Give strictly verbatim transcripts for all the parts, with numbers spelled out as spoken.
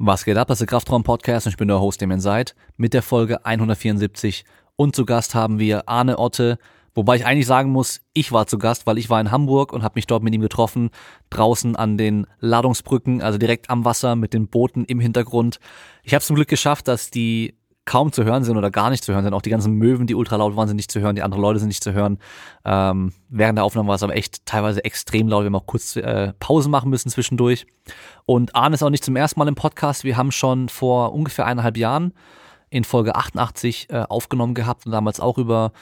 Was geht ab, das ist der Kraftraum Podcast und ich bin der Host Damien Zaid mit der Folge hundertvierundsiebzig und zu Gast haben wir Arne Otte, wobei ich eigentlich sagen muss, ich war zu Gast, weil ich war in Hamburg und habe mich dort mit ihm getroffen, draußen an den Ladungsbrücken, also direkt am Wasser mit den Booten im Hintergrund. Ich habe es zum Glück geschafft, dass die kaum zu hören sind oder gar nicht zu hören sind, auch die ganzen Möwen, die ultra laut waren, sind nicht zu hören, die anderen Leute sind nicht zu hören. Ähm, während der Aufnahme war es aber echt teilweise extrem laut, wir haben auch kurz äh, Pausen machen müssen zwischendurch. Und Arne ist auch nicht zum ersten Mal im Podcast, wir haben schon vor ungefähr eineinhalb Jahren in Folge achtundachtzig äh, aufgenommen gehabt und damals auch über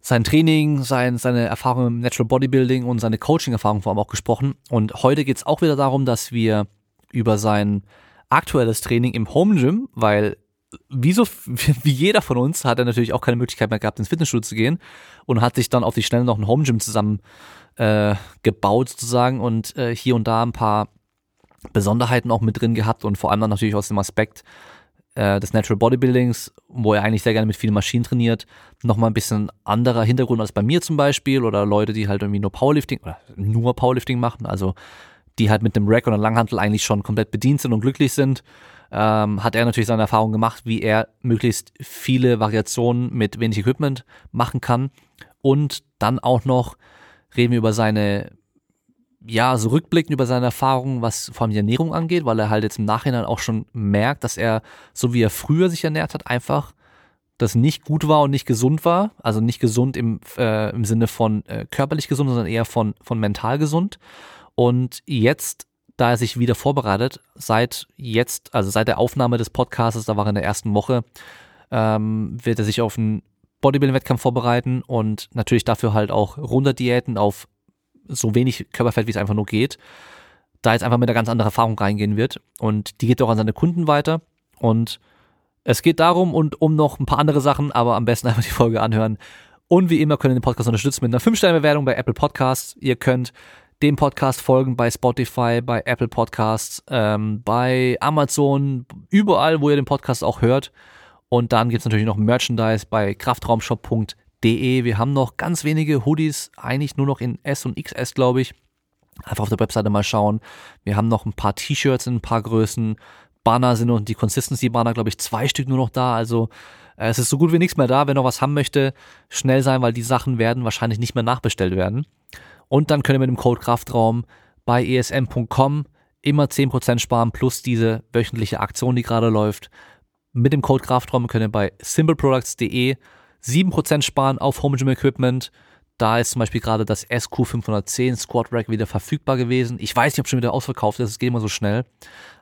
sein Training, sein, seine Erfahrung im Natural Bodybuilding und seine Coaching-Erfahrung vor allem auch gesprochen. Und heute geht es auch wieder darum, dass wir über sein aktuelles Training im Home Gym, weil Wie, so, wie jeder von uns hat er natürlich auch keine Möglichkeit mehr gehabt, ins Fitnessstudio zu gehen und hat sich dann auf die Schnelle noch ein Home Gym zusammen äh, gebaut sozusagen und äh, hier und da ein paar Besonderheiten auch mit drin gehabt und vor allem dann natürlich aus dem Aspekt äh, des Natural Bodybuildings, wo er eigentlich sehr gerne mit vielen Maschinen trainiert, nochmal ein bisschen anderer Hintergrund als bei mir zum Beispiel oder Leute, die halt irgendwie nur Powerlifting oder nur Powerlifting machen, also die halt mit einem Rack oder Langhantel eigentlich schon komplett bedient sind und glücklich sind, ähm, hat er natürlich seine Erfahrung gemacht, wie er möglichst viele Variationen mit wenig Equipment machen kann. Und dann auch noch reden wir über seine, ja, so rückblickend über seine Erfahrungen, was vor allem die Ernährung angeht, weil er halt jetzt im Nachhinein auch schon merkt, dass er, so wie er früher sich ernährt hat, einfach das nicht gut war und nicht gesund war. Also nicht gesund im, äh, im Sinne von äh, körperlich gesund, sondern eher von, von mental gesund. Und jetzt, da er sich wieder vorbereitet, seit jetzt, also seit der Aufnahme des Podcasts, da war er in der ersten Woche, ähm, wird er sich auf einen Bodybuilding-Wettkampf vorbereiten und natürlich dafür halt auch Runterdiäten auf so wenig Körperfett, wie es einfach nur geht, da jetzt einfach mit einer ganz anderen Erfahrung reingehen wird. Und die geht auch an seine Kunden weiter. Und es geht darum und um noch ein paar andere Sachen, aber am besten einfach die Folge anhören. Und wie immer könnt ihr den Podcast unterstützen mit einer fünf-Sterne-Bewertung bei Apple Podcasts. Ihr könnt dem Podcast folgen bei Spotify, bei Apple Podcasts, ähm, bei Amazon, überall, wo ihr den Podcast auch hört. Und dann gibt es natürlich noch Merchandise bei kraftraumshop punkt de. Wir haben noch ganz wenige Hoodies, eigentlich nur noch in S und X S, glaube ich. Einfach auf der Webseite mal schauen. Wir haben noch ein paar T-Shirts in ein paar Größen. Banner sind und die Consistency-Banner, glaube ich, zwei Stück nur noch da. Also äh, es ist so gut wie nichts mehr da. Wer noch was haben möchte, schnell sein, weil die Sachen werden wahrscheinlich nicht mehr nachbestellt werden. Und dann könnt ihr mit dem Code Kraftraum bei E S M punkt com immer zehn Prozent sparen, plus diese wöchentliche Aktion, die gerade läuft. Mit dem Code Kraftraum könnt ihr bei Simple Products punkt de sieben Prozent sparen auf Home Gym Equipment. Da ist zum Beispiel gerade das S Q fünfhundertzehn Squat Rack wieder verfügbar gewesen. Ich weiß nicht, ob schon wieder ausverkauft ist, es geht immer so schnell.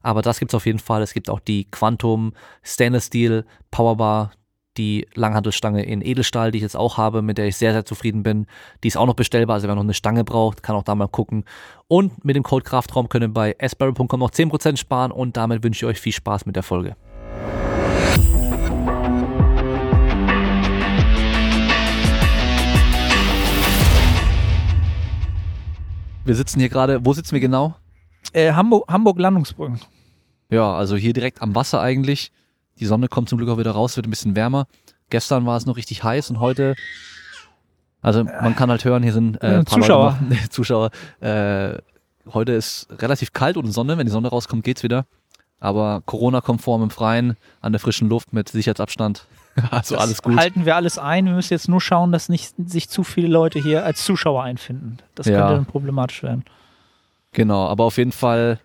Aber das gibt es auf jeden Fall. Es gibt auch die Quantum Stainless Steel Powerbar, die Langhantelstange in Edelstahl, die ich jetzt auch habe, mit der ich sehr, sehr zufrieden bin. Die ist auch noch bestellbar, also wer noch eine Stange braucht, kann auch da mal gucken. Und mit dem Code Kraftraum könnt ihr bei s barrel punkt com noch zehn Prozent sparen und damit wünsche ich euch viel Spaß mit der Folge. Wir sitzen hier gerade, wo sitzen wir genau? Äh, Hamburg, Hamburg Landungsbrücken. Ja, also hier direkt am Wasser eigentlich. Die Sonne kommt zum Glück auch wieder raus, wird ein bisschen wärmer. Gestern war es noch richtig heiß und heute, also man kann halt hören, hier sind äh, ein paar Zuschauer. Leute, Zuschauer. Äh, heute ist relativ kalt und Sonne, wenn die Sonne rauskommt, geht's wieder. Aber Corona-konform im Freien, an der frischen Luft mit Sicherheitsabstand, also das alles gut. Halten wir alles ein, wir müssen jetzt nur schauen, dass nicht sich zu viele Leute hier als Zuschauer einfinden. Das ja. Könnte dann problematisch werden. Genau, aber auf jeden Fall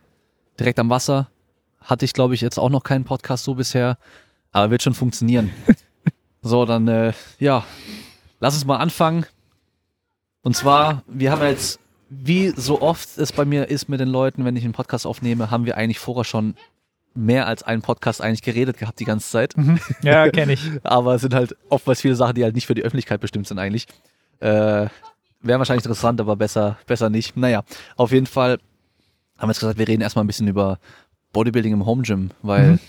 direkt am Wasser. Hatte ich, glaube ich, jetzt auch noch keinen Podcast so bisher, aber wird schon funktionieren. So, dann, äh, ja, lass uns mal anfangen. Und zwar, wir haben jetzt, wie so oft es bei mir ist mit den Leuten, wenn ich einen Podcast aufnehme, haben wir eigentlich vorher schon mehr als einen Podcast eigentlich geredet gehabt die ganze Zeit. Mhm. Ja, kenne ich. Aber es sind halt oftmals viele Sachen, die halt nicht für die Öffentlichkeit bestimmt sind eigentlich. Äh, wäre wahrscheinlich interessant, aber besser, besser nicht. Naja, auf jeden Fall haben wir jetzt gesagt, wir reden erstmal ein bisschen über Bodybuilding im Home Gym, weil mhm.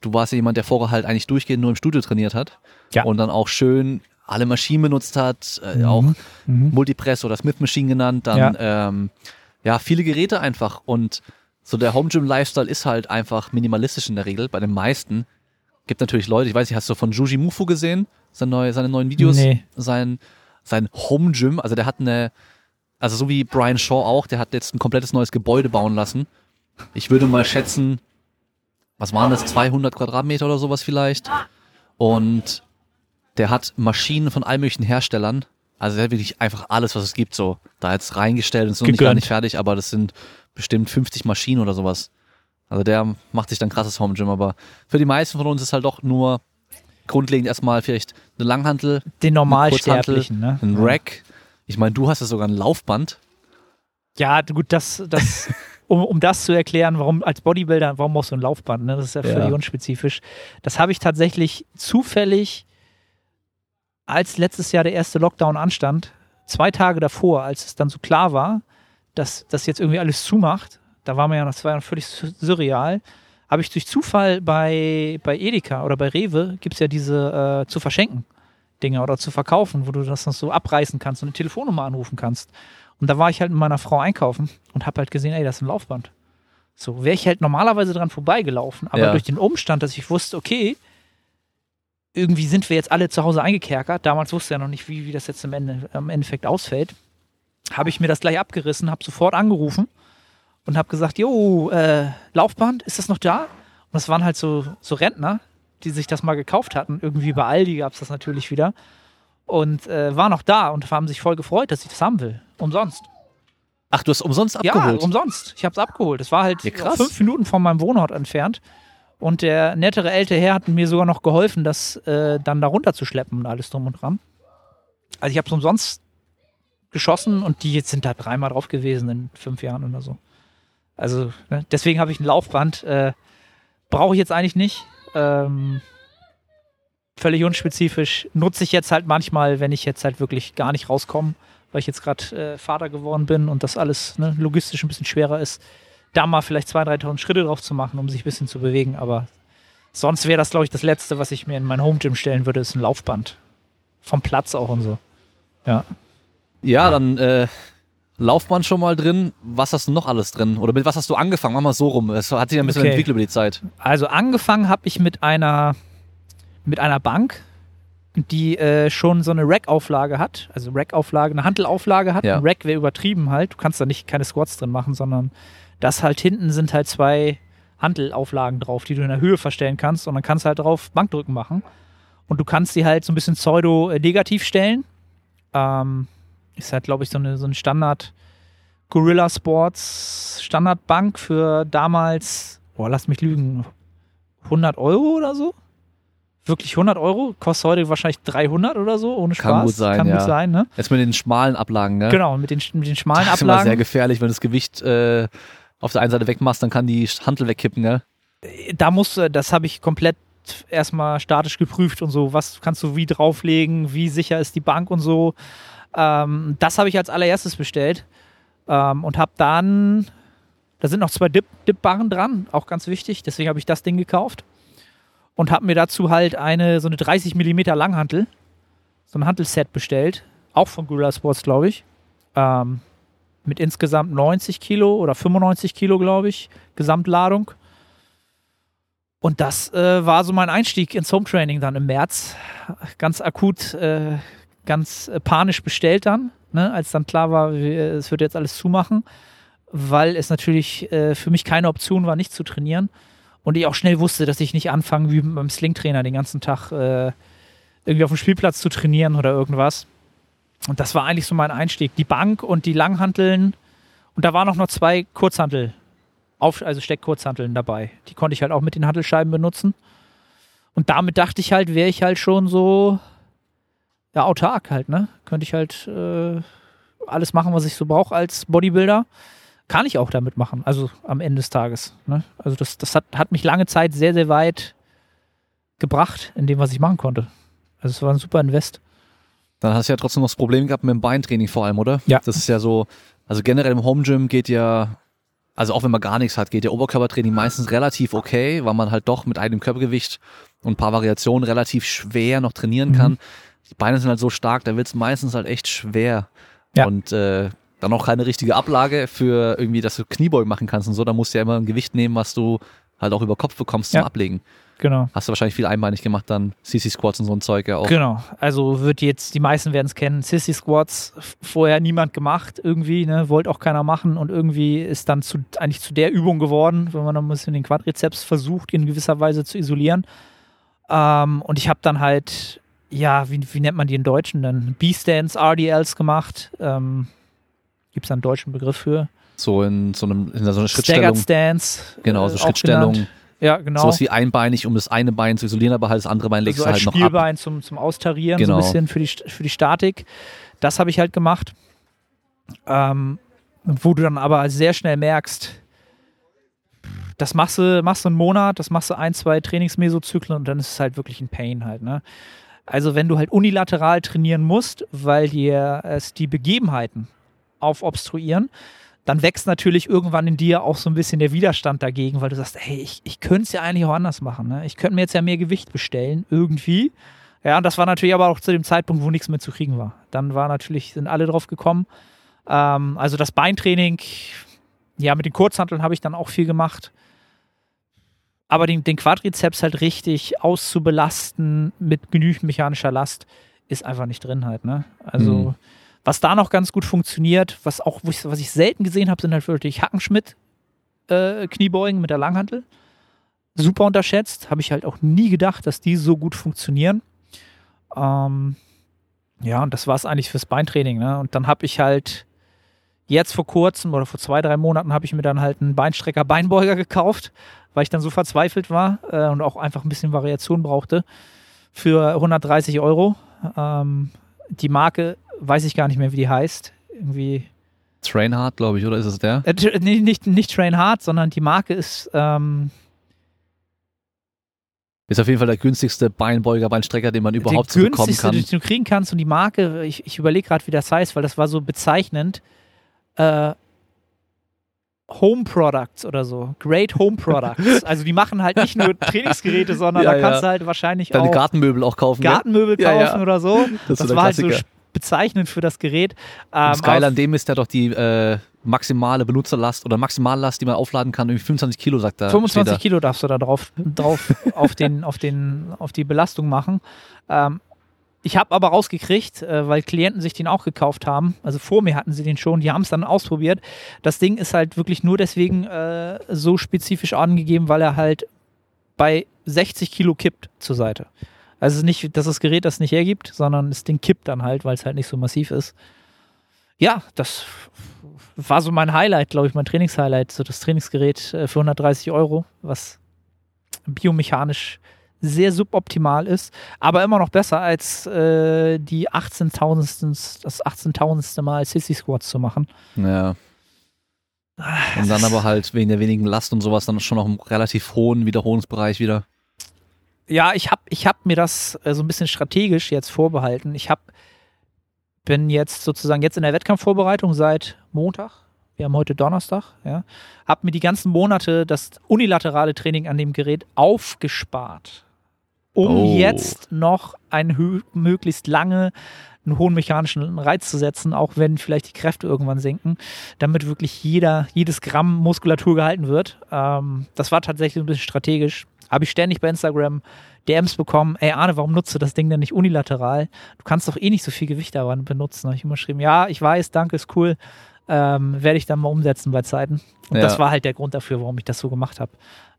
du warst ja jemand, der vorher halt eigentlich durchgehend nur im Studio trainiert hat ja. und dann auch schön alle Maschinen benutzt hat, äh, mhm. auch mhm. Multipress oder Smith Machine genannt, dann ja. Ähm, ja, viele Geräte einfach und so der Home Gym Lifestyle ist halt einfach minimalistisch in der Regel, bei den meisten. Gibt natürlich Leute, ich weiß nicht, hast du von Jujimufu gesehen, seine, neue, seine neuen Videos, nee. sein, sein Home Gym, also der hat eine, also so wie Brian Shaw auch, der hat jetzt ein komplettes neues Gebäude bauen lassen. Ich würde mal schätzen, was waren das, zweihundert Quadratmeter oder sowas vielleicht. Und der hat Maschinen von allen möglichen Herstellern, also der hat wirklich einfach alles, was es gibt, so da jetzt reingestellt und ist noch nicht, gar nicht fertig, aber das sind bestimmt fünfzig Maschinen oder sowas. Also der macht sich dann krasses Home Gym, aber für die meisten von uns ist halt doch nur grundlegend erstmal vielleicht eine Langhantel, den Normalsterblichen, ne? Ein Rack. Ich meine, du hast ja sogar ein Laufband. Ja, gut, das, das um, um das zu erklären, warum als Bodybuilder, warum brauchst du ein Laufband, ne? Das ist ja völlig ja. unspezifisch. Das habe ich tatsächlich zufällig, als letztes Jahr der erste Lockdown anstand, zwei Tage davor, als es dann so klar war, dass das jetzt irgendwie alles zumacht, da war mir ja noch zwei Jahren völlig surreal, habe ich durch Zufall bei, bei Edeka oder bei Rewe, gibt es ja diese äh, zu verschenken Dinger oder zu verkaufen, wo du das noch so abreißen kannst und eine Telefonnummer anrufen kannst. Und da war ich halt mit meiner Frau einkaufen und habe halt gesehen, ey, das ist ein Laufband. So wäre ich halt normalerweise dran vorbeigelaufen, aber ja. durch den Umstand, dass ich wusste, okay, irgendwie sind wir jetzt alle zu Hause eingekerkert. Damals wusste ich ja noch nicht, wie, wie das jetzt im, Ende, im Endeffekt ausfällt. Habe ich mir das gleich abgerissen, habe sofort angerufen und habe gesagt, jo, äh, Laufband, ist das noch da? Und das waren halt so, so Rentner, die sich das mal gekauft hatten. Irgendwie bei Aldi gab es das natürlich wieder. Und äh, war noch da und haben sich voll gefreut, dass ich das haben will. Umsonst. Ach, du hast umsonst abgeholt? Ja, umsonst. Ich habe es abgeholt. Das war halt ja, krass. fünf Minuten von meinem Wohnort entfernt. Und der nettere ältere Herr hat mir sogar noch geholfen, das äh, dann da runterzuschleppen und alles drum und dran. Also ich habe es umsonst geschossen und die jetzt sind da dreimal drauf gewesen in fünf Jahren oder so. Also ne, deswegen habe ich ein Laufband. Äh, Brauche ich jetzt eigentlich nicht. Ähm, völlig unspezifisch. Nutze ich jetzt halt manchmal, wenn ich jetzt halt wirklich gar nicht rauskomme, weil ich jetzt gerade äh, Vater geworden bin und das alles ne, logistisch ein bisschen schwerer ist. Da mal vielleicht zweitausend, dreitausend Schritte drauf zu machen, um sich ein bisschen zu bewegen. Aber sonst wäre das, glaube ich, das Letzte, was ich mir in mein Home Gym stellen würde, ist ein Laufband. Vom Platz auch und so. Ja, ja dann äh, Laufband schon mal drin. Was hast du noch alles drin? Oder mit was hast du angefangen? Mach mal so rum. Es hat sich ein bisschen okay. entwickelt über die Zeit. Also angefangen habe ich mit einer, mit einer Bank, die äh, schon so eine Rack-Auflage hat. Also Rack-Auflage, eine Hantelauflage hat. Ja. Ein Rack wäre übertrieben halt. Du kannst da nicht keine Squats drin machen, sondern das halt hinten sind halt zwei Hantelauflagen drauf, die du in der Höhe verstellen kannst und dann kannst du halt drauf Bankdrücken machen und du kannst sie halt so ein bisschen pseudo-negativ stellen. Ähm, ist halt, glaube ich, so eine so ein Standard Gorilla Sports Standardbank für damals, boah, lass mich lügen, hundert Euro oder so? Wirklich hundert Euro? Kostet heute wahrscheinlich dreihundert oder so, ohne Spaß. Kann gut sein, Kann ja. gut sein, ne? Jetzt mit den schmalen Ablagen, ne? Genau, mit den, mit den schmalen Ablagen. Das ist immer sehr gefährlich, wenn das Gewicht äh auf der einen Seite wegmachst, dann kann die Hantel wegkippen, ne? Da musst du, das habe ich komplett erstmal statisch geprüft und so, was kannst du wie drauflegen, wie sicher ist die Bank und so. Ähm, das habe ich als allererstes bestellt ähm, und habe dann, da sind noch zwei Dip, Dip-Barren dran, auch ganz wichtig, deswegen habe ich das Ding gekauft und habe mir dazu halt eine, so eine dreißig Millimeter Langhantel, so ein Hantelset bestellt, auch von Gorilla Sports, glaube ich. Ähm, Mit insgesamt neunzig Kilo oder fünfundneunzig Kilo, glaube ich, Gesamtladung. Und das äh, war so mein Einstieg ins Home Training dann im März. Ganz akut, äh, ganz panisch bestellt dann, ne? Als dann klar war, es wird jetzt alles zumachen, weil es natürlich äh, für mich keine Option war, nicht zu trainieren. Und ich auch schnell wusste, dass ich nicht anfange, wie beim Sling-Trainer den ganzen Tag äh, irgendwie auf dem Spielplatz zu trainieren oder irgendwas. Und das war eigentlich so mein Einstieg. Die Bank und die Langhanteln. Und da waren auch noch zwei Kurzhantel, auf, also Steckkurzhanteln dabei. Die konnte ich halt auch mit den Hantelscheiben benutzen. Und damit dachte ich halt, wäre ich halt schon so ja, autark halt, ne? Könnte ich halt äh, alles machen, was ich so brauche als Bodybuilder. Kann ich auch damit machen, also am Ende des Tages. Ne? Also das, das hat, hat mich lange Zeit sehr, sehr weit gebracht in dem, was ich machen konnte. Also es war ein super Invest. Dann hast du ja trotzdem noch das Problem gehabt mit dem Beintraining vor allem, oder? Ja. Das ist ja so, also generell im Home Gym geht ja, also auch wenn man gar nichts hat, geht ja Oberkörpertraining meistens relativ okay, weil man halt doch mit einem Körpergewicht und ein paar Variationen relativ schwer noch trainieren kann. Mhm. Die Beine sind halt so stark, da wird es meistens halt echt schwer. Ja. Und äh, dann auch keine richtige Ablage für irgendwie, dass du Kniebeugen machen kannst und so. Da musst du ja immer ein Gewicht nehmen, was du halt auch über Kopf bekommst zum ja. Ablegen. Genau. Hast du wahrscheinlich viel einbeinig gemacht dann, Sissy-Squats und so ein Zeug ja auch. Genau, also wird jetzt, die meisten werden es kennen, Sissy-Squats vorher niemand gemacht irgendwie, ne, wollte auch keiner machen und irgendwie ist dann zu, eigentlich zu der Übung geworden, wenn man dann ein bisschen den Quadrizeps versucht, in gewisser Weise zu isolieren. Ähm, und ich habe dann halt, ja, wie, wie nennt man die in Deutschen dann? B-Stands, R D Ls gemacht. Ähm, gibt es da einen deutschen Begriff für? So in so, einem, in so einer Schrittstellung. Staggered Stance. Genau, so äh, Schrittstellung. Genannt. Ja, genau. Sowas wie einbeinig, um das eine Bein zu isolieren, aber halt das andere Bein legst also du halt noch ab. Das Spielbein zum, zum Austarieren, genau. So ein bisschen für die, für die Statik. Das habe ich halt gemacht. Ähm, wo du dann aber sehr schnell merkst, das machst du, machst du einen Monat, das machst du ein, zwei Trainingsmesozyklen und dann ist es halt wirklich ein Pain halt, ne? Also wenn du halt unilateral trainieren musst, weil dir es die Begebenheiten aufobstruieren, dann wächst natürlich irgendwann in dir auch so ein bisschen der Widerstand dagegen, weil du sagst, hey, ich, ich könnte es ja eigentlich auch anders machen. Ne? Ich könnte mir jetzt ja mehr Gewicht bestellen, irgendwie. Ja, und das war natürlich aber auch zu dem Zeitpunkt, wo nichts mehr zu kriegen war. Dann war natürlich, sind alle drauf gekommen. Ähm, also das Beintraining, ja, mit den Kurzhanteln habe ich dann auch viel gemacht. Aber den, den Quadrizeps halt richtig auszubelasten mit genügend mechanischer Last ist einfach nicht drin halt. Ne? Also mhm. Was da noch ganz gut funktioniert, was auch, was ich selten gesehen habe, sind halt wirklich Hackenschmidt-Kniebeugen äh, mit der Langhantel. Super unterschätzt. Habe ich halt auch nie gedacht, dass die so gut funktionieren. Ähm, ja, und das war es eigentlich fürs Beintraining. Ne? Und dann habe ich halt jetzt vor kurzem oder vor zwei, drei Monaten habe ich mir dann halt einen Beinstrecker-Beinbeuger gekauft, weil ich dann so verzweifelt war äh, und auch einfach ein bisschen Variation brauchte. Für hundertdreißig Euro. Ähm, die Marke weiß ich gar nicht mehr, wie die heißt. Irgendwie Train Hard, glaube ich, oder ist es der? Äh, t- nicht, nicht Train Hard, sondern die Marke ist ähm, ist auf jeden Fall der günstigste Beinbeuger, Beinstrecker, den man überhaupt so bekommen kann. Der günstigste, den du kriegen kannst. Und die Marke, ich, ich überlege gerade, wie das heißt, weil das war so bezeichnend. Äh, Home Products oder so. Great Home Products. Also die machen halt nicht nur Trainingsgeräte, sondern ja, da kannst ja. du halt wahrscheinlich Deine auch Deine Gartenmöbel auch kaufen. Gartenmöbel ja? kaufen ja, ja. oder so. Das, das war halt so bezeichnend für das Gerät. Ähm, das Geile an dem ist ja doch die äh, maximale Benutzerlast oder Maximallast, die man aufladen kann, irgendwie fünfundzwanzig Kilo, sagt er. fünfundzwanzig Kilo darfst du da drauf, drauf auf, den, auf, den, auf die Belastung machen. Ähm, ich habe aber rausgekriegt, äh, weil Klienten sich den auch gekauft haben, also vor mir hatten sie den schon, die haben es dann ausprobiert. Das Ding ist halt wirklich nur deswegen äh, so spezifisch angegeben, weil er halt bei sechzig Kilo kippt zur Seite. Also nicht, dass das Gerät das nicht hergibt, sondern das Ding kippt dann halt, weil es halt nicht so massiv ist. Ja, das war so mein Highlight, glaube ich, mein Trainingshighlight. So das Trainingsgerät für hundertdreißig Euro, was biomechanisch sehr suboptimal ist, aber immer noch besser als äh, die achtzehntausend das achtzehntausendste Mal Sissy-Squats zu machen. Ja. Und dann aber halt wegen der wenigen Last und sowas dann schon noch im relativ hohen Wiederholungsbereich wieder. Ja, ich habe ich hab mir das äh, so ein bisschen strategisch jetzt vorbehalten. Ich hab, bin jetzt sozusagen jetzt in der Wettkampfvorbereitung seit Montag. Wir haben heute Donnerstag. Ja, habe mir die ganzen Monate das unilaterale Training an dem Gerät aufgespart, um oh. jetzt noch einen hö- möglichst lange einen hohen mechanischen Reiz zu setzen, auch wenn vielleicht die Kräfte irgendwann sinken, damit wirklich jeder, jedes Gramm Muskulatur gehalten wird. Ähm, das war tatsächlich ein bisschen strategisch. Habe ich ständig bei Instagram D Ms bekommen, ey Arne, warum nutzt du das Ding denn nicht unilateral? Du kannst doch eh nicht so viel Gewicht daran benutzen. Da habe ich immer geschrieben, ja, ich weiß, danke, ist cool. Ähm, werde ich dann mal umsetzen bei Zeiten. Und ja. das war halt der Grund dafür, warum ich das so gemacht habe.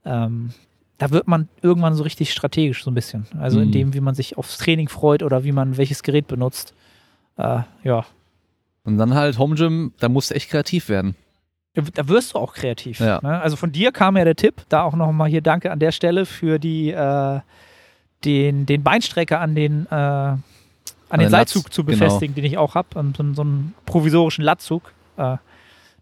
Ähm, da wird man irgendwann so richtig strategisch so ein bisschen. Also mhm. in dem, wie man sich aufs Training freut oder wie man welches Gerät benutzt. Äh, ja. Und dann halt Home Gym, da musst du echt kreativ werden. Da wirst du auch kreativ. Ja. Ne? Also von dir kam ja der Tipp, da auch nochmal hier danke an der Stelle für die, äh, den, den Beinstrecker an den, äh, an an den Seilzug Latz, zu befestigen, genau. den ich auch habe, so, so einen provisorischen Latzug. Äh,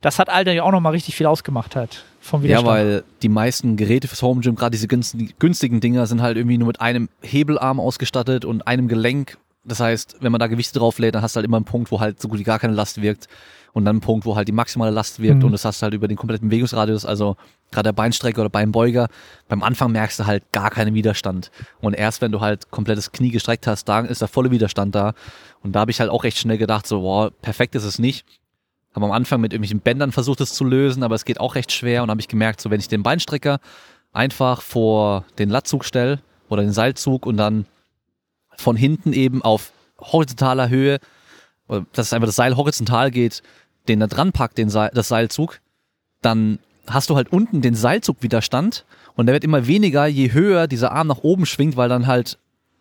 das hat Alter ja auch nochmal richtig viel ausgemacht halt vom Widerstand. Ja, weil die meisten Geräte fürs Home Gym, gerade diese günstigen Dinger, sind halt irgendwie nur mit einem Hebelarm ausgestattet und einem Gelenk. Das heißt, wenn man da Gewichte drauflädt, dann hast du halt immer einen Punkt, wo halt so gut wie gar keine Last wirkt. Und dann ein Punkt, wo halt die maximale Last wirkt mhm. und das hast du halt über den kompletten Bewegungsradius, also gerade der Beinstrecker oder Beinbeuger, beim Anfang merkst du halt gar keinen Widerstand. Und erst wenn du halt komplettes Knie gestreckt hast, da ist der volle Widerstand da. Und da habe ich halt auch recht schnell gedacht, so wow, perfekt ist es nicht. Habe am Anfang mit irgendwelchen Bändern versucht, es zu lösen, aber es geht auch recht schwer. Und habe ich gemerkt, so wenn ich den Beinstrecker einfach vor den Latzug stelle oder den Seilzug und dann von hinten eben auf horizontaler Höhe, dass einfach das Seil horizontal geht, den da dran packt, den Seil, das Seilzug, dann hast du halt unten den Seilzugwiderstand und der wird immer weniger, je höher dieser Arm nach oben schwingt, weil dann halt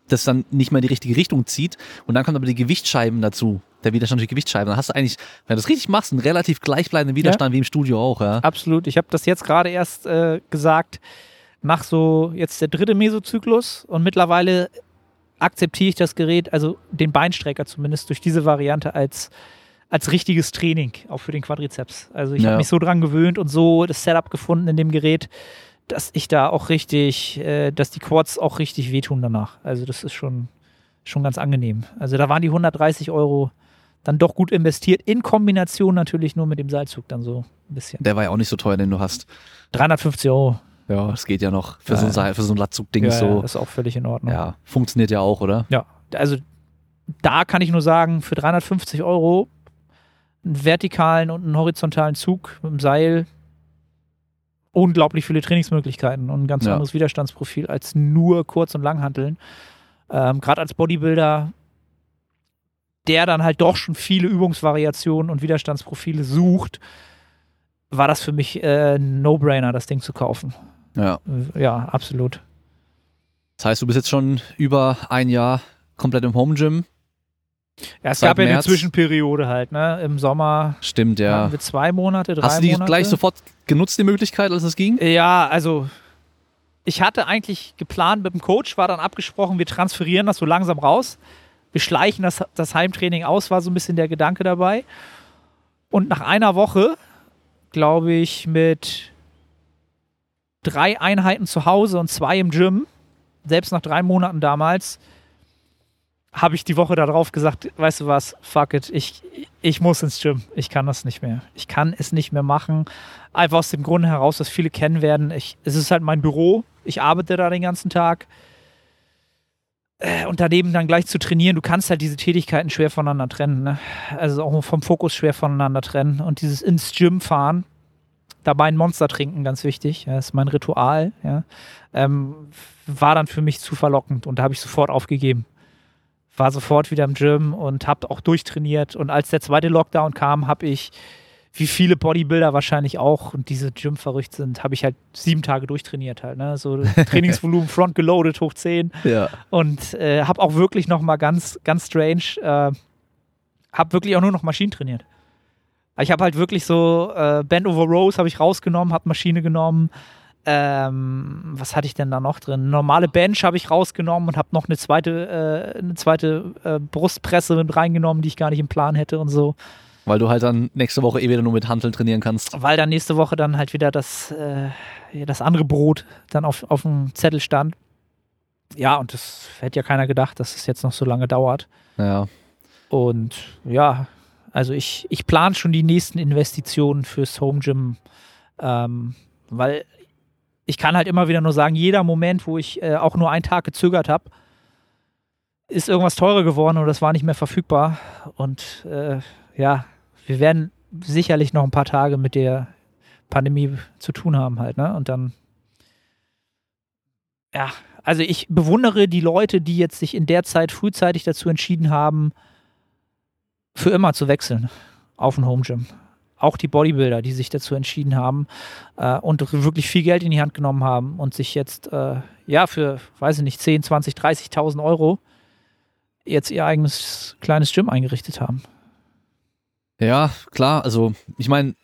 das dann nicht mehr in die richtige Richtung zieht und dann kommen aber die Gewichtsscheiben dazu, der Widerstand durch die Gewichtsscheiben. Dann hast du eigentlich, wenn du das richtig machst, einen relativ gleichbleibenden Widerstand, ja, wie im Studio auch. Ja. Absolut, ich habe das jetzt gerade erst äh, gesagt, mach so jetzt der dritte Mesozyklus und mittlerweile akzeptiere ich das Gerät, also den Beinstrecker zumindest durch diese Variante als als richtiges Training, auch für den Quadrizeps. Also ich ja. habe mich so dran gewöhnt und so das Setup gefunden in dem Gerät, dass ich da auch richtig, äh, dass die Quads auch richtig wehtun danach. Also das ist schon, schon ganz angenehm. Also da waren die hundertdreißig Euro dann doch gut investiert, in Kombination natürlich nur mit dem Seilzug dann so ein bisschen. Der war ja auch nicht so teuer, den du hast. dreihundertfünfzig Euro. Ja, das geht ja noch für ja, so ein Seil, für so ein Latzug-Ding. Ja, so. Ja, das ist auch völlig in Ordnung. Ja, funktioniert ja auch, oder? Ja, also da kann ich nur sagen, für dreihundertfünfzig Euro einen vertikalen und einen horizontalen Zug mit dem Seil, unglaublich viele Trainingsmöglichkeiten und ein ganz ja. anderes Widerstandsprofil als nur Kurz- und Langhanteln. Ähm, gerade als Bodybuilder, der dann halt doch schon viele Übungsvariationen und Widerstandsprofile sucht, war das für mich äh, ein No-Brainer, das Ding zu kaufen. Ja. Ja, absolut. Das heißt, du bist jetzt schon über ein Jahr komplett im Home-Gym. Ja, es Seit gab ja März. Eine Zwischenperiode halt, ne? Im Sommer. Stimmt, ja. Haben wir zwei Monate, drei Monate. Hast du die Monate. Gleich sofort genutzt, die Möglichkeit, als es ging? Ja, also ich hatte eigentlich geplant mit dem Coach, war dann abgesprochen, wir transferieren das so langsam raus. Wir schleichen das, das Heimtraining aus, war so ein bisschen der Gedanke dabei. Und nach einer Woche, glaube ich, mit drei Einheiten zu Hause und zwei im Gym, selbst nach drei Monaten damals, habe ich die Woche darauf gesagt, weißt du was, fuck it, ich, ich muss ins Gym, ich kann das nicht mehr. Ich kann es nicht mehr machen, einfach aus dem Grund heraus, dass viele kennen werden, ich, es ist halt mein Büro, ich arbeite da den ganzen Tag und daneben dann gleich zu trainieren, du kannst halt diese Tätigkeiten schwer voneinander trennen, ne? Also auch vom Fokus schwer voneinander trennen und dieses ins Gym fahren, dabei ein Monster trinken, ganz wichtig, ja, das ist mein Ritual, ja, ähm, war dann für mich zu verlockend und da habe ich sofort aufgegeben. War sofort wieder im Gym und habe auch durchtrainiert. Und als der zweite Lockdown kam, habe ich, wie viele Bodybuilder wahrscheinlich auch und diese Gym-verrückt sind, habe ich halt sieben Tage durchtrainiert halt. Ne? So Trainingsvolumen front geloadet, hoch zehn. Ja. Und äh, habe auch wirklich nochmal ganz, ganz strange, äh, habe wirklich auch nur noch Maschinen trainiert. Ich habe halt wirklich so äh, Band over Rows habe ich rausgenommen, habe Maschine genommen. Ähm, was hatte ich denn da noch drin? Normale Bench habe ich rausgenommen und habe noch eine zweite, äh, eine zweite äh, Brustpresse mit reingenommen, die ich gar nicht im Plan hätte und so. Weil du halt dann nächste Woche eh wieder nur mit Hanteln trainieren kannst. Weil dann nächste Woche dann halt wieder das, äh, das andere Brot dann auf, auf dem Zettel stand. Ja, und das hätte ja keiner gedacht, dass es jetzt noch so lange dauert. Ja. Und ja, also ich, ich plane schon die nächsten Investitionen fürs Home Gym, ähm, weil ich kann halt immer wieder nur sagen, jeder Moment, wo ich äh, auch nur einen Tag gezögert habe, ist irgendwas teurer geworden oder es war nicht mehr verfügbar. Und äh, ja, wir werden sicherlich noch ein paar Tage mit der Pandemie zu tun haben halt, ne? Und dann, ja, also ich bewundere die Leute, die jetzt sich in der Zeit frühzeitig dazu entschieden haben, für immer zu wechseln auf ein Home Gym. Auch die Bodybuilder, die sich dazu entschieden haben äh, und wirklich viel Geld in die Hand genommen haben und sich jetzt äh, ja für, weiß ich nicht, zehn, zwanzig, dreißigtausend Euro jetzt ihr eigenes kleines Gym eingerichtet haben. Ja, klar. Also ich meine,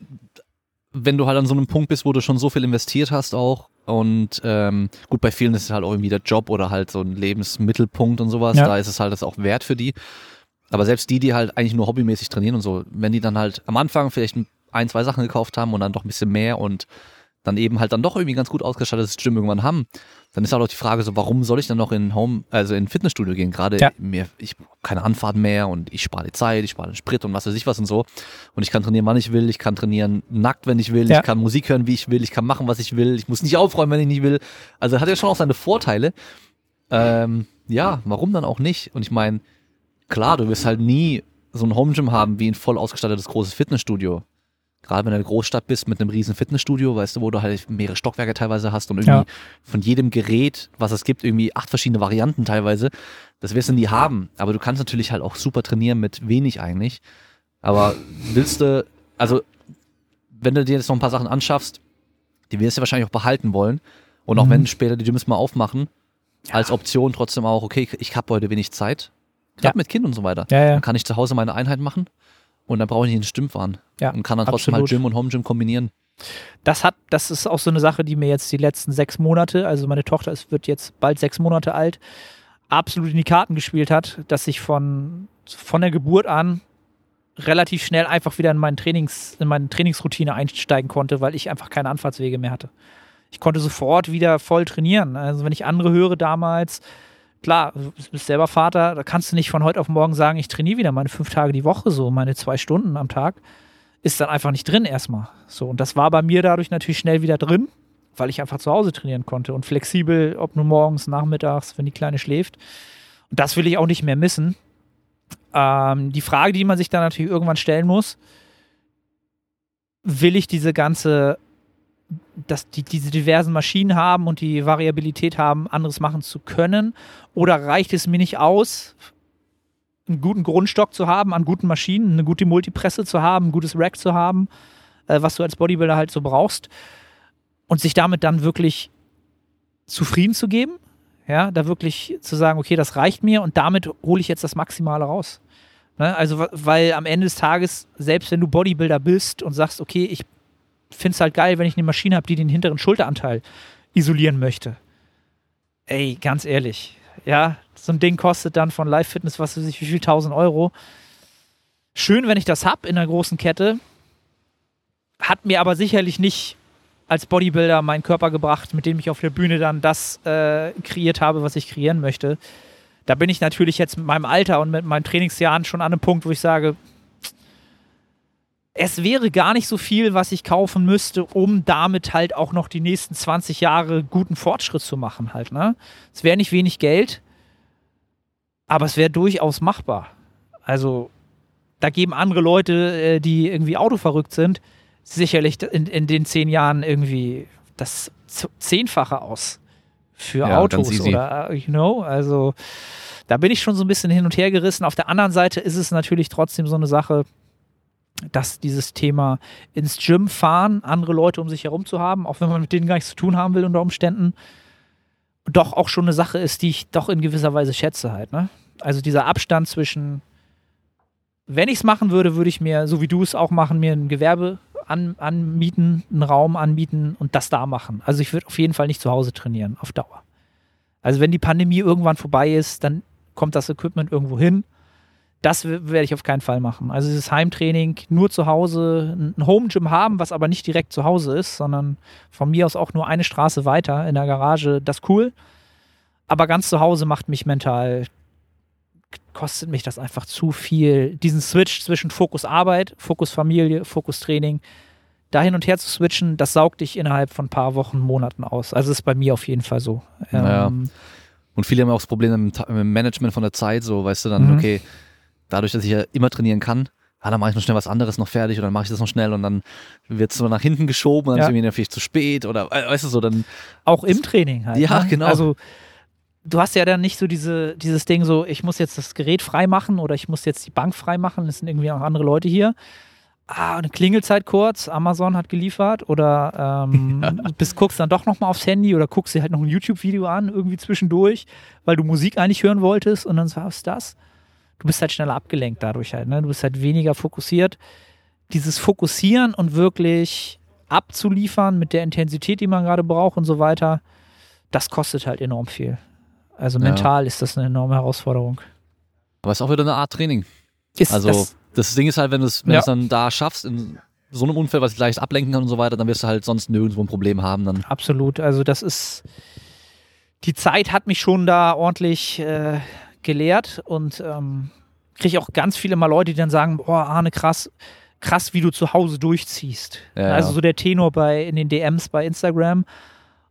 wenn du halt an so einem Punkt bist, wo du schon so viel investiert hast auch und ähm, gut, bei vielen ist es halt auch irgendwie der Job oder halt so ein Lebensmittelpunkt und sowas, ja. Da ist es halt das auch wert für die. Aber selbst die, die halt eigentlich nur hobbymäßig trainieren und so, wenn die dann halt am Anfang vielleicht ein, zwei Sachen gekauft haben und dann doch ein bisschen mehr und dann eben halt dann doch irgendwie ein ganz gut ausgestattetes Gym irgendwann haben, dann ist halt auch die Frage so, warum soll ich dann noch in Home, also in Fitnessstudio gehen? Gerade ja. mir, ich habe keine Anfahrt mehr und ich spare die Zeit, ich spare den Sprit und was weiß ich was und so. Und ich kann trainieren, wann ich will, ich kann trainieren nackt, wenn ich will, ja. Ich kann Musik hören, wie ich will, ich kann machen, was ich will, ich muss nicht aufräumen, wenn ich nicht will. Also hat ja schon auch seine Vorteile. Ähm, ja, warum dann auch nicht? Und ich meine, klar, du wirst halt nie so ein Home Gym haben wie ein voll ausgestattetes großes Fitnessstudio. Gerade wenn du in der Großstadt bist mit einem riesen Fitnessstudio, weißt du, wo du halt mehrere Stockwerke teilweise hast und irgendwie ja. von jedem Gerät, was es gibt, irgendwie acht verschiedene Varianten teilweise. Das wirst du nie haben. Aber du kannst natürlich halt auch super trainieren mit wenig eigentlich. Aber willst du, also wenn du dir jetzt noch ein paar Sachen anschaffst, die wirst du wahrscheinlich auch behalten wollen. Und auch mhm. wenn später die Gyms mal aufmachen, ja. als Option trotzdem auch, okay, ich habe heute wenig Zeit. Gerade ja. mit Kind und so weiter. Ja, ja. Dann kann ich zu Hause meine Einheit machen. Und dann brauche ich nicht einen Stimmwahn ja, und kann dann trotzdem absolut. Mal Gym und Home Gym kombinieren. Das hat, das ist auch so eine Sache, die mir jetzt die letzten sechs Monate, also meine Tochter ist, wird jetzt bald sechs Monate alt, absolut in die Karten gespielt hat, dass ich von, von der Geburt an relativ schnell einfach wieder in, meinen Trainings, in meine Trainingsroutine einsteigen konnte, weil ich einfach keine Anfahrtswege mehr hatte. Ich konnte sofort wieder voll trainieren. Also wenn ich andere höre damals, klar, du bist selber Vater, da kannst du nicht von heute auf morgen sagen, ich trainiere wieder meine fünf Tage die Woche, so meine zwei Stunden am Tag, ist dann einfach nicht drin erstmal. So, und das war bei mir dadurch natürlich schnell wieder drin, weil ich einfach zu Hause trainieren konnte und flexibel, ob nur morgens, nachmittags, wenn die Kleine schläft. Und das will ich auch nicht mehr missen. Ähm, die Frage, die man sich dann natürlich irgendwann stellen muss, will ich diese ganze, dass die diese diversen Maschinen haben und die Variabilität haben, anderes machen zu können? Oder reicht es mir nicht aus, einen guten Grundstock zu haben, an guten Maschinen, eine gute Multipresse zu haben, ein gutes Rack zu haben, äh, was du als Bodybuilder halt so brauchst, und sich damit dann wirklich zufrieden zu geben? Ja, da wirklich zu sagen, okay, das reicht mir und damit hole ich jetzt das Maximale raus. Ne? Also, weil am Ende des Tages, selbst wenn du Bodybuilder bist und sagst, okay, ich finde es halt geil, wenn ich eine Maschine habe, die den hinteren Schulteranteil isolieren möchte. Ey, ganz ehrlich, ja, so ein Ding kostet dann von Life Fitness, was weiß ich, wie viel, tausend Euro. Schön, wenn ich das habe in einer großen Kette, hat mir aber sicherlich nicht als Bodybuilder meinen Körper gebracht, mit dem ich auf der Bühne dann das äh, kreiert habe, was ich kreieren möchte. Da bin ich natürlich jetzt mit meinem Alter und mit meinen Trainingsjahren schon an einem Punkt, wo ich sage, es wäre gar nicht so viel, was ich kaufen müsste, um damit halt auch noch die nächsten zwanzig Jahre guten Fortschritt zu machen halt, ne? Es wäre nicht wenig Geld, aber es wäre durchaus machbar. Also da geben andere Leute, die irgendwie autoverrückt sind, sicherlich in, in den zehn Jahren irgendwie das Zehnfache aus für ja, Autos oder, you know, also da bin ich schon so ein bisschen hin und her gerissen. Auf der anderen Seite ist es natürlich trotzdem so eine Sache, dass dieses Thema ins Gym fahren, andere Leute um sich herum zu haben, auch wenn man mit denen gar nichts zu tun haben will unter Umständen, doch auch schon eine Sache ist, die ich doch in gewisser Weise schätze halt, ne? Also dieser Abstand zwischen, wenn ich es machen würde, würde ich mir, so wie du es auch machen, mir ein Gewerbe an, anmieten, einen Raum anmieten und das da machen. Also ich würde auf jeden Fall nicht zu Hause trainieren, auf Dauer. Also wenn die Pandemie irgendwann vorbei ist, dann kommt das Equipment irgendwo hin. Das werde ich auf keinen Fall machen. Also dieses Heimtraining, nur zu Hause, ein Home-Gym haben, was aber nicht direkt zu Hause ist, sondern von mir aus auch nur eine Straße weiter in der Garage, das cool. Aber ganz zu Hause macht mich mental, kostet mich das einfach zu viel. Diesen Switch zwischen Fokus Arbeit, Fokus Familie, Fokus Training, da hin und her zu switchen, das saugt dich innerhalb von ein paar Wochen, Monaten aus. Also das ist bei mir auf jeden Fall so. Naja. Ähm, Und viele haben auch das Problem mit dem Management von der Zeit, so weißt du dann, mhm. okay, dadurch, dass ich ja immer trainieren kann, ah, dann mache ich noch schnell was anderes noch fertig oder dann mache ich das noch schnell und dann wird es so nach hinten geschoben und dann ja. ist irgendwie vielleicht zu spät oder weißt du so, dann... Auch im Training halt. Ja, ne? Genau. Also du hast ja dann nicht so diese, dieses Ding so, ich muss jetzt das Gerät frei machen oder ich muss jetzt die Bank frei machen, es sind irgendwie auch andere Leute hier. Ah, eine Klingelzeit kurz, Amazon hat geliefert oder ähm, ja. bis, guckst dann doch nochmal aufs Handy oder guckst dir halt noch ein YouTube-Video an, irgendwie zwischendurch, weil du Musik eigentlich hören wolltest und dann sagst du das. Du bist halt schneller abgelenkt dadurch halt, ne? Du bist halt weniger fokussiert. Dieses Fokussieren und wirklich abzuliefern mit der Intensität, die man gerade braucht und so weiter, das kostet halt enorm viel. Also mental ja. ist das eine enorme Herausforderung. Aber es ist auch wieder eine Art Training. Ist also das, das Ding ist halt, wenn du es wenn ja. dann da schaffst, in so einem Umfeld, was dich leicht ablenken kann und so weiter, dann wirst du halt sonst nirgendwo ein Problem haben. Dann. Absolut, also das ist, die Zeit hat mich schon da ordentlich... Äh, gelehrt und ähm, kriege ich auch ganz viele mal Leute, die dann sagen, boah, Arne, krass, krass, wie du zu Hause durchziehst. Ja, also so der Tenor bei in den D Ms bei Instagram.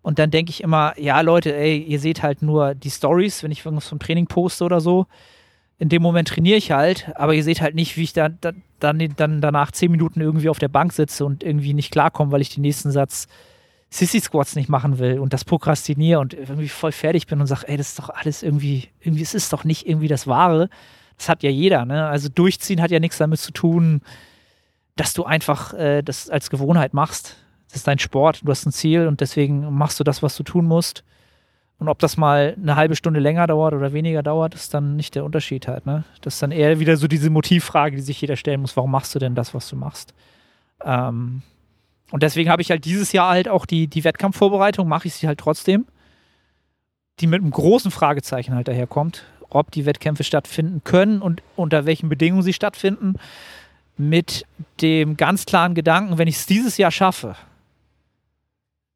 Und dann denke ich immer, ja Leute, ey, ihr seht halt nur die Stories, wenn ich irgendwas vom Training poste oder so. in dem Moment trainiere ich halt, aber ihr seht halt nicht, wie ich da, da, dann, dann danach zehn Minuten irgendwie auf der Bank sitze und irgendwie nicht klarkomme, weil ich den nächsten Satz Sissy-Squats nicht machen will und das prokrastiniere und irgendwie voll fertig bin und sage, ey, das ist doch alles irgendwie, irgendwie, es ist doch nicht irgendwie das Wahre. Das hat ja jeder, ne? Also durchziehen hat ja nichts damit zu tun, dass du einfach äh, das als Gewohnheit machst. Das ist dein Sport, du hast ein Ziel und deswegen machst du das, was du tun musst. Und ob das mal eine halbe Stunde länger dauert oder weniger dauert, ist dann nicht der Unterschied halt, ne? Das ist dann eher wieder so diese Motivfrage, die sich jeder stellen muss, warum machst du denn das, was du machst? Ähm, und deswegen habe ich halt dieses Jahr halt auch die, die Wettkampfvorbereitung, mache ich sie halt trotzdem, die mit einem großen Fragezeichen halt daherkommt, ob die Wettkämpfe stattfinden können und unter welchen Bedingungen sie stattfinden, mit dem ganz klaren Gedanken, wenn ich es dieses Jahr schaffe,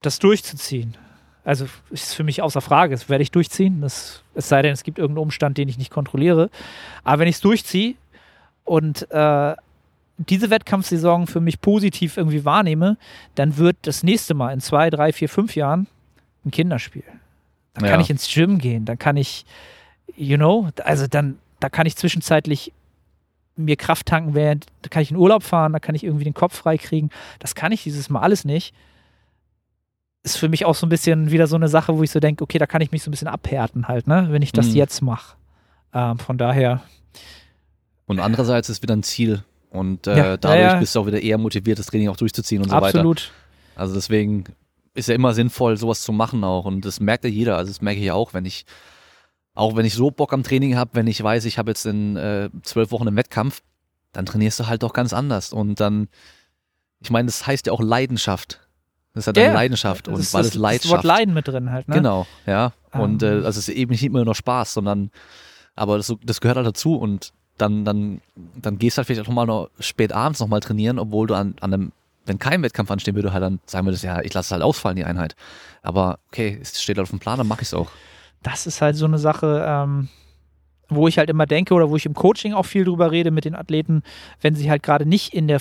das durchzuziehen, also ist für mich außer Frage, das werde ich durchziehen, das, es sei denn, es gibt irgendeinen Umstand, den ich nicht kontrolliere, aber wenn ich es durchziehe und äh, diese Wettkampfsaison für mich positiv irgendwie wahrnehme, dann wird das nächste Mal in zwei, drei, vier, fünf Jahren ein Kinderspiel. Dann ja. kann ich ins Gym gehen, dann kann ich, you know, also dann, da kann ich zwischenzeitlich mir Kraft tanken, während, da kann ich in Urlaub fahren, da kann ich irgendwie den Kopf freikriegen, das kann ich dieses Mal alles nicht. Ist für mich auch so ein bisschen wieder so eine Sache, wo ich so denke, okay, da kann ich mich so ein bisschen abhärten halt, ne, wenn ich das mhm. jetzt mache. Ähm, von daher. Und andererseits ist wieder ein Ziel und äh, ja, dadurch ja, ja. bist du auch wieder eher motiviert, das Training auch durchzuziehen und so Absolut. weiter. Absolut. Also deswegen ist ja immer sinnvoll, sowas zu machen auch und das merkt ja jeder, also das merke ich ja auch, wenn ich, auch wenn ich so Bock am Training habe, wenn ich weiß, ich habe jetzt in äh, zwölf Wochen einen Wettkampf, dann trainierst du halt doch ganz anders und dann, ich meine, das heißt ja auch Leidenschaft. Das ist halt ja, eine Leidenschaft und ist, weil es Leidenschaft. Das Wort Leiden mit drin halt, ne? Genau, ja. Um. Und äh, also es ist eben nicht immer nur Spaß, sondern, aber das, das gehört halt dazu und dann, dann, dann gehst du halt vielleicht auch nochmal noch spät abends nochmal trainieren, obwohl du an, an einem, wenn kein Wettkampf anstehen würde, halt dann sagen würdest, ja, ich lasse es halt ausfallen, die Einheit. Aber okay, es steht halt auf dem Plan, dann mache ich es auch. Das ist halt so eine Sache, ähm, wo ich halt immer denke oder wo ich im Coaching auch viel drüber rede mit den Athleten, wenn sie halt gerade nicht in der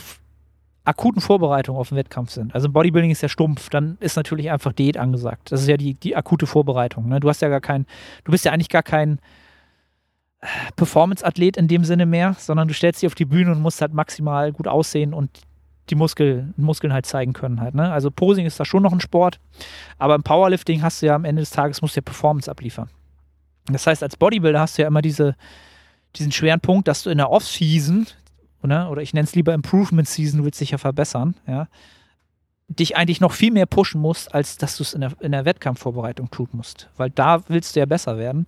akuten Vorbereitung auf den Wettkampf sind. Also Bodybuilding ist ja stumpf, dann ist natürlich einfach Diät angesagt. Das ist ja die, die akute Vorbereitung. Ne? Du hast ja gar keinen, du bist ja eigentlich gar kein Performance-Athlet in dem Sinne mehr, sondern du stellst dich auf die Bühne und musst halt maximal gut aussehen und die Muskel, Muskeln halt zeigen können halt. Ne? Also Posing ist da schon noch ein Sport, aber im Powerlifting hast du ja am Ende des Tages, musst du ja Performance abliefern. Das heißt, als Bodybuilder hast du ja immer diese, diesen schweren Punkt, dass du in der Off-Season Oder, oder ich nenne es lieber Improvement Season, du willst dich ja verbessern, ja, dich eigentlich noch viel mehr pushen musst, als dass du es in der, in der Wettkampfvorbereitung tun musst. Weil da willst du ja besser werden.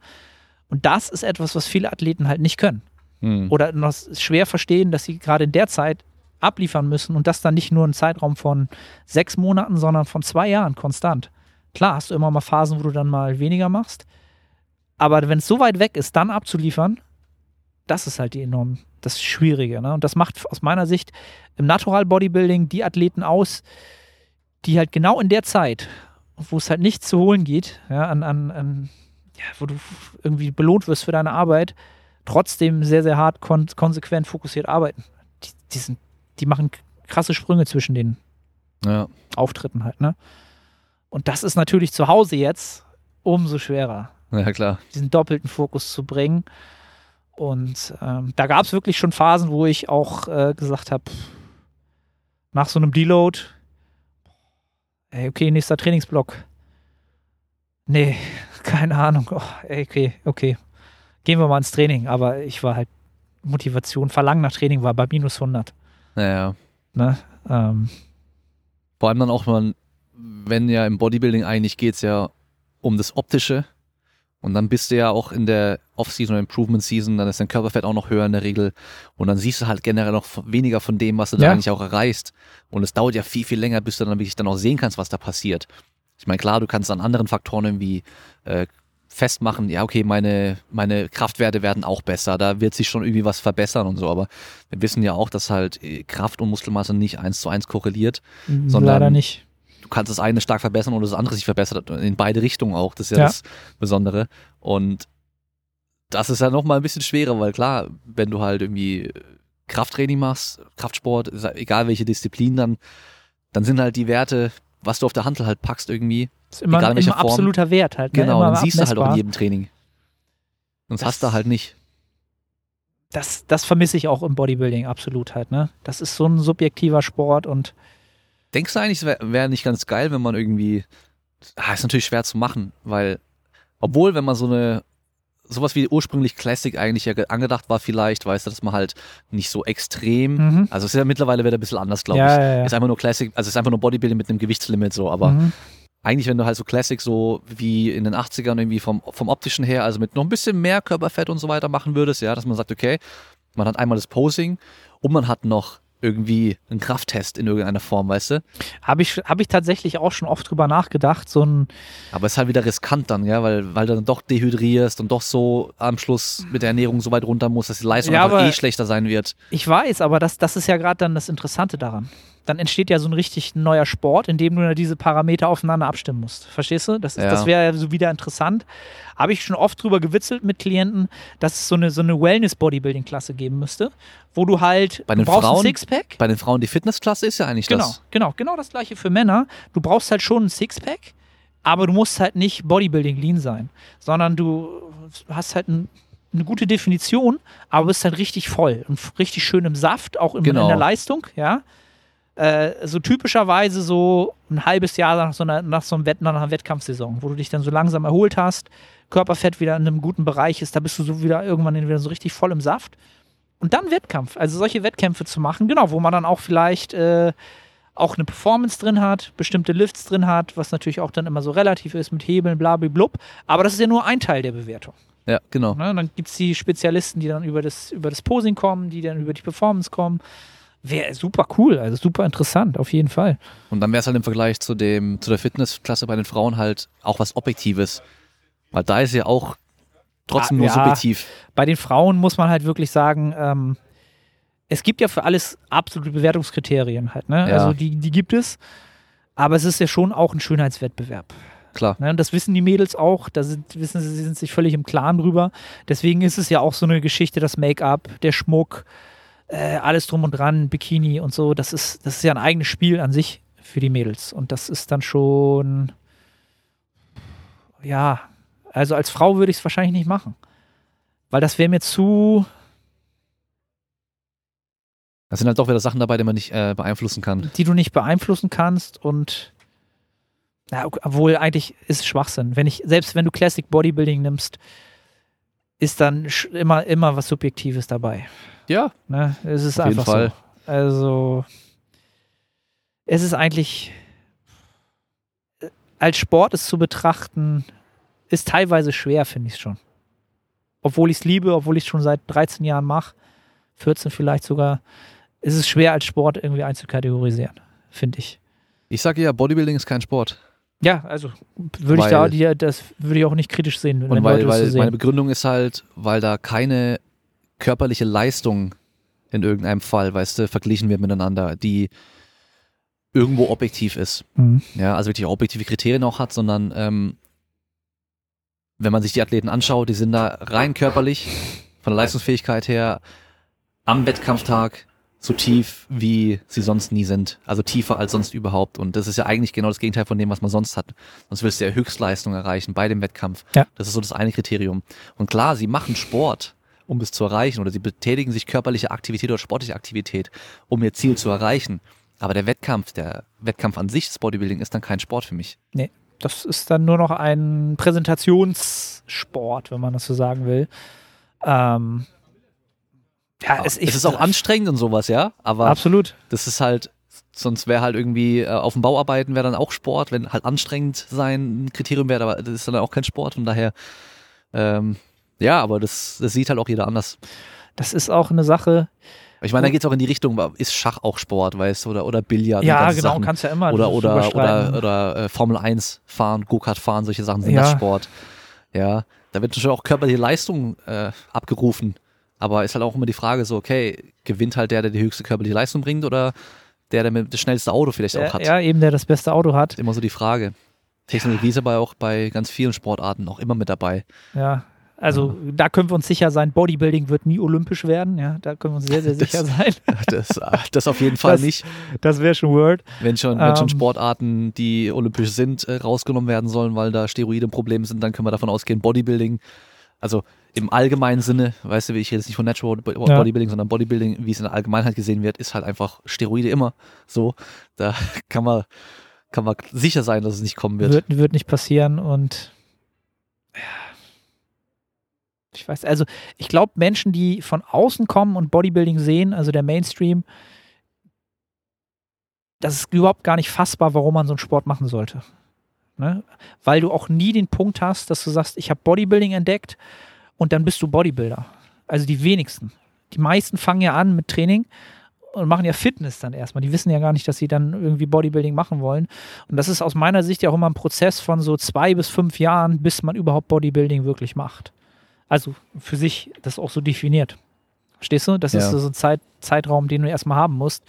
Und das ist etwas, was viele Athleten halt nicht können. Hm. Oder noch schwer verstehen, dass sie gerade in der Zeit abliefern müssen und das dann nicht nur ein Zeitraum von sechs Monaten, sondern von zwei Jahren konstant. Klar, hast du immer mal Phasen, wo du dann mal weniger machst. Aber wenn es so weit weg ist, dann abzuliefern, das ist halt die enorm, das Schwierige. Ne? Und das macht aus meiner Sicht im Natural Bodybuilding die Athleten aus, die halt genau in der Zeit, wo es halt nichts zu holen geht, ja, an, an, an, ja, wo du irgendwie belohnt wirst für deine Arbeit, trotzdem sehr, sehr hart, kon- konsequent, fokussiert arbeiten. Die, die, sind, die machen krasse Sprünge zwischen den ja. Auftritten halt. Ne? Und das ist natürlich zu Hause jetzt umso schwerer. Ja, klar. Diesen doppelten Fokus zu bringen. Und ähm, da gab es wirklich schon Phasen, wo ich auch äh, gesagt habe, nach so einem Deload, ey, okay, nächster Trainingsblock. Nee, keine Ahnung. Oh, ey, okay, okay. Gehen wir mal ins Training. Aber ich war halt, Motivation, Verlangen nach Training war bei minus hundert. Naja. Ne? Ähm. Vor allem dann auch, man, wenn ja im Bodybuilding eigentlich geht es ja um das Optische. Und dann bist du ja auch in der Off-Season oder Improvement-Season, dann ist dein Körperfett auch noch höher in der Regel. Und dann siehst du halt generell noch weniger von dem, was du ja. da eigentlich auch erreichst. Und es dauert ja viel, viel länger, bis du dann wirklich dann auch sehen kannst, was da passiert. Ich meine, klar, du kannst an anderen Faktoren irgendwie äh, festmachen, ja, okay, meine, meine Kraftwerte werden auch besser, da wird sich schon irgendwie was verbessern und so. Aber wir wissen ja auch, dass halt Kraft und Muskelmasse nicht eins zu eins korreliert. Leider sondern nicht. Du kannst das eine stark verbessern oder das andere sich verbessert, in beide Richtungen auch, das ist ja, ja. das Besondere und das ist ja nochmal ein bisschen schwerer, weil klar, wenn du halt irgendwie Krafttraining machst, Kraftsport, egal welche Disziplin, dann, dann sind halt die Werte, was du auf der Hantel halt packst irgendwie, ist immer, egal in welcher immer Form. Absoluter Wert halt. Ne? Genau, immer dann siehst abmessbar. Du halt auch in jedem Training. Sonst das hast du halt nicht. das, das vermisse ich auch im Bodybuilding absolut halt, ne? Das ist so ein subjektiver Sport und. Denkst du eigentlich, es wäre wär nicht ganz geil, wenn man irgendwie, ah, ist natürlich schwer zu machen, weil, obwohl, wenn man so eine, sowas wie ursprünglich Classic eigentlich ja angedacht war vielleicht, weißt du, dass man halt nicht so extrem, mhm. also es ist ja mittlerweile wieder ein bisschen anders, glaube ja, ich. Ja, ja. Ist einfach nur Classic, also es ist einfach nur Bodybuilding mit einem Gewichtslimit so, aber mhm. eigentlich, wenn du halt so Classic so wie in den achtzigern irgendwie vom, vom optischen her, also mit noch ein bisschen mehr Körperfett und so weiter machen würdest, ja, dass man sagt, okay, man hat einmal das Posing und man hat noch irgendwie einen Krafttest in irgendeiner Form, weißt du? Habe ich, hab ich tatsächlich auch schon oft drüber nachgedacht, so ein... Aber es ist halt wieder riskant dann, ja, weil, weil du dann doch dehydrierst und doch so am Schluss mit der Ernährung so weit runter musst, dass die Leistung ja, einfach eh schlechter sein wird. Ich weiß, aber das, das ist ja gerade dann das Interessante daran. Dann entsteht ja so ein richtig neuer Sport, in dem du diese Parameter aufeinander abstimmen musst. Verstehst du? Das, ja. das wäre ja so wieder interessant. Habe ich schon oft drüber gewitzelt mit Klienten, dass es so eine, so eine Wellness-Bodybuilding-Klasse geben müsste, wo du halt, bei den du brauchst Frauen, ein Sixpack. Bei den Frauen die Fitnessklasse ist ja eigentlich genau, das. Genau, genau das gleiche für Männer. Du brauchst halt schon ein Sixpack, aber du musst halt nicht Bodybuilding-lean sein, sondern du hast halt ein... eine gute Definition, aber bist halt richtig voll und richtig schön im Saft, auch in, genau. in der Leistung, ja. Äh, so typischerweise so ein halbes Jahr nach so einer, nach so einem Wett, nach einer Wettkampfsaison, wo du dich dann so langsam erholt hast, Körperfett wieder in einem guten Bereich ist, da bist du so wieder irgendwann wieder so richtig voll im Saft. Und dann Wettkampf, also solche Wettkämpfe zu machen, genau, wo man dann auch vielleicht äh, auch eine Performance drin hat, bestimmte Lifts drin hat, was natürlich auch dann immer so relativ ist mit Hebeln, blablablub, aber das ist ja nur ein Teil der Bewertung. Ja, genau. Ne? Und dann gibt es die Spezialisten, die dann über das, über das Posing kommen, die dann über die Performance kommen. Wäre super cool, also super interessant, auf jeden Fall. Und dann wäre es halt im Vergleich zu dem zu der Fitnessklasse bei den Frauen halt auch was Objektives. Weil da ist ja auch trotzdem ah, nur ja, subjektiv. Bei den Frauen muss man halt wirklich sagen, ähm, es gibt ja für alles absolute Bewertungskriterien halt, ne? Ja. Also die, die gibt es, aber es ist ja schon auch ein Schönheitswettbewerb. Klar. Ne, und das wissen die Mädels auch, da sind, wissen sie, sie sind sich völlig im Klaren drüber. Deswegen ist es ja auch so eine Geschichte, das Make-up, der Schmuck, äh, alles drum und dran, Bikini und so, das ist, das ist ja ein eigenes Spiel an sich für die Mädels. Und das ist dann schon, ja, also als Frau würde ich es wahrscheinlich nicht machen. Weil das wäre mir zu... Das sind halt doch wieder Sachen dabei, die man nicht äh, beeinflussen kann. Die du nicht beeinflussen kannst und... Na, obwohl eigentlich ist es Schwachsinn. Wenn ich, selbst wenn du Classic Bodybuilding nimmst, ist dann sch- immer, immer was Subjektives dabei. Ja. Ne? Es ist auf einfach jeden Fall. So. Also, es ist eigentlich, als Sport es zu betrachten, ist teilweise schwer, finde ich schon. Obwohl ich es liebe, obwohl ich es schon seit dreizehn Jahren mache, vierzehn vielleicht sogar, ist es schwer, als Sport irgendwie einzukategorisieren, finde ich. Ich sage ja, Bodybuilding ist kein Sport. Ja, also würde ich da, die, das würde ich auch nicht kritisch sehen. Und weil, weil sehen. Meine Begründung ist halt, weil da keine körperliche Leistung in irgendeinem Fall, weißt du, verglichen wird miteinander, die irgendwo objektiv ist. Mhm. Ja, also wirklich objektive Kriterien auch hat, sondern ähm, wenn man sich die Athleten anschaut, die sind da rein körperlich, von der Leistungsfähigkeit her, am Wettkampftag so tief, wie sie sonst nie sind. Also tiefer als sonst überhaupt. Und das ist ja eigentlich genau das Gegenteil von dem, was man sonst hat. Sonst willst du ja Höchstleistung erreichen bei dem Wettkampf. Ja. Das ist so das eine Kriterium. Und klar, sie machen Sport, um es zu erreichen. Oder sie betätigen sich körperliche Aktivität oder sportliche Aktivität, um ihr Ziel zu erreichen. Aber der Wettkampf, der Wettkampf an sich, das Bodybuilding, ist dann kein Sport für mich. Nee, das ist dann nur noch ein Präsentationssport, wenn man das so sagen will. Ähm... Ja, es, es ist auch anstrengend und sowas, ja, aber absolut. Das ist halt, sonst wäre halt irgendwie äh, auf dem Bau arbeiten wäre dann auch Sport, wenn halt anstrengend sein ein Kriterium wäre, aber das ist dann auch kein Sport, von daher, ähm, ja, aber das, das sieht halt auch jeder anders. Das ist auch eine Sache. Ich meine, da geht es auch in die Richtung, ist Schach auch Sport, weißt du, oder, oder Billard. Ja, genau, Sachen. Kannst ja immer oder Oder, oder, oder äh, Formel eins fahren, Go-Kart fahren, solche Sachen sind ja. Das Sport. Ja, da wird schon auch körperliche Leistung äh, abgerufen. Aber ist halt auch immer die Frage so, okay, gewinnt halt der, der die höchste körperliche Leistung bringt oder der, der das schnellste Auto vielleicht auch hat? Ja, eben der das beste Auto hat. Immer so die Frage. Technologie ist aber auch bei ganz vielen Sportarten auch immer mit dabei. Ja, also ja. Da können wir uns sicher sein, Bodybuilding wird nie olympisch werden. Ja, da können wir uns sehr, sehr sicher das, sein. Das, das auf jeden Fall das, nicht. Das wäre schon Word. Wenn schon, wenn schon ähm, Sportarten, die olympisch sind, rausgenommen werden sollen, weil da Steroide ein Problem sind, dann können wir davon ausgehen, Bodybuilding Also im allgemeinen Sinne, weißt du, wie ich jetzt nicht von Natural Bodybuilding, ja. sondern Bodybuilding, wie es in der Allgemeinheit gesehen wird, ist halt einfach Steroide immer so. Da kann man, kann man sicher sein, dass es nicht kommen wird. Wird, wird nicht passieren und ja. Ich weiß, also ich glaube, Menschen, die von außen kommen und Bodybuilding sehen, also der Mainstream, das ist überhaupt gar nicht fassbar, warum man so einen Sport machen sollte. Ne? Weil du auch nie den Punkt hast, dass du sagst, ich habe Bodybuilding entdeckt und dann bist du Bodybuilder. Also die wenigsten. Die meisten fangen ja an mit Training und machen ja Fitness dann erstmal. Die wissen ja gar nicht, dass sie dann irgendwie Bodybuilding machen wollen. Und das ist aus meiner Sicht ja auch immer ein Prozess von so zwei bis fünf Jahren, bis man überhaupt Bodybuilding wirklich macht. Also für sich das auch so definiert. Verstehst du? Das ja. ist so ein Zeit, Zeitraum, den du erstmal haben musst.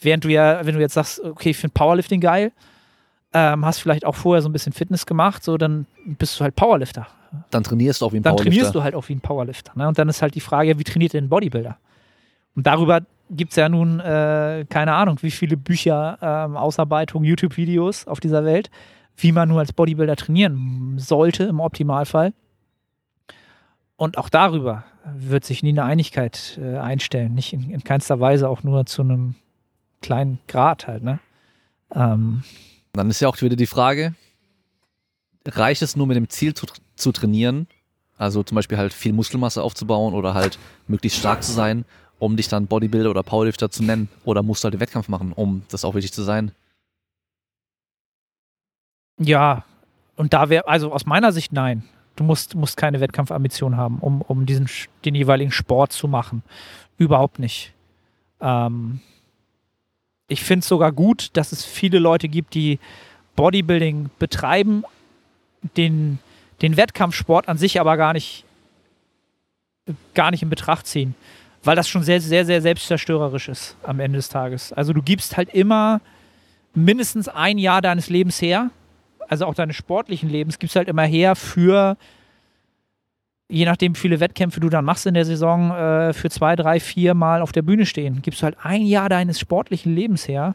Während du ja, wenn du jetzt sagst, okay, ich finde Powerlifting geil, ähm, hast vielleicht auch vorher so ein bisschen Fitness gemacht, so dann bist du halt Powerlifter. Dann trainierst du auch wie ein dann Powerlifter. Dann trainierst du halt auch wie ein Powerlifter. Ne? Und dann ist halt die Frage, wie trainiert denn ein Bodybuilder? Und darüber gibt es ja nun, äh, keine Ahnung, wie viele Bücher, ähm, Ausarbeitungen, YouTube-Videos auf dieser Welt, wie man nur als Bodybuilder trainieren sollte im Optimalfall. Und auch darüber wird sich nie eine Einigkeit äh, einstellen. Nicht in, in keinster Weise, auch nur zu einem kleinen Grad halt. Ne? Ähm. Dann ist ja auch wieder die Frage, reicht es nur mit dem Ziel zu, zu trainieren, also zum Beispiel halt viel Muskelmasse aufzubauen oder halt möglichst stark zu sein, um dich dann Bodybuilder oder Powerlifter zu nennen? Oder musst du halt den Wettkampf machen, um das auch wirklich zu sein? Ja, und da wäre, also aus meiner Sicht nein. Du musst, musst keine Wettkampfambition haben, um, um diesen, den jeweiligen Sport zu machen. Überhaupt nicht. Ähm, ich finde es sogar gut, dass es viele Leute gibt, die Bodybuilding betreiben, den, den Wettkampfsport an sich aber gar nicht, gar nicht in Betracht ziehen. Weil das schon sehr, sehr, sehr selbstzerstörerisch ist am Ende des Tages. Also du gibst halt immer mindestens ein Jahr deines Lebens her, also auch deines sportlichen Lebens, gibst du halt immer her für, je nachdem wie viele Wettkämpfe du dann machst in der Saison, äh, für zwei, drei, vier Mal auf der Bühne stehen. Gibst du halt ein Jahr deines sportlichen Lebens her.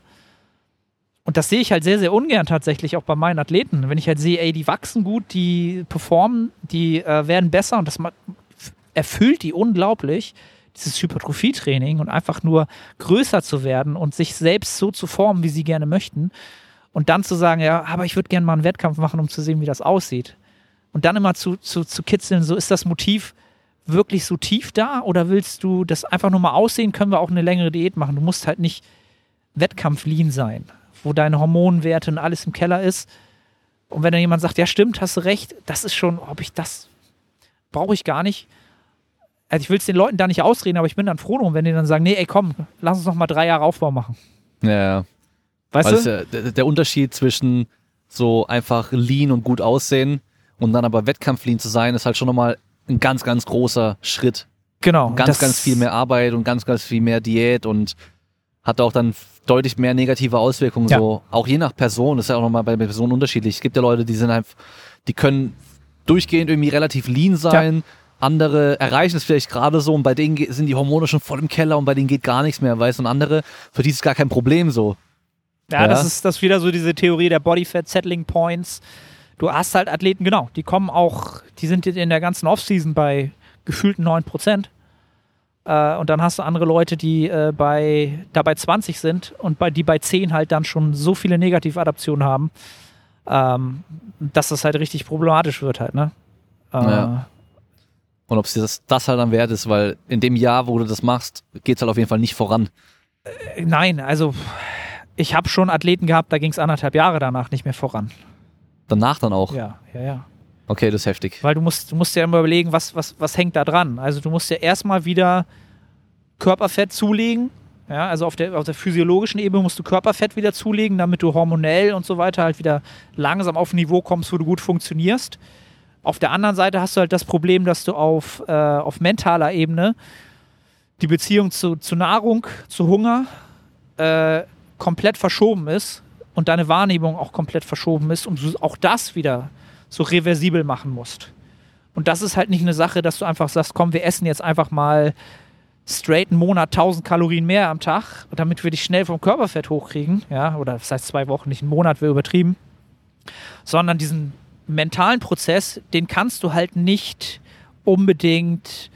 Und das sehe ich halt sehr, sehr ungern tatsächlich auch bei meinen Athleten. Wenn ich halt sehe, ey, die wachsen gut, die performen, die äh, werden besser und das erfüllt die unglaublich, dieses Hypertrophietraining und einfach nur größer zu werden und sich selbst so zu formen, wie sie gerne möchten. Und dann zu sagen, ja, aber ich würde gerne mal einen Wettkampf machen, um zu sehen, wie das aussieht. Und dann immer zu, zu, zu kitzeln, so ist das Motiv wirklich so tief da oder willst du das einfach nur mal aussehen, können wir auch eine längere Diät machen. Du musst halt nicht Wettkampf-lean sein, wo deine Hormonwerte und alles im Keller ist. Und wenn dann jemand sagt, ja stimmt, hast du recht, das ist schon, ob ich das, brauche ich gar nicht. Also ich will es den Leuten da nicht ausreden, aber ich bin dann froh drum, wenn die dann sagen, nee, ey komm, lass uns noch mal drei Jahre Aufbau machen. Ja, ja. Weißt du? Also der, der Unterschied zwischen so einfach lean und gut aussehen und dann aber Wettkampf-lean zu sein, ist halt schon nochmal ein ganz, ganz großer Schritt. Genau. Und ganz, ganz viel mehr Arbeit und ganz, ganz viel mehr Diät und hat auch dann deutlich mehr negative Auswirkungen. Ja. So. Auch je nach Person, das ist ja auch nochmal bei Personen unterschiedlich. Es gibt ja Leute, die sind einfach, die können durchgehend irgendwie relativ lean sein. Ja. Andere erreichen es vielleicht gerade so und bei denen sind die Hormone schon voll im Keller und bei denen geht gar nichts mehr, weißt du. Und andere, für die ist es gar kein Problem so. Ja, ja, das ist das wieder so diese Theorie der Bodyfat Settling Points. Du hast halt Athleten, genau, die kommen auch, die sind in der ganzen Offseason bei gefühlten neun Prozent. Äh, und dann hast du andere Leute, die äh, bei, da bei zwanzig sind und bei, die bei zehn halt dann schon so viele Negativadaptionen haben, ähm, dass das halt richtig problematisch wird halt, ne? Äh, ja. Und ob es das, das halt dann wert ist, weil in dem Jahr, wo du das machst, geht es halt auf jeden Fall nicht voran. Äh, nein, also... Ich habe schon Athleten gehabt, da ging es anderthalb Jahre danach nicht mehr voran. Danach dann auch? Ja, ja, ja. Okay, das ist heftig. Weil du musst, du musst ja immer überlegen, was, was, was hängt da dran. Also du musst ja erstmal wieder Körperfett zulegen. Ja, also auf der, auf der physiologischen Ebene musst du Körperfett wieder zulegen, damit du hormonell und so weiter halt wieder langsam auf ein Niveau kommst, wo du gut funktionierst. Auf der anderen Seite hast du halt das Problem, dass du auf, äh, auf mentaler Ebene die Beziehung zu, zu Nahrung, zu Hunger, äh, komplett verschoben ist und deine Wahrnehmung auch komplett verschoben ist und du auch das wieder so reversibel machen musst. Und das ist halt nicht eine Sache, dass du einfach sagst, komm, wir essen jetzt einfach mal straight einen Monat tausend Kalorien mehr am Tag, damit wir dich schnell vom Körperfett hochkriegen, ja, oder das heißt zwei Wochen, nicht einen Monat, wäre übertrieben, sondern diesen mentalen Prozess, den kannst du halt nicht unbedingt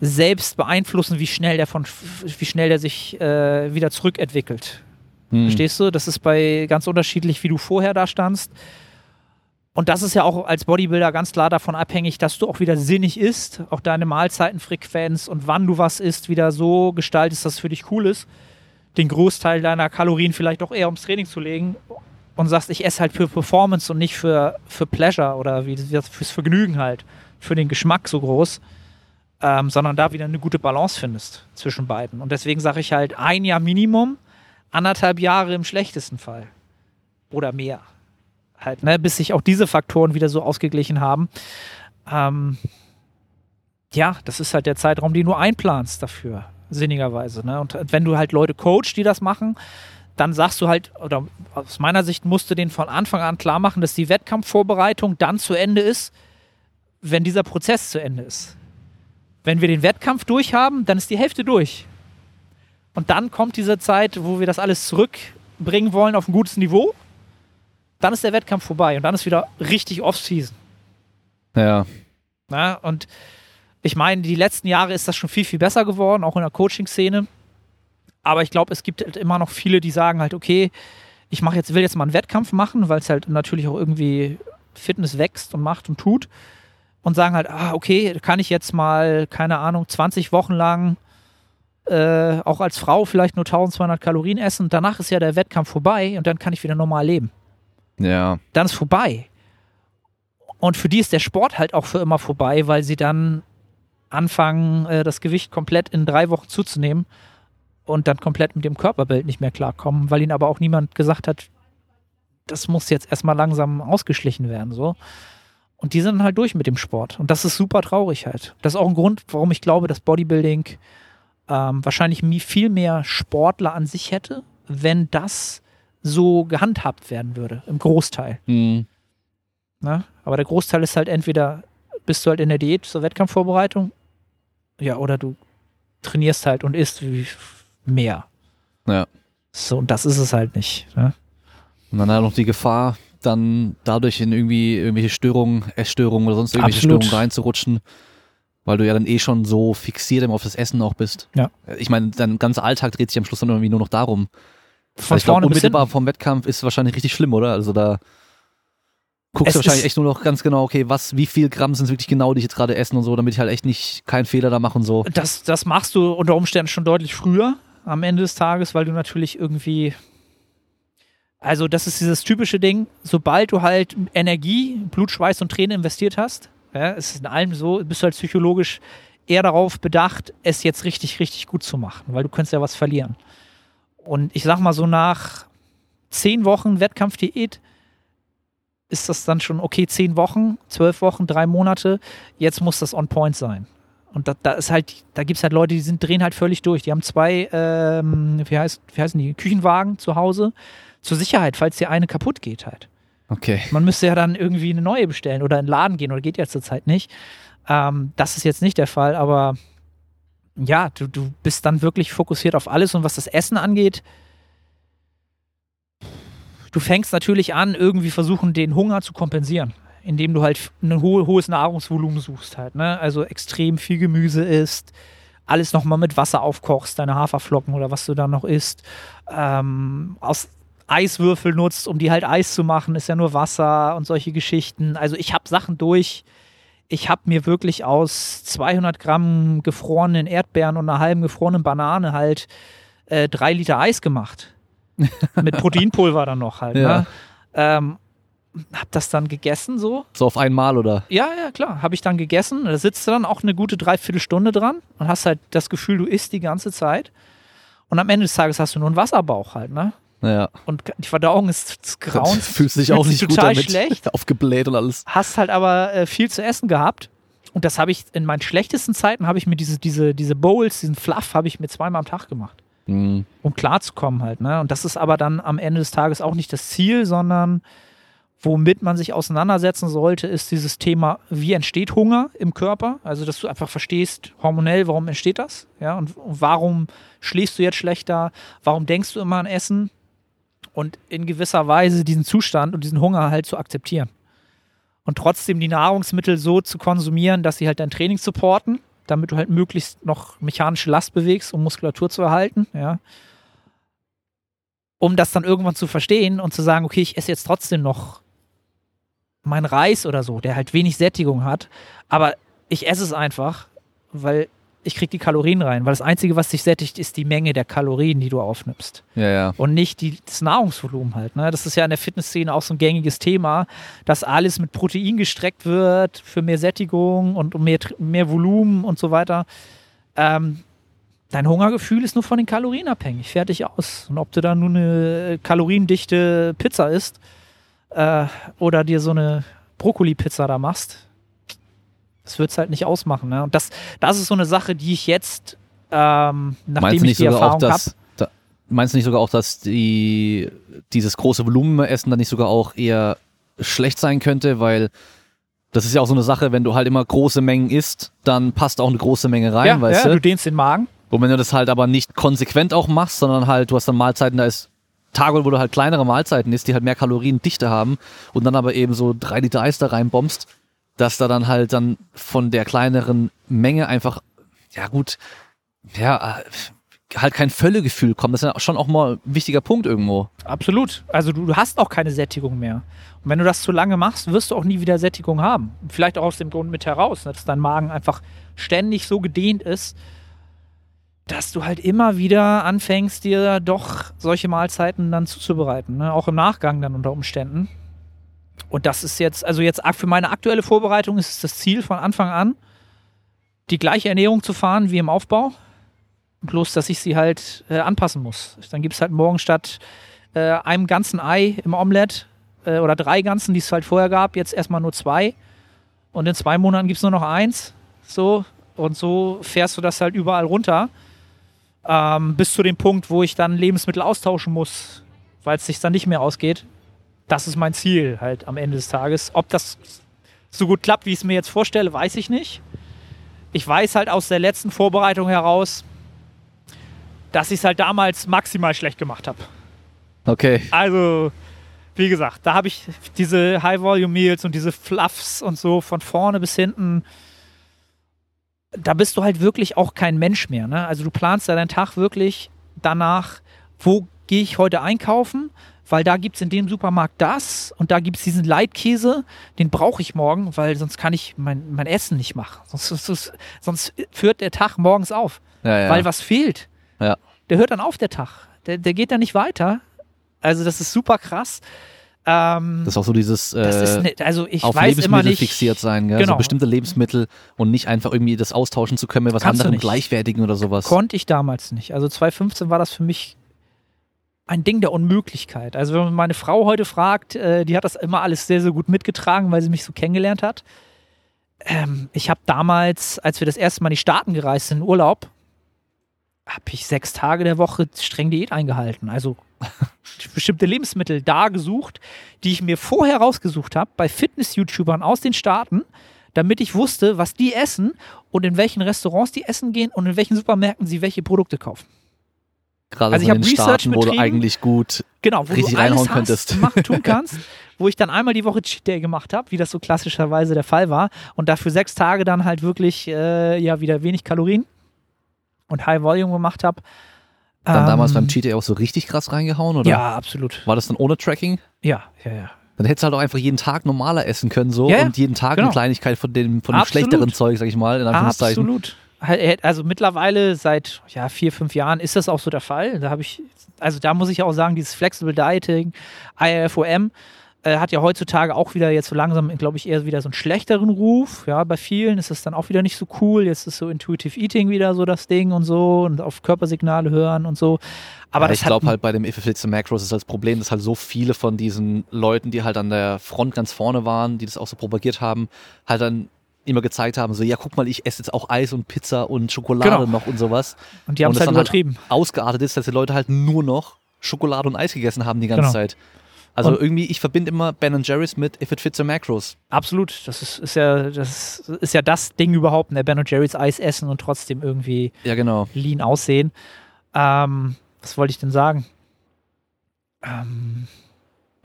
selbst beeinflussen, wie schnell der, von, wie schnell der sich äh, wieder zurückentwickelt. Hm. Verstehst du? Das ist bei ganz unterschiedlich, wie du vorher da standst. Und das ist ja auch als Bodybuilder ganz klar davon abhängig, dass du auch wieder sinnig isst, auch deine Mahlzeitenfrequenz und wann du was isst, wieder so gestaltest, dass es für dich cool ist, den Großteil deiner Kalorien vielleicht auch eher ums Training zu legen und sagst, ich esse halt für Performance und nicht für, für Pleasure oder wie, fürs Vergnügen halt, für den Geschmack so groß, ähm, sondern da wieder eine gute Balance findest zwischen beiden. Und deswegen sage ich halt, ein Jahr Minimum, anderthalb Jahre im schlechtesten Fall oder mehr. Halt, ne, bis sich auch diese Faktoren wieder so ausgeglichen haben. Ähm, ja, das ist halt der Zeitraum, den du einplanst dafür, sinnigerweise. Ne? Und wenn du halt Leute coachst, die das machen, dann sagst du halt, oder aus meiner Sicht musst du denen von Anfang an klar machen, dass die Wettkampfvorbereitung dann zu Ende ist, wenn dieser Prozess zu Ende ist. Wenn wir den Wettkampf durch haben, dann ist die Hälfte durch. Und dann kommt diese Zeit, wo wir das alles zurückbringen wollen auf ein gutes Niveau. Dann ist der Wettkampf vorbei und dann ist wieder richtig Off-Season. Ja. Na, und ich meine, die letzten Jahre ist das schon viel, viel besser geworden, auch in der Coaching-Szene. Aber ich glaube, es gibt halt immer noch viele, die sagen halt, okay, ich mach jetzt, will jetzt mal einen Wettkampf machen, weil es halt natürlich auch irgendwie Fitness wächst und macht und tut. Und sagen halt, ah, okay, kann ich jetzt mal, keine Ahnung, zwanzig Wochen lang äh, auch als Frau vielleicht nur zwölfhundert Kalorien essen. Und danach ist ja der Wettkampf vorbei und dann kann ich wieder normal leben. Ja. Dann ist vorbei. Und für die ist der Sport halt auch für immer vorbei, weil sie dann anfangen, das Gewicht komplett in drei Wochen zuzunehmen und dann komplett mit dem Körperbild nicht mehr klarkommen, weil ihnen aber auch niemand gesagt hat, das muss jetzt erstmal langsam ausgeschlichen werden. So. Und die sind halt durch mit dem Sport. Und das ist super traurig halt. Das ist auch ein Grund, warum ich glaube, dass Bodybuilding ähm, wahrscheinlich viel mehr Sportler an sich hätte, wenn das so gehandhabt werden würde, im Großteil. Mhm. Na, aber der Großteil ist halt entweder, bist du halt in der Diät zur Wettkampfvorbereitung, ja, oder du trainierst halt und isst mehr. Ja. So, und das ist es halt nicht. Ne? Und dann halt noch die Gefahr, dann dadurch in irgendwie irgendwelche Störungen, Essstörungen oder sonst irgendwelche Absolut. Störungen reinzurutschen, weil du ja dann eh schon so fixiert auf das Essen auch bist. Ja. Ich meine, dein ganzer Alltag dreht sich am Schluss dann irgendwie nur noch darum. Von ich glaube, unmittelbar vom Wettkampf ist wahrscheinlich richtig schlimm, oder? Also da guckst es du wahrscheinlich echt nur noch ganz genau, okay, was, wie viel Gramm sind es wirklich genau, die ich jetzt gerade essen und so, damit ich halt echt nicht keinen Fehler da mache und so. Das, das machst du unter Umständen schon deutlich früher am Ende des Tages, weil du natürlich irgendwie, also das ist dieses typische Ding, sobald du halt Energie, Blut, Schweiß und Tränen investiert hast, ja, es ist in allem so, bist du halt psychologisch eher darauf bedacht, es jetzt richtig, richtig gut zu machen, weil du könntest ja was verlieren. Und ich sag mal so, nach zehn Wochen Wettkampfdiät ist das dann schon, okay, zehn Wochen, zwölf Wochen, drei Monate, jetzt muss das on point sein. Und da, da ist halt, da gibt es halt Leute, die sind, drehen halt völlig durch. Die haben zwei, ähm, wie, heißt, wie heißen die, Küchenwagen zu Hause, zur Sicherheit, falls dir eine kaputt geht halt. Okay. Man müsste ja dann irgendwie eine neue bestellen oder in den Laden gehen, oder geht ja zurzeit nicht. Ähm, das ist jetzt nicht der Fall, aber ja, du, du bist dann wirklich fokussiert auf alles. Und was das Essen angeht, du fängst natürlich an, irgendwie versuchen, den Hunger zu kompensieren, indem du halt ein ho- hohes Nahrungsvolumen suchst halt, ne? Also extrem viel Gemüse isst, alles nochmal mit Wasser aufkochst, deine Haferflocken oder was du dann noch isst, ähm, aus Eiswürfel nutzt, um die halt Eis zu machen, ist ja nur Wasser und solche Geschichten. Also ich habe Sachen durch, ich habe mir wirklich aus zweihundert Gramm gefrorenen Erdbeeren und einer halben gefrorenen Banane halt äh, drei Liter Eis gemacht. Mit Proteinpulver dann noch halt. Ja. Ne? Ähm, hab das dann gegessen so. So auf einmal, oder? Ja, ja, klar. Habe ich dann gegessen. Da sitzt du dann auch eine gute Dreiviertelstunde dran und hast halt das Gefühl, du isst die ganze Zeit. Und am Ende des Tages hast du nur einen Wasserbauch halt, ne? Ja. Und die Verdauung ist grauenhaft. Das fühlst dich auch nicht gut damit. Total schlecht. Aufgebläht und alles. Hast halt aber äh, viel zu essen gehabt. Und das habe ich in meinen schlechtesten Zeiten, habe ich mir diese, diese, diese Bowls, diesen Fluff, habe ich mir zweimal am Tag gemacht. Mhm. Um klarzukommen halt. Ne? Und das ist aber dann am Ende des Tages auch nicht das Ziel, sondern womit man sich auseinandersetzen sollte, ist dieses Thema, wie entsteht Hunger im Körper? Also, dass du einfach verstehst, hormonell, warum entsteht das? Ja, und, und warum schläfst du jetzt schlechter? Warum denkst du immer an Essen? Und in gewisser Weise diesen Zustand und diesen Hunger halt zu akzeptieren. und trotzdem die Nahrungsmittel so zu konsumieren, dass sie halt dein Training supporten, damit du halt möglichst noch mechanische Last bewegst, um Muskulatur zu erhalten, ja. Um das dann irgendwann zu verstehen und zu sagen, okay, ich esse jetzt trotzdem noch meinen Reis oder so, der halt wenig Sättigung hat, aber ich esse es einfach, weil ich kriege die Kalorien rein, weil das Einzige, was dich sättigt, ist die Menge der Kalorien, die du aufnimmst. Ja, ja. Und nicht die, das Nahrungsvolumen halt. Ne? Das ist ja in der Fitnessszene auch so ein gängiges Thema, dass alles mit Protein gestreckt wird für mehr Sättigung und mehr, mehr Volumen und so weiter. Ähm, dein Hungergefühl ist nur von den Kalorien abhängig. Fertig, aus. Und ob du dann nur eine kaloriendichte Pizza isst äh, oder dir so eine Brokkoli-Pizza da machst, das wird es halt nicht ausmachen. Ne? Und das, das ist so eine Sache, die ich jetzt, ähm, nachdem ich die Erfahrung habe. Da, meinst du nicht sogar auch, dass die, dieses große Volumenessen dann nicht sogar auch eher schlecht sein könnte? Weil das ist ja auch so eine Sache, wenn du halt immer große Mengen isst, dann passt auch eine große Menge rein, ja, weißt ja, du? Du dehnst den Magen. Und wenn du das halt aber nicht konsequent auch machst, sondern halt, du hast dann Mahlzeiten, da ist Tage, wo du halt kleinere Mahlzeiten isst, die halt mehr Kaloriendichte haben und dann aber eben so drei Liter Eis da reinbombst, dass da dann halt dann von der kleineren Menge einfach, ja gut, ja, halt kein Völlegefühl kommt. Das ist ja schon auch mal ein wichtiger Punkt irgendwo. Absolut. Also du, du hast auch keine Sättigung mehr. Und wenn du das zu lange machst, wirst du auch nie wieder Sättigung haben. Vielleicht auch aus dem Grund mit heraus, dass dein Magen einfach ständig so gedehnt ist, dass du halt immer wieder anfängst, dir doch solche Mahlzeiten dann zuzubereiten. Ne? Auch im Nachgang dann unter Umständen. Und das ist jetzt, also jetzt für meine aktuelle Vorbereitung ist es das Ziel von Anfang an, die gleiche Ernährung zu fahren wie im Aufbau, bloß dass ich sie halt äh, anpassen muss. Dann gibt es halt morgen statt äh, einem ganzen Ei im Omelett äh, oder drei ganzen, die es halt vorher gab, jetzt erstmal nur zwei und in zwei Monaten gibt es nur noch eins. So, und so fährst du das halt überall runter, ähm, bis zu dem Punkt, wo ich dann Lebensmittel austauschen muss, weil es sich dann nicht mehr ausgeht. Das ist mein Ziel halt am Ende des Tages. Ob das so gut klappt, wie ich es mir jetzt vorstelle, weiß ich nicht. Ich weiß halt aus der letzten Vorbereitung heraus, dass ich es halt damals maximal schlecht gemacht habe. Okay. Also, wie gesagt, da habe ich diese High-Volume-Meals und diese Fluffs und so von vorne bis hinten. Da bist du halt wirklich auch kein Mensch mehr. Ne? Also du planst ja deinen Tag wirklich danach, wo gehe ich heute einkaufen, weil da gibt es in dem Supermarkt das und da gibt es diesen Leitkäse, den brauche ich morgen, weil sonst kann ich mein, mein Essen nicht machen. Sonst, sonst, sonst hört der Tag morgens auf, ja, ja. Weil was fehlt. Ja. Der hört dann auf, der Tag. Der, der geht dann nicht weiter. Also das ist super krass. Ähm, das ist auch so dieses äh, das ist ne, also ich auf weiß Lebensmittel immer nicht, fixiert sein. Gell? Genau. Also bestimmte Lebensmittel und nicht einfach irgendwie das austauschen zu können mit was anderem Gleichwertigen oder sowas. Konnte ich damals nicht. Also zwanzig fünfzehn war das für mich ein Ding der Unmöglichkeit. Also wenn man meine Frau heute fragt, äh, die hat das immer alles sehr, sehr gut mitgetragen, weil sie mich so kennengelernt hat. Ähm, ich habe damals, als wir das erste Mal in die Staaten gereist sind, in Urlaub, habe ich sechs Tage der Woche streng Diät eingehalten. Also bestimmte Lebensmittel da gesucht, die ich mir vorher rausgesucht habe, bei Fitness-YouTubern aus den Staaten, damit ich wusste, was die essen und in welchen Restaurants die essen gehen und in welchen Supermärkten sie welche Produkte kaufen. Gerade also ich habe Research betrieben, wo du eigentlich gut genau, wo richtig du reinhauen hast, könntest. Machen, tun kannst, wo ich dann einmal die Woche Cheat Day gemacht habe, wie das so klassischerweise der Fall war und dafür sechs Tage dann halt wirklich äh, ja wieder wenig Kalorien und High Volume gemacht habe. Dann ähm, damals beim Cheat Day auch so richtig krass reingehauen, oder? Ja, absolut. War das dann ohne Tracking? Ja, ja, ja. Dann hättest du halt auch einfach jeden Tag normaler essen können so ja, und jeden Tag genau. Eine Kleinigkeit von dem, von dem schlechteren Zeug, sag ich mal, in Anführungszeichen. Absolut. Also mittlerweile seit ja, vier, fünf Jahren ist das auch so der Fall. Da habe ich, also da muss ich auch sagen, dieses Flexible Dieting, I I F Y M, äh, hat ja heutzutage auch wieder jetzt so langsam, glaube ich, eher wieder so einen schlechteren Ruf. Ja, bei vielen ist das dann auch wieder nicht so cool. Jetzt ist so Intuitive Eating wieder so das Ding und so und auf Körpersignale hören und so. Aber ja, ich glaube halt bei dem If It Fits the Macros ist das Problem, dass halt so viele von diesen Leuten, die halt an der Front ganz vorne waren, die das auch so propagiert haben, halt dann immer gezeigt haben, so, ja, guck mal, ich esse jetzt auch Eis und Pizza und Schokolade genau. noch und sowas. Und die haben es halt übertrieben. Halt ausgeartet ist, dass die Leute halt nur noch Schokolade und Eis gegessen haben die ganze genau. Zeit. Also und irgendwie, ich verbinde immer Ben and Jerry's mit If It Fits the Macros. Absolut. Das ist, ist, ja, das ist ja das Ding überhaupt, ne? Ben and Jerry's Eis essen und trotzdem irgendwie ja, genau. lean aussehen. Ähm, was wollte ich denn sagen? Ähm,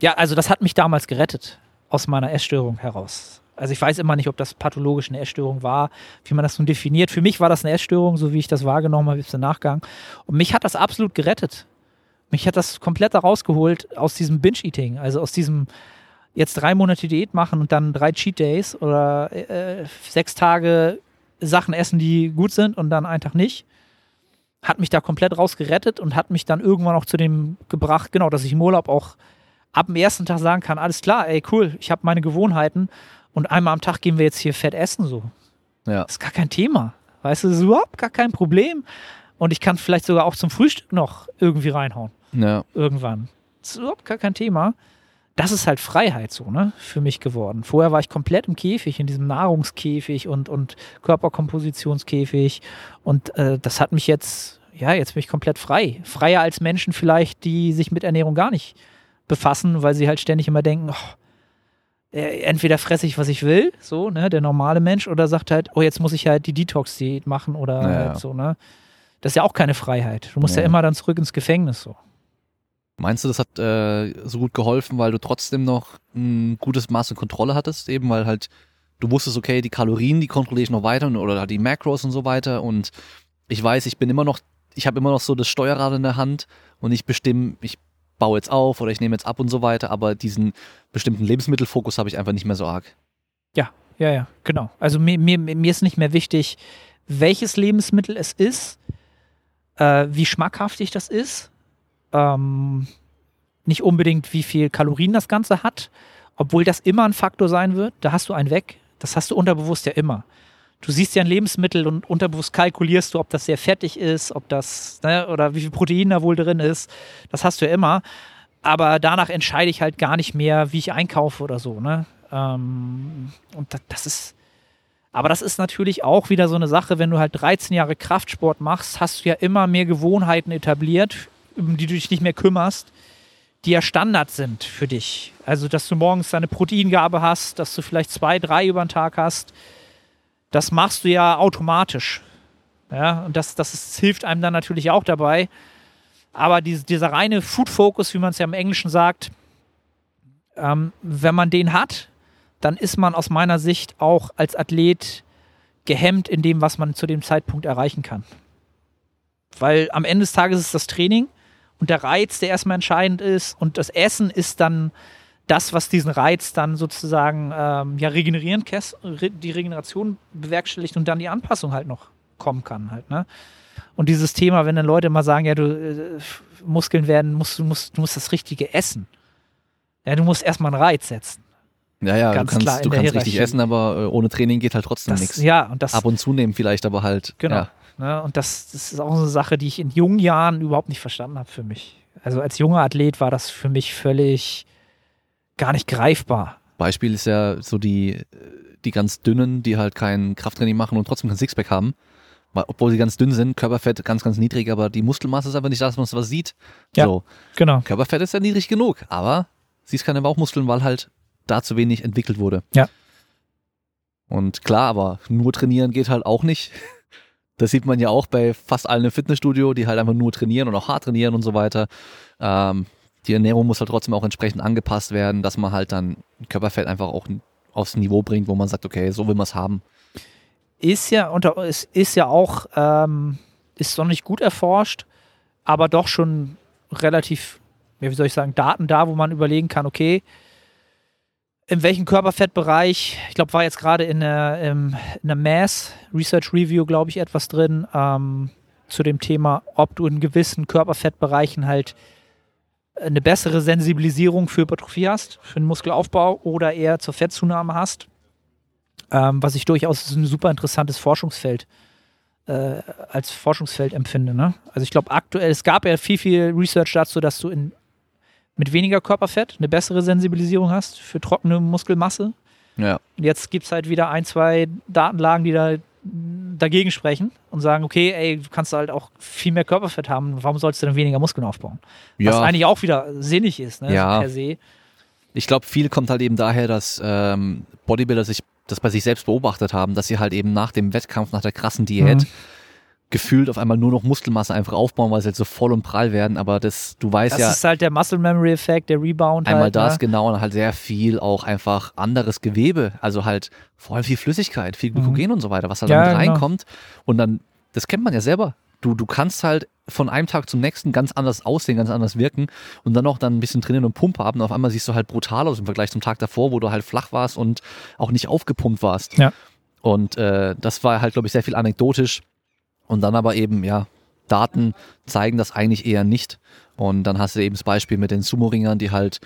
ja, also das hat mich damals gerettet. aus meiner Essstörung heraus. Also ich weiß immer nicht, ob das pathologisch eine Essstörung war, wie man das nun definiert. Für mich war das eine Essstörung, so wie ich das wahrgenommen habe, bis zum Nachgang. Und mich hat das absolut gerettet. Mich hat das komplett da rausgeholt aus diesem Binge-Eating, also aus diesem jetzt drei Monate Diät machen und dann drei Cheat-Days oder äh, sechs Tage Sachen essen, die gut sind und dann einen Tag nicht. Hat mich da komplett rausgerettet und hat mich dann irgendwann auch zu dem gebracht, genau, dass ich im Urlaub auch ab dem ersten Tag sagen kann, alles klar, ey, cool, ich habe meine Gewohnheiten und einmal am Tag gehen wir jetzt hier fett essen, so. Ja. Das ist gar kein Thema, weißt du, das ist überhaupt gar kein Problem und ich kann vielleicht sogar auch zum Frühstück noch irgendwie reinhauen. Ja. Irgendwann. Das ist überhaupt gar kein Thema. Das ist halt Freiheit so, ne, für mich geworden. Vorher war ich komplett im Käfig, in diesem Nahrungskäfig und, und Körperkompositionskäfig und äh, das hat mich jetzt, ja, jetzt bin ich komplett frei. Freier als Menschen vielleicht, die sich mit Ernährung gar nicht befassen, weil sie halt ständig immer denken, oh, äh, entweder fresse ich, was ich will, so, ne, der normale Mensch, oder sagt halt, oh, jetzt muss ich halt die Detox-Diät machen oder naja. halt so, ne. Das ist ja auch keine Freiheit. Du musst ja, ja immer dann zurück ins Gefängnis, so. Meinst du, das hat äh, so gut geholfen, weil du trotzdem noch ein gutes Maß an Kontrolle hattest, eben weil halt du wusstest, okay, die Kalorien, die kontrolliere ich noch weiter oder die Macros und so weiter und ich weiß, ich bin immer noch, ich habe immer noch so das Steuerrad in der Hand und ich bestimme, ich baue jetzt auf oder ich nehme jetzt ab und so weiter, aber diesen bestimmten Lebensmittelfokus habe ich einfach nicht mehr so arg. Ja, ja, ja, genau. Also mir, mir, mir ist nicht mehr wichtig, welches Lebensmittel es ist, äh, wie schmackhaftig das ist, Ähm, nicht unbedingt, wie viel Kalorien das Ganze hat, obwohl das immer ein Faktor sein wird, da hast du einen weg, das hast du unterbewusst ja immer. Du siehst ja ein Lebensmittel und unterbewusst kalkulierst du, ob das sehr fettig ist, ob das, ne, oder wie viel Protein da wohl drin ist, das hast du ja immer, aber danach entscheide ich halt gar nicht mehr, wie ich einkaufe oder so, ne? Ähm, und das, das ist, aber das ist natürlich auch wieder so eine Sache, wenn du halt dreizehn Jahre Kraftsport machst, hast du ja immer mehr Gewohnheiten etabliert, um die du dich nicht mehr kümmerst, die ja Standard sind für dich. Also, dass du morgens deine Proteingabe hast, dass du vielleicht zwei, drei über den Tag hast, das machst du ja automatisch. Ja, und das, das ist, hilft einem dann natürlich auch dabei. Aber die, dieser reine Food-Focus, wie man es ja im Englischen sagt, ähm, wenn man den hat, dann ist man aus meiner Sicht auch als Athlet gehemmt in dem, was man zu dem Zeitpunkt erreichen kann. Weil am Ende des Tages ist das Training und der Reiz, der erstmal entscheidend ist, und das Essen ist dann das, was diesen Reiz dann sozusagen ähm, ja regenerieren, die Regeneration bewerkstelligt und dann die Anpassung halt noch kommen kann halt, ne? Und dieses Thema, wenn dann Leute mal sagen, ja, du äh, Muskeln werden, musst, du, musst, du musst das richtige essen. Ja, du musst erstmal einen Reiz setzen. Ja, ja, ganz du kannst, du kannst richtig essen, aber ohne Training geht halt trotzdem nichts. Ja, und das ab und zu nehmen vielleicht, aber halt. Genau. Ja. Ne, und das, das ist auch so eine Sache, die ich in jungen Jahren überhaupt nicht verstanden habe für mich. Also als junger Athlet war das für mich völlig gar nicht greifbar. Beispiel ist ja so die, die ganz Dünnen, die halt kein Krafttraining machen und trotzdem kein Sixpack haben. Weil, obwohl sie ganz dünn sind, Körperfett ganz, ganz niedrig, aber die Muskelmasse ist einfach nicht da, dass man was sieht. Ja, so. Genau. Körperfett ist ja niedrig genug, aber siehst keine Bauchmuskeln, weil halt da zu wenig entwickelt wurde. Ja. Und klar, aber nur trainieren geht halt auch nicht. Das sieht man ja auch bei fast allen im Fitnessstudio, die halt einfach nur trainieren und auch hart trainieren und so weiter. Ähm, die Ernährung muss halt trotzdem auch entsprechend angepasst werden, dass man halt dann Körperfett einfach auch aufs Niveau bringt, wo man sagt, okay, so will man es haben. Ist ja unter, es ist ja auch, ähm, ist noch nicht gut erforscht, aber doch schon relativ, wie soll ich sagen, Daten da, wo man überlegen kann, okay, in welchem Körperfettbereich, ich glaube, war jetzt gerade in einer Mass Research Review, glaube ich, etwas drin, ähm, zu dem Thema, ob du in gewissen Körperfettbereichen halt eine bessere Sensibilisierung für Hypertrophie hast, für den Muskelaufbau oder eher zur Fettzunahme hast, ähm, was ich durchaus ein super interessantes Forschungsfeld äh, als Forschungsfeld empfinde. Ne? Also ich glaube aktuell, es gab ja viel, viel Research dazu, dass du in mit weniger Körperfett eine bessere Sensibilisierung hast für trockene Muskelmasse. Ja. Jetzt gibt es halt wieder ein, zwei Datenlagen, die da dagegen sprechen und sagen, okay, ey, du kannst halt auch viel mehr Körperfett haben, warum sollst du denn weniger Muskeln aufbauen? Ja. Was eigentlich auch wieder sinnig ist, ne? Ja. So per se. Ich glaube, viel kommt halt eben daher, dass ähm, Bodybuilder sich das bei sich selbst beobachtet haben, dass sie halt eben nach dem Wettkampf, nach der krassen Diät, mhm. gefühlt auf einmal nur noch Muskelmasse einfach aufbauen, weil sie jetzt so voll und prall werden, aber das, du weißt das ja... Das ist halt der Muscle-Memory-Effekt, der Rebound einmal halt, das, ne? Genau, und halt sehr viel auch einfach anderes Gewebe, also halt vor allem viel Flüssigkeit, viel Glykogen mhm. und so weiter, was da halt ja, mit reinkommt genau. Und dann, das kennt man ja selber, du, du kannst halt von einem Tag zum nächsten ganz anders aussehen, ganz anders wirken und dann auch dann ein bisschen trainieren und Pumpe haben und auf einmal siehst du halt brutal aus im Vergleich zum Tag davor, wo du halt flach warst und auch nicht aufgepumpt warst. Ja. Und äh, das war halt, glaube ich, sehr viel anekdotisch. Und dann aber eben, ja, Daten zeigen das eigentlich eher nicht. Und dann hast du eben das Beispiel mit den Sumo-Ringern, die halt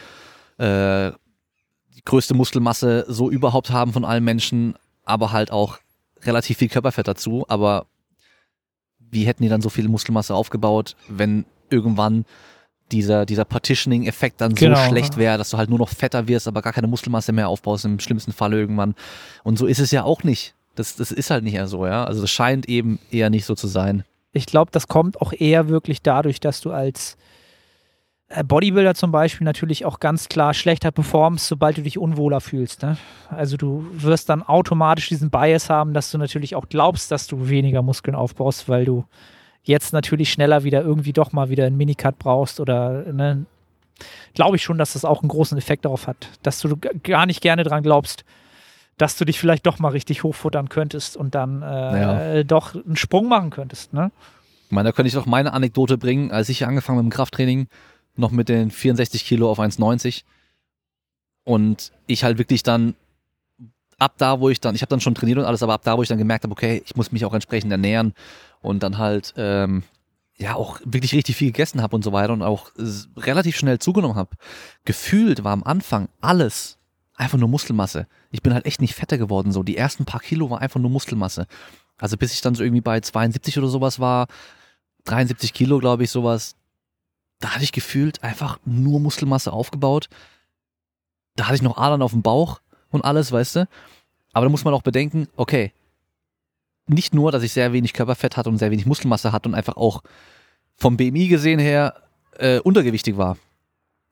äh, die größte Muskelmasse so überhaupt haben von allen Menschen, aber halt auch relativ viel Körperfett dazu. Aber wie hätten die dann so viel Muskelmasse aufgebaut, wenn irgendwann dieser, dieser Partitioning-Effekt dann so genau, schlecht wäre, dass du halt nur noch fetter wirst, aber gar keine Muskelmasse mehr aufbaust, im schlimmsten Fall irgendwann. Und so ist es ja auch nicht. Das, das ist halt nicht eher so, ja. Also das scheint eben eher nicht so zu sein. Ich glaube, das kommt auch eher wirklich dadurch, dass du als Bodybuilder zum Beispiel natürlich auch ganz klar schlechter performst, sobald du dich unwohler fühlst, ne? Also du wirst dann automatisch diesen Bias haben, dass du natürlich auch glaubst, dass du weniger Muskeln aufbaust, weil du jetzt natürlich schneller wieder irgendwie doch mal wieder einen Minicut brauchst oder, ne? Glaube ich schon, dass das auch einen großen Effekt darauf hat, dass du g- gar nicht gerne dran glaubst, dass du dich vielleicht doch mal richtig hochfuttern könntest und dann äh, ja. doch einen Sprung machen könntest, ne? Ich meine, da könnte ich doch meine Anekdote bringen, als ich angefangen habe mit dem Krafttraining, noch mit den vierundsechzig Kilo auf eins neunzig und ich halt wirklich dann ab da, wo ich dann, ich habe dann schon trainiert und alles, aber ab da, wo ich dann gemerkt habe, okay, ich muss mich auch entsprechend ernähren und dann halt ähm, ja auch wirklich richtig viel gegessen habe und so weiter und auch äh, relativ schnell zugenommen habe. Gefühlt war am Anfang alles einfach nur Muskelmasse. Ich bin halt echt nicht fetter geworden so. Die ersten paar Kilo war einfach nur Muskelmasse. Also bis ich dann so irgendwie bei zweiundsiebzig oder sowas war, dreiundsiebzig Kilo glaube ich sowas, da hatte ich gefühlt einfach nur Muskelmasse aufgebaut. Da hatte ich noch Adern auf dem Bauch und alles, weißt du. Aber da muss man auch bedenken, okay, nicht nur, dass ich sehr wenig Körperfett hatte und sehr wenig Muskelmasse hatte und einfach auch vom B M I gesehen her äh, untergewichtig war.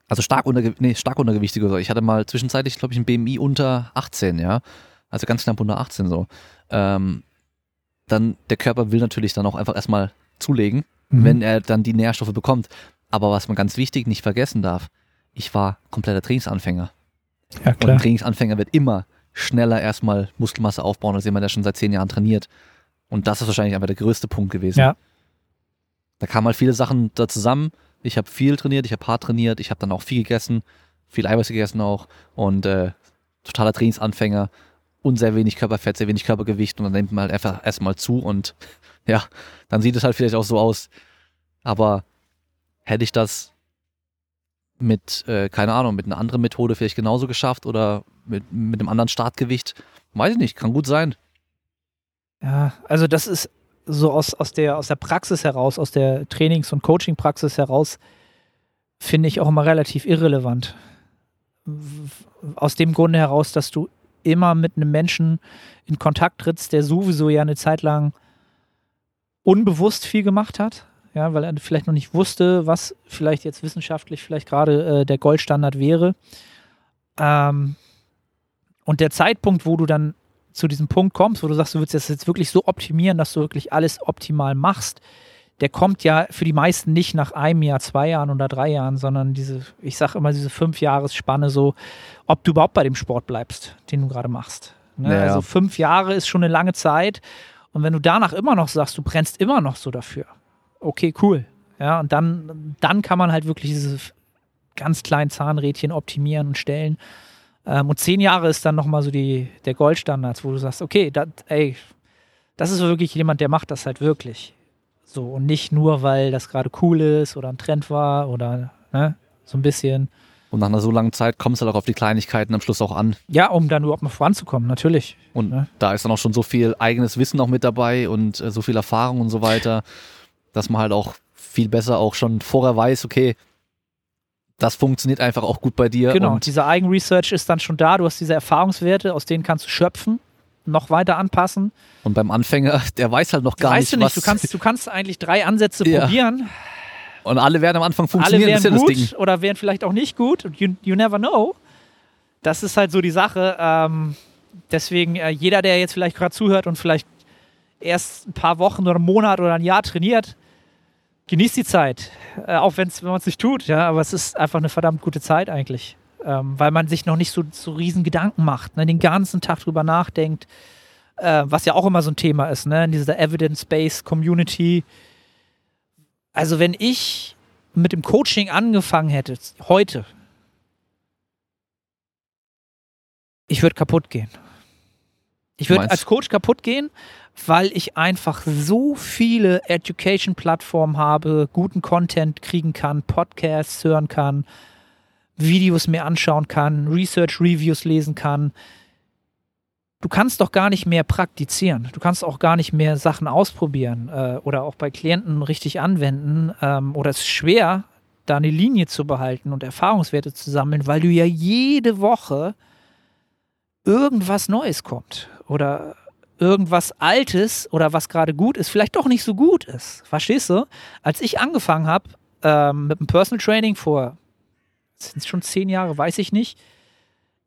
Also stark, unterge- nee, stark untergewichtig oder so. Ich hatte mal zwischenzeitlich, glaube ich, ein B M I unter achtzehn, ja. Also ganz knapp unter achtzehn so. Ähm, dann, der Körper will natürlich dann auch einfach erstmal zulegen, mhm. wenn er dann die Nährstoffe bekommt. Aber was man ganz wichtig nicht vergessen darf, ich war kompletter Trainingsanfänger. Ja, klar. Und ein Trainingsanfänger wird immer schneller erstmal Muskelmasse aufbauen, als jemand, der schon seit zehn Jahren trainiert. Und das ist wahrscheinlich einfach der größte Punkt gewesen. Ja. Da kamen halt viele Sachen da zusammen. Ich habe viel trainiert, ich habe hart trainiert, ich habe dann auch viel gegessen, viel Eiweiß gegessen auch und äh, totaler Trainingsanfänger und sehr wenig Körperfett, sehr wenig Körpergewicht und dann nimmt man halt einfach erstmal zu und ja, dann sieht es halt vielleicht auch so aus. Aber hätte ich das mit, äh, keine Ahnung, mit einer anderen Methode vielleicht genauso geschafft oder mit, mit einem anderen Startgewicht, weiß ich nicht, kann gut sein. Ja, also das ist so aus, aus, der, aus der Praxis heraus, aus der Trainings- und Coaching-Praxis heraus, finde ich auch immer relativ irrelevant. Aus dem Grunde heraus, dass du immer mit einem Menschen in Kontakt trittst, der sowieso ja eine Zeit lang unbewusst viel gemacht hat, ja, weil er vielleicht noch nicht wusste, was vielleicht jetzt wissenschaftlich vielleicht gerade äh, der Goldstandard wäre. Ähm, und der Zeitpunkt, wo du dann zu diesem Punkt kommst, wo du sagst, du willst das jetzt wirklich so optimieren, dass du wirklich alles optimal machst, der kommt ja für die meisten nicht nach einem Jahr, zwei Jahren oder drei Jahren, sondern diese, ich sage immer, diese Fünf-Jahres-Spanne so, ob du überhaupt bei dem Sport bleibst, den du gerade machst. Ne? Naja. Also fünf Jahre ist schon eine lange Zeit und wenn du danach immer noch sagst, du brennst immer noch so dafür, okay, cool. Ja, und dann, dann kann man halt wirklich diese ganz kleinen Zahnrädchen optimieren und stellen. Und zehn Jahre ist dann nochmal so die, der Goldstandard, wo du sagst, okay, dat, ey, das ist wirklich jemand, der macht das halt wirklich. So, und nicht nur, weil das gerade cool ist oder ein Trend war oder ne, so ein bisschen. Und nach einer so langen Zeit kommst du halt auch auf die Kleinigkeiten am Schluss auch an. Ja, um dann überhaupt mal voranzukommen, natürlich. Und ne? Da ist dann auch schon so viel eigenes Wissen auch mit dabei und äh, so viel Erfahrung und so weiter, dass man halt auch viel besser auch schon vorher weiß, okay, das funktioniert einfach auch gut bei dir. Genau, und diese Eigenresearch ist dann schon da. Du hast diese Erfahrungswerte, aus denen kannst du schöpfen, noch weiter anpassen. Und beim Anfänger, der weiß halt noch gar weißt nicht, was... Weißt du nicht, du kannst, du kannst eigentlich drei Ansätze ja. probieren. Und alle werden am Anfang funktionieren. Alle wären gut das Ding. Oder wären vielleicht auch nicht gut. You, you never know. Das ist halt so die Sache. Ähm, deswegen, äh, jeder, der jetzt vielleicht gerade zuhört und vielleicht erst ein paar Wochen oder einen Monat oder ein Jahr trainiert, genießt die Zeit, äh, auch wenn's, wenn man es nicht tut, ja, aber es ist einfach eine verdammt gute Zeit eigentlich, ähm, weil man sich noch nicht so, so riesen Gedanken macht, ne, den ganzen Tag drüber nachdenkt, äh, was ja auch immer so ein Thema ist, ne, in dieser Evidence-Based-Community. Also wenn ich mit dem Coaching angefangen hätte, heute, ich würde kaputt gehen. Ich würde als Coach kaputt gehen, weil ich einfach so viele Education-Plattformen habe, guten Content kriegen kann, Podcasts hören kann, Videos mir anschauen kann, Research-Reviews lesen kann. Du kannst doch gar nicht mehr praktizieren. Du kannst auch gar nicht mehr Sachen ausprobieren äh, oder auch bei Klienten richtig anwenden. Ähm, oder es ist schwer, da eine Linie zu behalten und Erfahrungswerte zu sammeln, weil du ja jede Woche irgendwas Neues kommt oder irgendwas Altes oder was gerade gut ist, vielleicht doch nicht so gut ist. Verstehst du? Als ich angefangen habe ähm, mit dem Personal Training vor, sind es schon zehn Jahre, weiß ich nicht,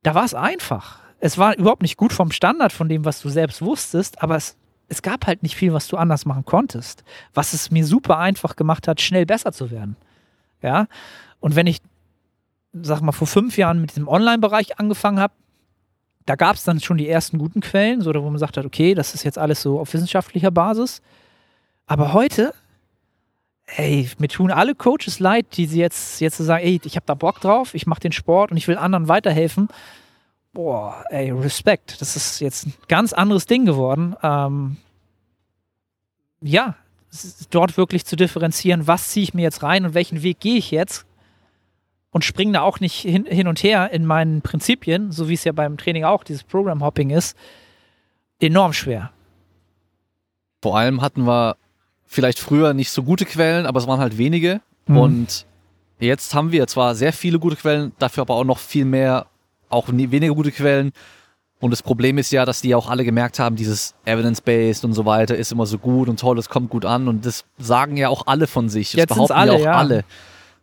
da war es einfach. Es war überhaupt nicht gut vom Standard, von dem, was du selbst wusstest, aber es, es gab halt nicht viel, was du anders machen konntest, was es mir super einfach gemacht hat, schnell besser zu werden. Ja? Und wenn ich, sag mal, vor fünf Jahren mit diesem Online-Bereich angefangen habe, da gab es dann schon die ersten guten Quellen, so, wo man sagt hat, okay, das ist jetzt alles so auf wissenschaftlicher Basis. Aber heute, ey, mir tun alle Coaches leid, die sie jetzt, jetzt so sagen, ey, ich habe da Bock drauf, ich mache den Sport und ich will anderen weiterhelfen. Boah, ey, Respekt. Das ist jetzt ein ganz anderes Ding geworden. Ähm, ja, dort wirklich zu differenzieren, was ziehe ich mir jetzt rein und welchen Weg gehe ich jetzt? Und springe da auch nicht hin, hin und her in meinen Prinzipien, so wie es ja beim Training auch dieses Program-Hopping ist, enorm schwer. Vor allem hatten wir vielleicht früher nicht so gute Quellen, aber es waren halt wenige. Mhm. Und jetzt haben wir zwar sehr viele gute Quellen, dafür aber auch noch viel mehr, auch weniger gute Quellen. Und das Problem ist ja, dass die auch alle gemerkt haben, dieses Evidence-Based und so weiter ist immer so gut und toll, es kommt gut an. Und das sagen ja auch alle von sich. Das jetzt behaupten alle, ja auch ja. alle.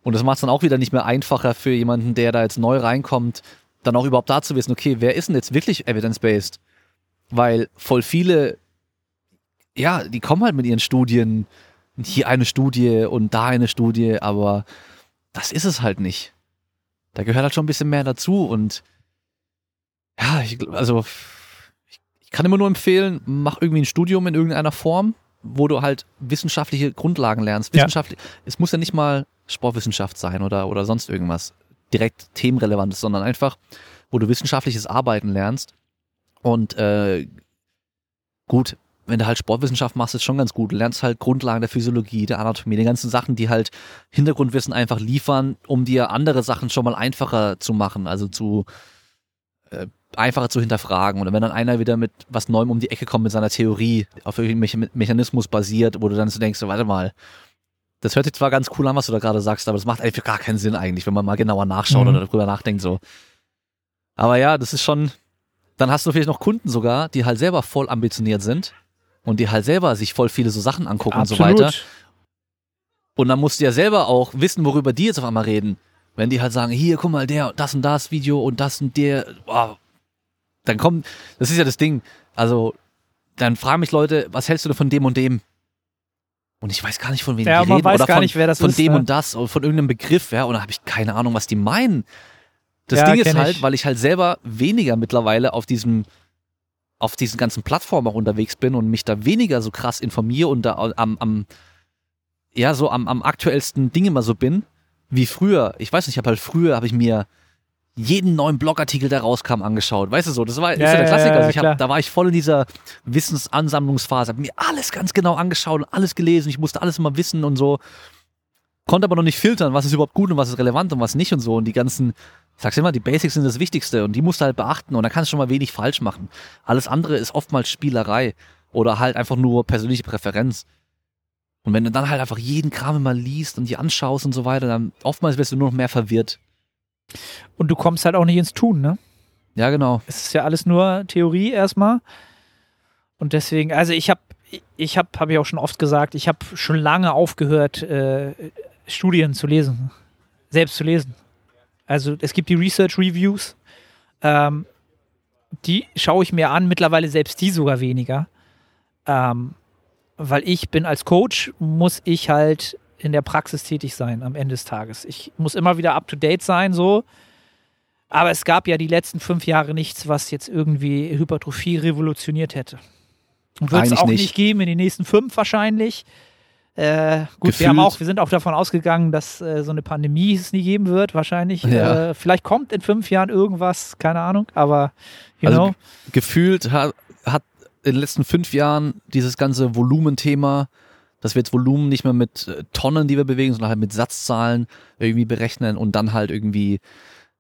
Und das macht es dann auch wieder nicht mehr einfacher für jemanden, der da jetzt neu reinkommt, dann auch überhaupt da zu wissen, okay, wer ist denn jetzt wirklich evidence-based? Weil voll viele, ja, die kommen halt mit ihren Studien, hier eine Studie und da eine Studie, aber das ist es halt nicht. Da gehört halt schon ein bisschen mehr dazu und ja, ich, also ich, ich kann immer nur empfehlen, mach irgendwie ein Studium in irgendeiner Form, wo du halt wissenschaftliche Grundlagen lernst. Wissenschaftlich, ja. Es muss ja nicht mal Sportwissenschaft sein oder, oder sonst irgendwas direkt themenrelevantes, sondern einfach, wo du wissenschaftliches Arbeiten lernst. Und äh, gut, wenn du halt Sportwissenschaft machst, ist schon ganz gut. Du lernst halt Grundlagen der Physiologie, der Anatomie, den ganzen Sachen, die halt Hintergrundwissen einfach liefern, um dir andere Sachen schon mal einfacher zu machen, also zu äh, einfacher zu hinterfragen. Oder wenn dann einer wieder mit was Neuem um die Ecke kommt mit seiner Theorie, auf irgendeinem Me- Mechanismus basiert, wo du dann so denkst, warte mal, das hört sich zwar ganz cool an, was du da gerade sagst, aber das macht einfach gar keinen Sinn eigentlich, wenn man mal genauer nachschaut mhm. oder darüber nachdenkt. So. Aber ja, das ist schon, dann hast du vielleicht noch Kunden sogar, die halt selber voll ambitioniert sind und die halt selber sich voll viele so Sachen angucken Absolut. Und so weiter. Und dann musst du ja selber auch wissen, worüber die jetzt auf einmal reden. Wenn die halt sagen, hier, guck mal, der, das und das Video und das und der, boah, dann kommt, das ist ja das Ding, also dann fragen mich Leute, was hältst du denn von dem und dem? Und ich weiß gar nicht, von wem ja, die reden oder von, nicht, wer das von ist, dem ne? und das oder von irgendeinem Begriff, ja, und da habe ich keine Ahnung, was die meinen. Das ja, Ding ist halt, ich. weil ich halt selber weniger mittlerweile auf diesem, auf diesen ganzen Plattformen auch unterwegs bin und mich da weniger so krass informiere und da am, am ja, so am, am aktuellsten Ding immer so bin, wie früher. Ich weiß nicht, ich habe halt früher, habe ich mir jeden neuen Blogartikel, der rauskam, angeschaut. Weißt du so, das war ja, ist ja der Klassiker. Also ich hab, da war ich voll in dieser Wissensansammlungsphase, habe mir alles ganz genau angeschaut und alles gelesen. Ich musste alles immer wissen und so. Konnte aber noch nicht filtern, was ist überhaupt gut und was ist relevant und was nicht und so. Und die ganzen, ich sag's immer, die Basics sind das Wichtigste und die musst du halt beachten und da kannst du schon mal wenig falsch machen. Alles andere ist oftmals Spielerei oder halt einfach nur persönliche Präferenz. Und wenn du dann halt einfach jeden Kram immer liest und die anschaust und so weiter, dann oftmals wirst du nur noch mehr verwirrt. Und du kommst halt auch nicht ins Tun, ne? Ja, genau. Es ist ja alles nur Theorie erstmal. Und deswegen, also ich habe, ich habe, habe ich auch schon oft gesagt, ich habe schon lange aufgehört, äh, Studien zu lesen, selbst zu lesen. Also es gibt die Research Reviews, ähm, die schaue ich mir an, mittlerweile selbst die sogar weniger. Ähm, weil ich bin als Coach, muss ich halt in der Praxis tätig sein am Ende des Tages. Ich muss immer wieder up-to-date sein, so. Aber es gab ja die letzten fünf Jahre nichts, was jetzt irgendwie Hypertrophie revolutioniert hätte. Und wird es auch nicht. nicht geben in den nächsten fünf wahrscheinlich. Äh, gut, wir, haben auch, wir sind auch davon ausgegangen, dass äh, so eine Pandemie es nie geben wird, wahrscheinlich. Ja. Äh, vielleicht kommt in fünf Jahren irgendwas, keine Ahnung, aber you also know. Gefühlt hat, hat in den letzten fünf Jahren dieses ganze Volumenthema, dass wir jetzt Volumen nicht mehr mit äh, Tonnen, die wir bewegen, sondern halt mit Satzzahlen irgendwie berechnen und dann halt irgendwie,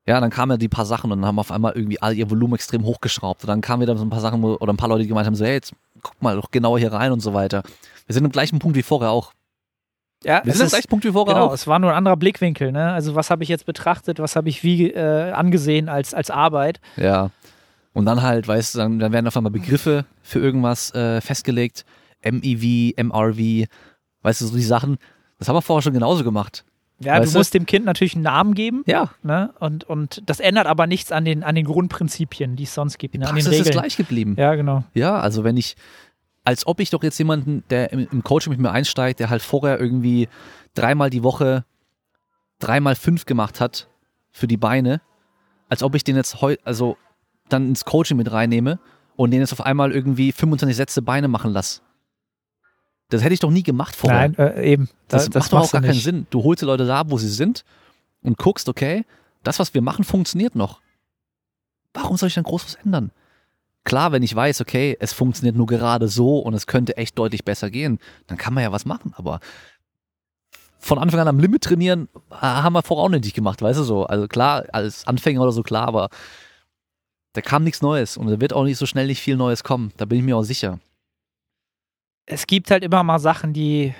ja, dann kamen ja die paar Sachen und dann haben auf einmal irgendwie all ihr Volumen extrem hochgeschraubt und dann kamen wieder so ein paar Sachen wo, oder ein paar Leute, die gemeint haben, so hey, jetzt guck mal doch genauer hier rein und so weiter. Wir sind im gleichen Punkt wie vorher auch. Ja, wir sind im gleichen Punkt wie vorher genau, auch. Genau, es war nur ein anderer Blickwinkel, ne? Also was habe ich jetzt betrachtet, was habe ich wie äh, angesehen als, als Arbeit. Ja, und dann halt, weißt du, dann, dann werden auf einmal Begriffe für irgendwas äh, festgelegt. M E V, M R V, weißt du, so die Sachen. Das haben wir vorher schon genauso gemacht. Ja, weißt du, du musst dem Kind natürlich einen Namen geben. Ja. Ne? Und, und das ändert aber nichts an den, an den Grundprinzipien, die es sonst gibt. Die ne? Praxis an den ist gleich geblieben. Ja, genau. Ja, also wenn ich, als ob ich doch jetzt jemanden, der im, im Coaching mit mir einsteigt, der halt vorher irgendwie dreimal die Woche dreimal fünf gemacht hat für die Beine, als ob ich den jetzt heu, also dann ins Coaching mit reinnehme und den jetzt auf einmal irgendwie fünfundzwanzig Sätze Beine machen lasse. Das hätte ich doch nie gemacht vorher. Nein, äh, eben. Das, das, das macht doch auch gar keinen Sinn. Du holst die Leute da, wo sie sind und guckst, okay, das, was wir machen, funktioniert noch. Warum soll ich dann groß was ändern? Klar, wenn ich weiß, okay, es funktioniert nur gerade so und es könnte echt deutlich besser gehen, dann kann man ja was machen. Aber von Anfang an am Limit trainieren haben wir vorher auch nicht gemacht, weißt du so. Also klar, als Anfänger oder so, klar, aber da kam nichts Neues und da wird auch nicht so schnell nicht viel Neues kommen. Da bin ich mir auch sicher. Es gibt halt immer mal Sachen, die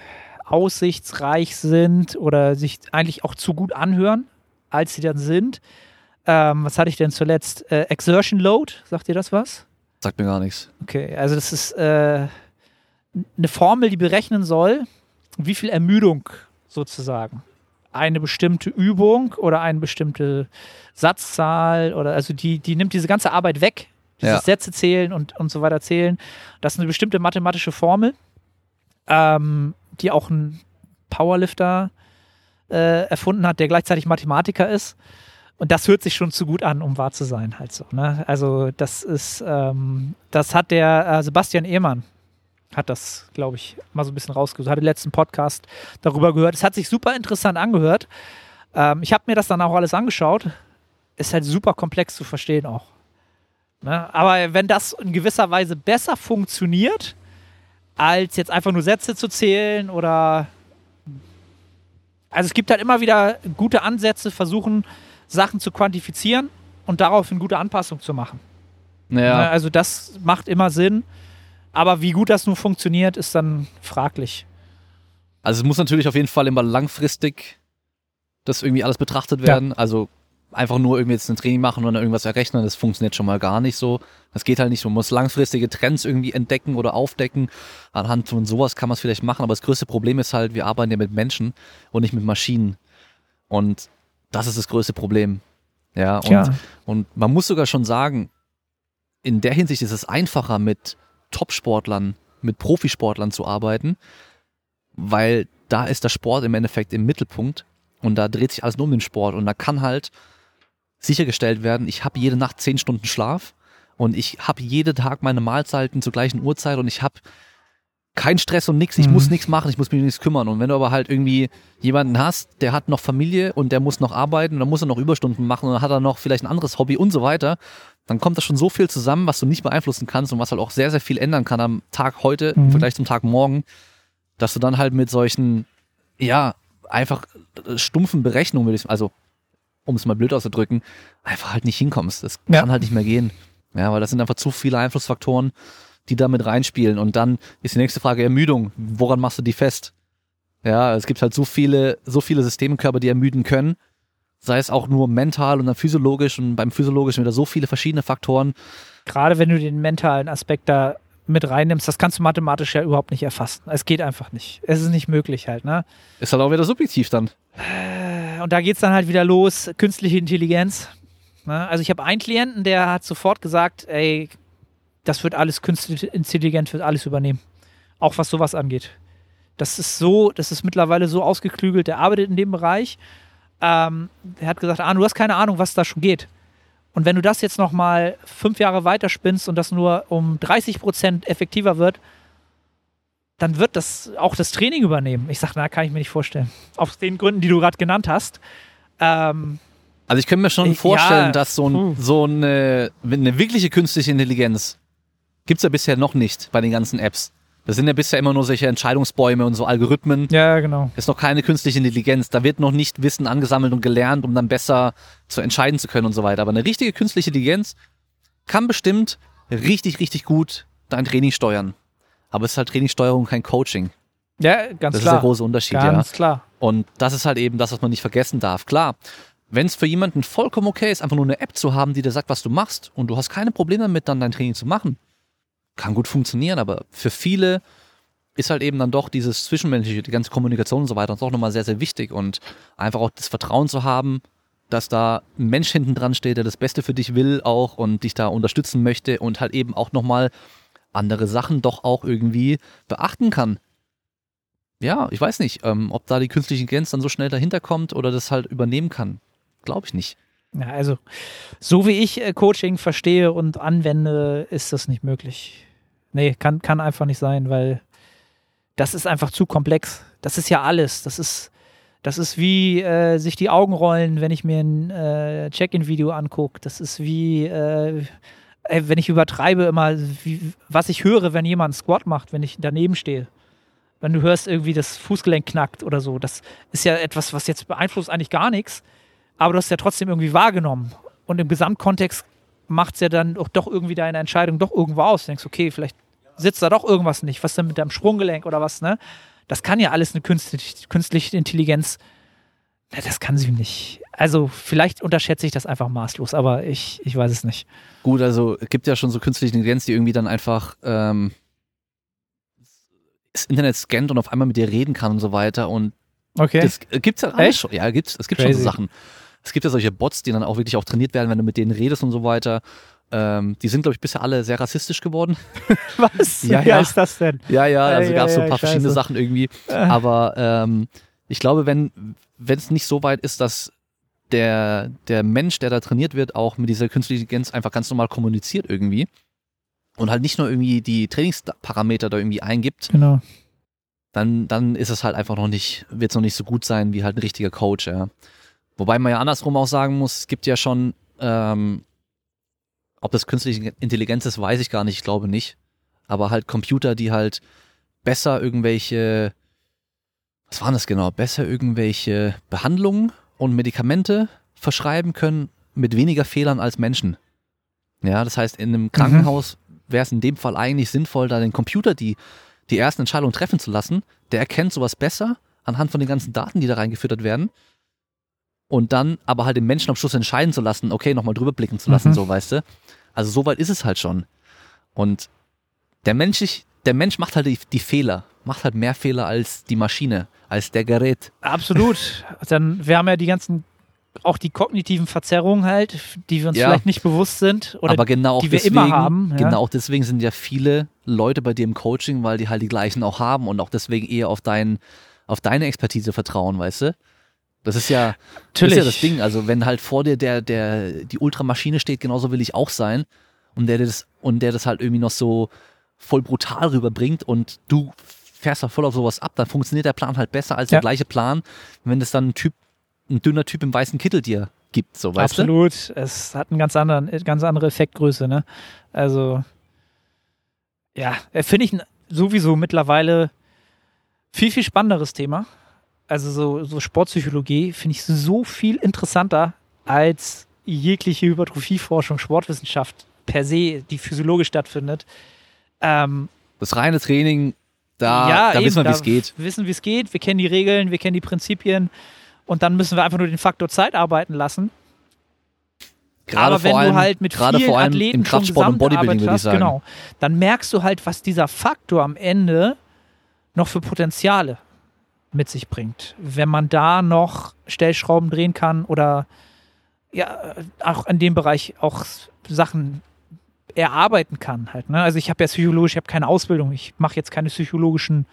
aussichtsreich sind oder sich eigentlich auch zu gut anhören, als sie dann sind. Ähm, was hatte ich denn zuletzt? Äh, Exertion Load, sagt dir das was? Sagt mir gar nichts. Okay, also das ist äh, eine Formel, die berechnen soll, wie viel Ermüdung sozusagen eine bestimmte Übung oder eine bestimmte Satzzahl oder also die, die nimmt diese ganze Arbeit weg. Ja. Sätze zählen und, und so weiter zählen. Das ist eine bestimmte mathematische Formel, ähm, die auch ein Powerlifter äh, erfunden hat, der gleichzeitig Mathematiker ist. Und das hört sich schon zu gut an, um wahr zu sein, halt so. Ne? Also das ist, ähm, das hat der äh, Sebastian Ehmann, hat das, glaube ich, mal so ein bisschen rausgesucht, hat den letzten Podcast darüber gehört. Es hat sich super interessant angehört. Ähm, ich habe mir das dann auch alles angeschaut. Ist halt super komplex zu verstehen auch. Ne? Aber wenn das in gewisser Weise besser funktioniert, als jetzt einfach nur Sätze zu zählen oder... Also es gibt halt immer wieder gute Ansätze, versuchen Sachen zu quantifizieren und daraufhin gute Anpassung zu machen. Naja. Ne? Also das macht immer Sinn, aber wie gut das nun funktioniert, ist dann fraglich. Also es muss natürlich auf jeden Fall immer langfristig das irgendwie alles betrachtet werden, ja. Also... Einfach nur irgendwie jetzt ein Training machen und dann irgendwas errechnen, das funktioniert schon mal gar nicht so. Das geht halt nicht. Man muss langfristige Trends irgendwie entdecken oder aufdecken. Anhand von sowas kann man es vielleicht machen, aber das größte Problem ist halt, wir arbeiten ja mit Menschen und nicht mit Maschinen. Und das ist das größte Problem. Ja, und, ja. und man muss sogar schon sagen, in der Hinsicht ist es einfacher, mit Top-Sportlern, mit Profisportlern zu arbeiten, weil da ist der Sport im Endeffekt im Mittelpunkt und da dreht sich alles nur um den Sport und da kann halt sichergestellt werden, ich habe jede Nacht zehn Stunden Schlaf und ich habe jeden Tag meine Mahlzeiten zur gleichen Uhrzeit und ich habe keinen Stress und nichts, ich mhm. muss nichts machen, ich muss mich um nichts kümmern. Und wenn du aber halt irgendwie jemanden hast, der hat noch Familie und der muss noch arbeiten und dann muss er noch Überstunden machen und dann hat er noch vielleicht ein anderes Hobby und so weiter, dann kommt da schon so viel zusammen, was du nicht beeinflussen kannst und was halt auch sehr, sehr viel ändern kann am Tag heute mhm. im Vergleich zum Tag morgen, dass du dann halt mit solchen, ja, einfach stumpfen Berechnungen, würde ich, also um es mal blöd auszudrücken, einfach halt nicht hinkommst. Das ja. kann halt nicht mehr gehen. Ja, weil das sind einfach zu viele Einflussfaktoren, die da mit reinspielen. Und dann ist die nächste Frage Ermüdung. Woran machst du die fest? Ja, es gibt halt so viele, so viele Systeme im Körper, die ermüden können. Sei es auch nur mental und dann physiologisch und beim Physiologischen wieder so viele verschiedene Faktoren. Gerade wenn du den mentalen Aspekt da mit reinnimmst, das kannst du mathematisch ja überhaupt nicht erfassen. Es geht einfach nicht. Es ist nicht möglich halt, ne? Ist halt auch wieder subjektiv dann. Und da geht's dann halt wieder los, künstliche Intelligenz. Ne? Also ich habe einen Klienten, der hat sofort gesagt, ey, das wird alles, künstliche Intelligenz wird alles übernehmen. auch was sowas angeht. Das ist so, das ist mittlerweile so ausgeklügelt, der arbeitet in dem Bereich. Ähm, er hat gesagt, ah, du hast keine Ahnung, was da schon geht. Und wenn du das jetzt nochmal fünf Jahre weiterspinnst und das nur um dreißig Prozent effektiver wird, dann wird das auch das Training übernehmen. Ich sage, na, kann ich mir nicht vorstellen. Aus den Gründen, die du gerade genannt hast. Ähm, also ich könnte mir schon vorstellen, ja, dass so, ein, so eine, eine wirkliche künstliche Intelligenz gibt es ja bisher noch nicht bei den ganzen Apps. Das sind ja bisher immer nur solche Entscheidungsbäume und so Algorithmen. Ja, genau. Ist noch keine künstliche Intelligenz. Da wird noch nicht Wissen angesammelt und gelernt, um dann besser zu entscheiden zu können und so weiter. Aber eine richtige künstliche Intelligenz kann bestimmt richtig, richtig gut dein Training steuern. Aber es ist halt Trainingssteuerung, kein Coaching. Ja, ganz klar. Das ist der große Unterschied, ja. Ganz klar. Und das ist halt eben das, was man nicht vergessen darf. Klar, wenn es für jemanden vollkommen okay ist, einfach nur eine App zu haben, die dir sagt, was du machst und du hast keine Probleme damit, dann dein Training zu machen, kann gut funktionieren, aber für viele ist halt eben dann doch dieses Zwischenmenschliche, die ganze Kommunikation und so weiter, auch nochmal sehr, sehr wichtig und einfach auch das Vertrauen zu haben, dass da ein Mensch hinten dran steht, der das Beste für dich will auch und dich da unterstützen möchte und halt eben auch nochmal andere Sachen doch auch irgendwie beachten kann. Ja, ich weiß nicht, ähm, ob da die künstliche Intelligenz dann so schnell dahinter kommt oder das halt übernehmen kann. Glaube ich nicht. Ja, also, so wie ich äh, Coaching verstehe und anwende, ist das nicht möglich. Nee, kann, kann einfach nicht sein, weil das ist einfach zu komplex. Das ist ja alles. Das ist, das ist wie äh, sich die Augen rollen, wenn ich mir ein äh, Check-in-Video angucke. Das ist wie... Äh, Ey, wenn ich übertreibe immer, wie, was ich höre, wenn jemand einen Squat macht, wenn ich daneben stehe. Wenn du hörst irgendwie, das Fußgelenk knackt oder so. Das ist ja etwas, was jetzt beeinflusst eigentlich gar nichts. Aber du hast ja trotzdem irgendwie wahrgenommen. Und im Gesamtkontext macht es ja dann auch doch irgendwie deine Entscheidung doch irgendwo aus. Du denkst, okay, vielleicht sitzt da doch irgendwas nicht. Was denn mit deinem Sprunggelenk oder was, ne? Das kann ja alles eine künstliche, künstliche Intelligenz. Na, das kann sie nicht. Also vielleicht unterschätze ich das einfach maßlos, aber ich, ich weiß es nicht. Gut, also es gibt ja schon so künstliche Intelligenz, die irgendwie dann einfach ähm, das Internet scannt und auf einmal mit dir reden kann und so weiter. Und okay. Das gibt's ja alles schon. Ja, gibt's, es gibt Crazy. Schon so Sachen. Es gibt ja solche Bots, die dann auch wirklich auch trainiert werden, wenn du mit denen redest und so weiter. Ähm, die sind, glaube ich, bisher alle sehr rassistisch geworden. Was? Ja, ja. Wie heißt das denn? Ja, ja, also ja, gab es ja, so ein paar scheiße. verschiedene Sachen irgendwie. Aber ähm, ich glaube, wenn wenn es nicht so weit ist, dass der, der Mensch, der da trainiert wird, auch mit dieser künstlichen Intelligenz einfach ganz normal kommuniziert irgendwie und halt nicht nur irgendwie die Trainingsparameter da irgendwie eingibt, genau. dann, dann ist es halt einfach noch nicht, wird es noch nicht so gut sein wie halt ein richtiger Coach. Ja. Wobei man ja andersrum auch sagen muss, es gibt ja schon, ähm, ob das künstliche Intelligenz ist, weiß ich gar nicht, ich glaube nicht, aber halt Computer, die halt besser irgendwelche Was waren das genau? Besser irgendwelche Behandlungen und Medikamente verschreiben können mit weniger Fehlern als Menschen. Ja, das heißt, in einem Krankenhaus wäre es in dem Fall eigentlich sinnvoll, da den Computer die, die ersten Entscheidungen treffen zu lassen. Der erkennt sowas besser anhand von den ganzen Daten, die da reingefüttert werden. Und dann aber halt den Menschen am Schluss entscheiden zu lassen, okay, nochmal drüber blicken zu lassen, mhm. so, weißt du. Also so weit ist es halt schon. Und der Mensch, der Mensch macht halt die, die Fehler. Macht halt mehr Fehler als die Maschine, als der Gerät. Absolut. Dann, wir haben ja die ganzen, auch die kognitiven Verzerrungen halt, die wir uns ja. vielleicht nicht bewusst sind oder aber genau die deswegen, wir immer haben. Ja. Genau auch deswegen sind ja viele Leute bei dir im Coaching, weil die halt die gleichen auch haben und auch deswegen eher auf, dein, auf deine Expertise vertrauen, weißt du? Das ist ja, das ist ja das Ding. Also wenn halt vor dir der, der, die Ultramaschine steht, genauso will ich auch sein und der das, und der das halt irgendwie noch so voll brutal rüberbringt und du fährst da voll auf sowas ab, dann funktioniert der Plan halt besser als ja. der gleiche Plan, wenn das dann ein Typ, ein dünner Typ im weißen Kittel dir gibt, so, weißt du? Absolut, es hat einen ganz anderen, ganz andere Effektgröße, ne? Also, ja, finde ich sowieso mittlerweile viel, viel spannenderes Thema. Also so, so Sportpsychologie finde ich so viel interessanter als jegliche Hypertrophieforschung, Sportwissenschaft per se, die physiologisch stattfindet. Ähm, das reine Training Da, ja, da wissen wir, wie es geht. Wir wissen, wie es geht. Wir kennen die Regeln, wir kennen die Prinzipien. Und dann müssen wir einfach nur den Faktor Zeit arbeiten lassen. Gerade Aber wenn allem, du halt mit vielen vor allem Athleten im Kraftsport und Bodybuilding, würde ich sagen. Genau, dann merkst du halt, was dieser Faktor am Ende noch für Potenziale mit sich bringt. Wenn man da noch Stellschrauben drehen kann oder ja, auch in dem Bereich auch Sachen erarbeiten kann halt, ne? Also ich habe ja psychologisch, ich habe keine Ausbildung, ich mache jetzt keine psychologischen,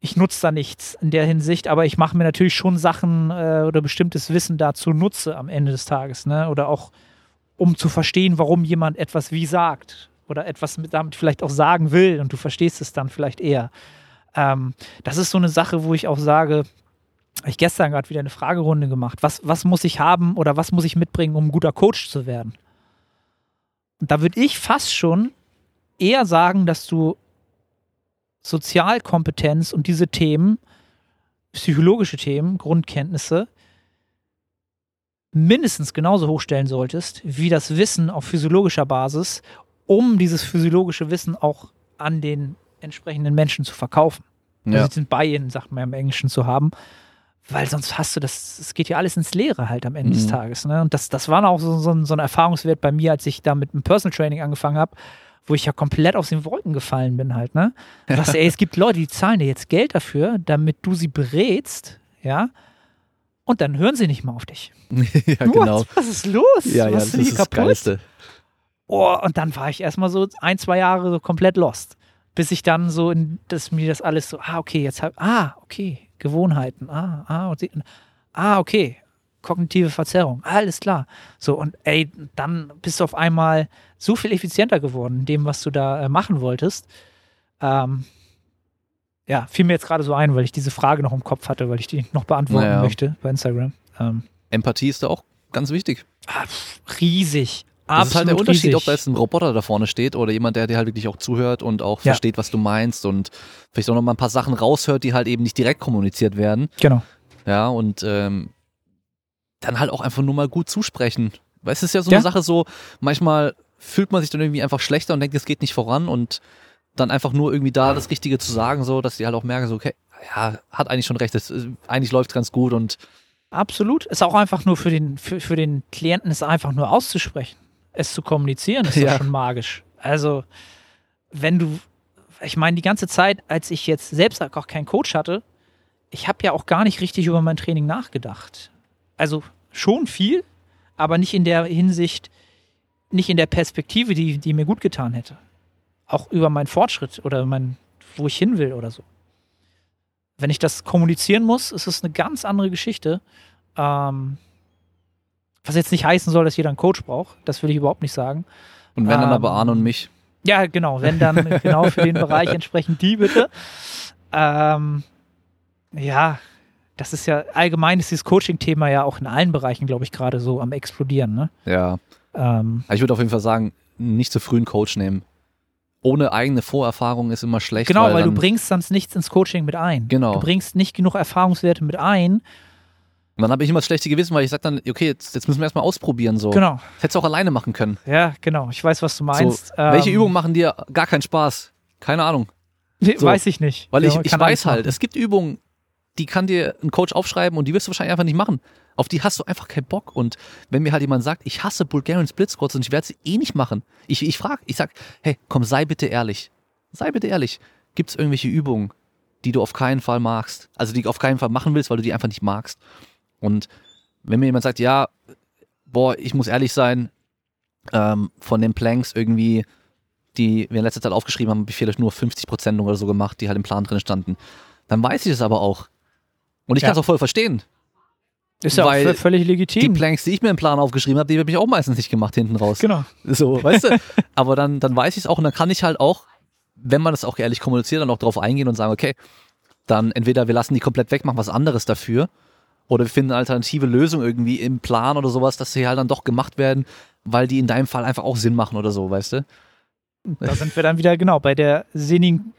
ich nutze da nichts in der Hinsicht, aber ich mache mir natürlich schon Sachen äh, oder bestimmtes Wissen dazu nutze am Ende des Tages, ne? Oder auch, um zu verstehen, warum jemand etwas wie sagt oder etwas mit, damit vielleicht auch sagen will und du verstehst es dann vielleicht eher. Ähm, das ist so eine Sache, wo ich auch sage, habe ich gestern gerade wieder eine Fragerunde gemacht, was, was muss ich haben oder was muss ich mitbringen, um ein guter Coach zu werden? Und da würde ich fast schon eher sagen, dass du Sozialkompetenz und diese Themen, psychologische Themen, Grundkenntnisse, mindestens genauso hochstellen solltest, wie das Wissen auf physiologischer Basis, um dieses physiologische Wissen auch an den entsprechenden Menschen zu verkaufen. Ja. Also den Buy-in, sagt man ja im Englischen, zu haben, weil sonst hast du das, es geht ja alles ins Leere halt am Ende mhm. des Tages, ne? Und das, das war auch so, so, so ein Erfahrungswert bei mir, als ich da mit dem Personal Training angefangen habe, wo ich ja komplett aus den Wolken gefallen bin halt, ne? Du sagst, ey, es gibt Leute, die zahlen dir jetzt Geld dafür, damit du sie berätst, ja, und dann hören sie nicht mal auf dich. Ja, What? Genau. Was ist los? Ja, ja, was ist das, ist das Geilste. Oh, und dann war ich erstmal so ein, zwei Jahre so komplett lost. Bis ich dann so, in, dass mir das alles so, ah, okay, jetzt hab, ah, okay, Gewohnheiten, ah, ah, und, ah, okay, kognitive Verzerrung, alles klar. So, und ey, dann bist du auf einmal so viel effizienter geworden in dem, was du da äh, machen wolltest. Ähm, ja, fiel mir jetzt gerade so ein, weil ich diese Frage noch im Kopf hatte, weil ich die noch beantworten naja. möchte bei Instagram. Ähm, Empathie ist da auch ganz wichtig. Ah, riesig. Das Absolut ist halt der Unterschied, riesig. Ob da jetzt ein Roboter da vorne steht oder jemand, der dir halt wirklich auch zuhört und auch ja. versteht, was du meinst und vielleicht auch noch mal ein paar Sachen raushört, die halt eben nicht direkt kommuniziert werden. Genau. Ja, und ähm, dann halt auch einfach nur mal gut zusprechen. Weil es ist ja so ja. eine Sache so, manchmal fühlt man sich dann irgendwie einfach schlechter und denkt, es geht nicht voran und dann einfach nur irgendwie da das Richtige zu sagen, so, dass die halt auch merken, so, okay, ja, hat eigentlich schon recht, das, eigentlich läuft es ganz gut und absolut. Ist auch einfach nur für den, für, für den Klienten, ist einfach nur auszusprechen. Es zu kommunizieren, ist ja doch schon magisch. Also, wenn du, ich meine, die ganze Zeit, als ich jetzt selbst auch keinen Coach hatte, ich habe ja auch gar nicht richtig über mein Training nachgedacht. Also schon viel, aber nicht in der Hinsicht, nicht in der Perspektive, die, die mir gut getan hätte. Auch über meinen Fortschritt oder mein, wo ich hin will oder so. Wenn ich das kommunizieren muss, ist es eine ganz andere Geschichte. Ähm, Was jetzt nicht heißen soll, dass jeder einen Coach braucht. Das will ich überhaupt nicht sagen. Und wenn, ähm, dann aber Arne und mich. Ja, genau. Wenn, dann genau für den Bereich entsprechend die, bitte. Ähm, ja, das ist ja, allgemein ist dieses Coaching-Thema ja auch in allen Bereichen, glaube ich, gerade so am Explodieren, ne? Ja. Ähm, ich würde auf jeden Fall sagen, nicht zu früh einen Coach nehmen. Ohne eigene Vorerfahrung ist immer schlecht. Genau, weil, weil du bringst sonst nichts ins Coaching mit ein. Genau. Du bringst nicht genug Erfahrungswerte mit ein. Und dann habe ich immer das schlechte Gewissen, weil ich sage dann, okay, jetzt, jetzt müssen wir erstmal ausprobieren. So. Genau. Das hättest du auch alleine machen können. Ja, genau. Ich weiß, was du meinst. So, welche ähm, Übungen machen dir gar keinen Spaß? Keine Ahnung. So. Weiß ich nicht. Weil ich, ja, ich weiß halt, machen. Es gibt Übungen, die kann dir ein Coach aufschreiben und die wirst du wahrscheinlich einfach nicht machen. Auf die hast du einfach keinen Bock. Und wenn mir halt jemand sagt, ich hasse Bulgarian Split Squats und ich werde sie eh nicht machen. Ich, ich frage, ich sage, hey, komm, sei bitte ehrlich. Sei bitte ehrlich. Gibt es irgendwelche Übungen, die du auf keinen Fall magst? Also die du auf keinen Fall machen willst, weil du die einfach nicht magst. Und wenn mir jemand sagt, ja, boah, ich muss ehrlich sein, ähm, von den Planks irgendwie, die wir in letzter Zeit aufgeschrieben haben, habe ich vielleicht nur fünfzig Prozent oder so gemacht, die halt im Plan drin standen, dann weiß ich das aber auch. Und ich ja. kann es auch voll verstehen. Ist ja auch völlig legitim. Die Planks, die ich mir im Plan aufgeschrieben habe, die habe ich auch meistens nicht gemacht hinten raus. Genau. So, weißt du? Aber dann, dann weiß ich es auch und dann kann ich halt auch, wenn man das auch ehrlich kommuniziert, dann auch drauf eingehen und sagen, okay, dann entweder wir lassen die komplett weg, machen was anderes dafür. Oder wir finden eine alternative Lösung irgendwie im Plan oder sowas, dass sie halt dann doch gemacht werden, weil die in deinem Fall einfach auch Sinn machen oder so, weißt du? Da sind wir dann wieder genau bei der sinnigen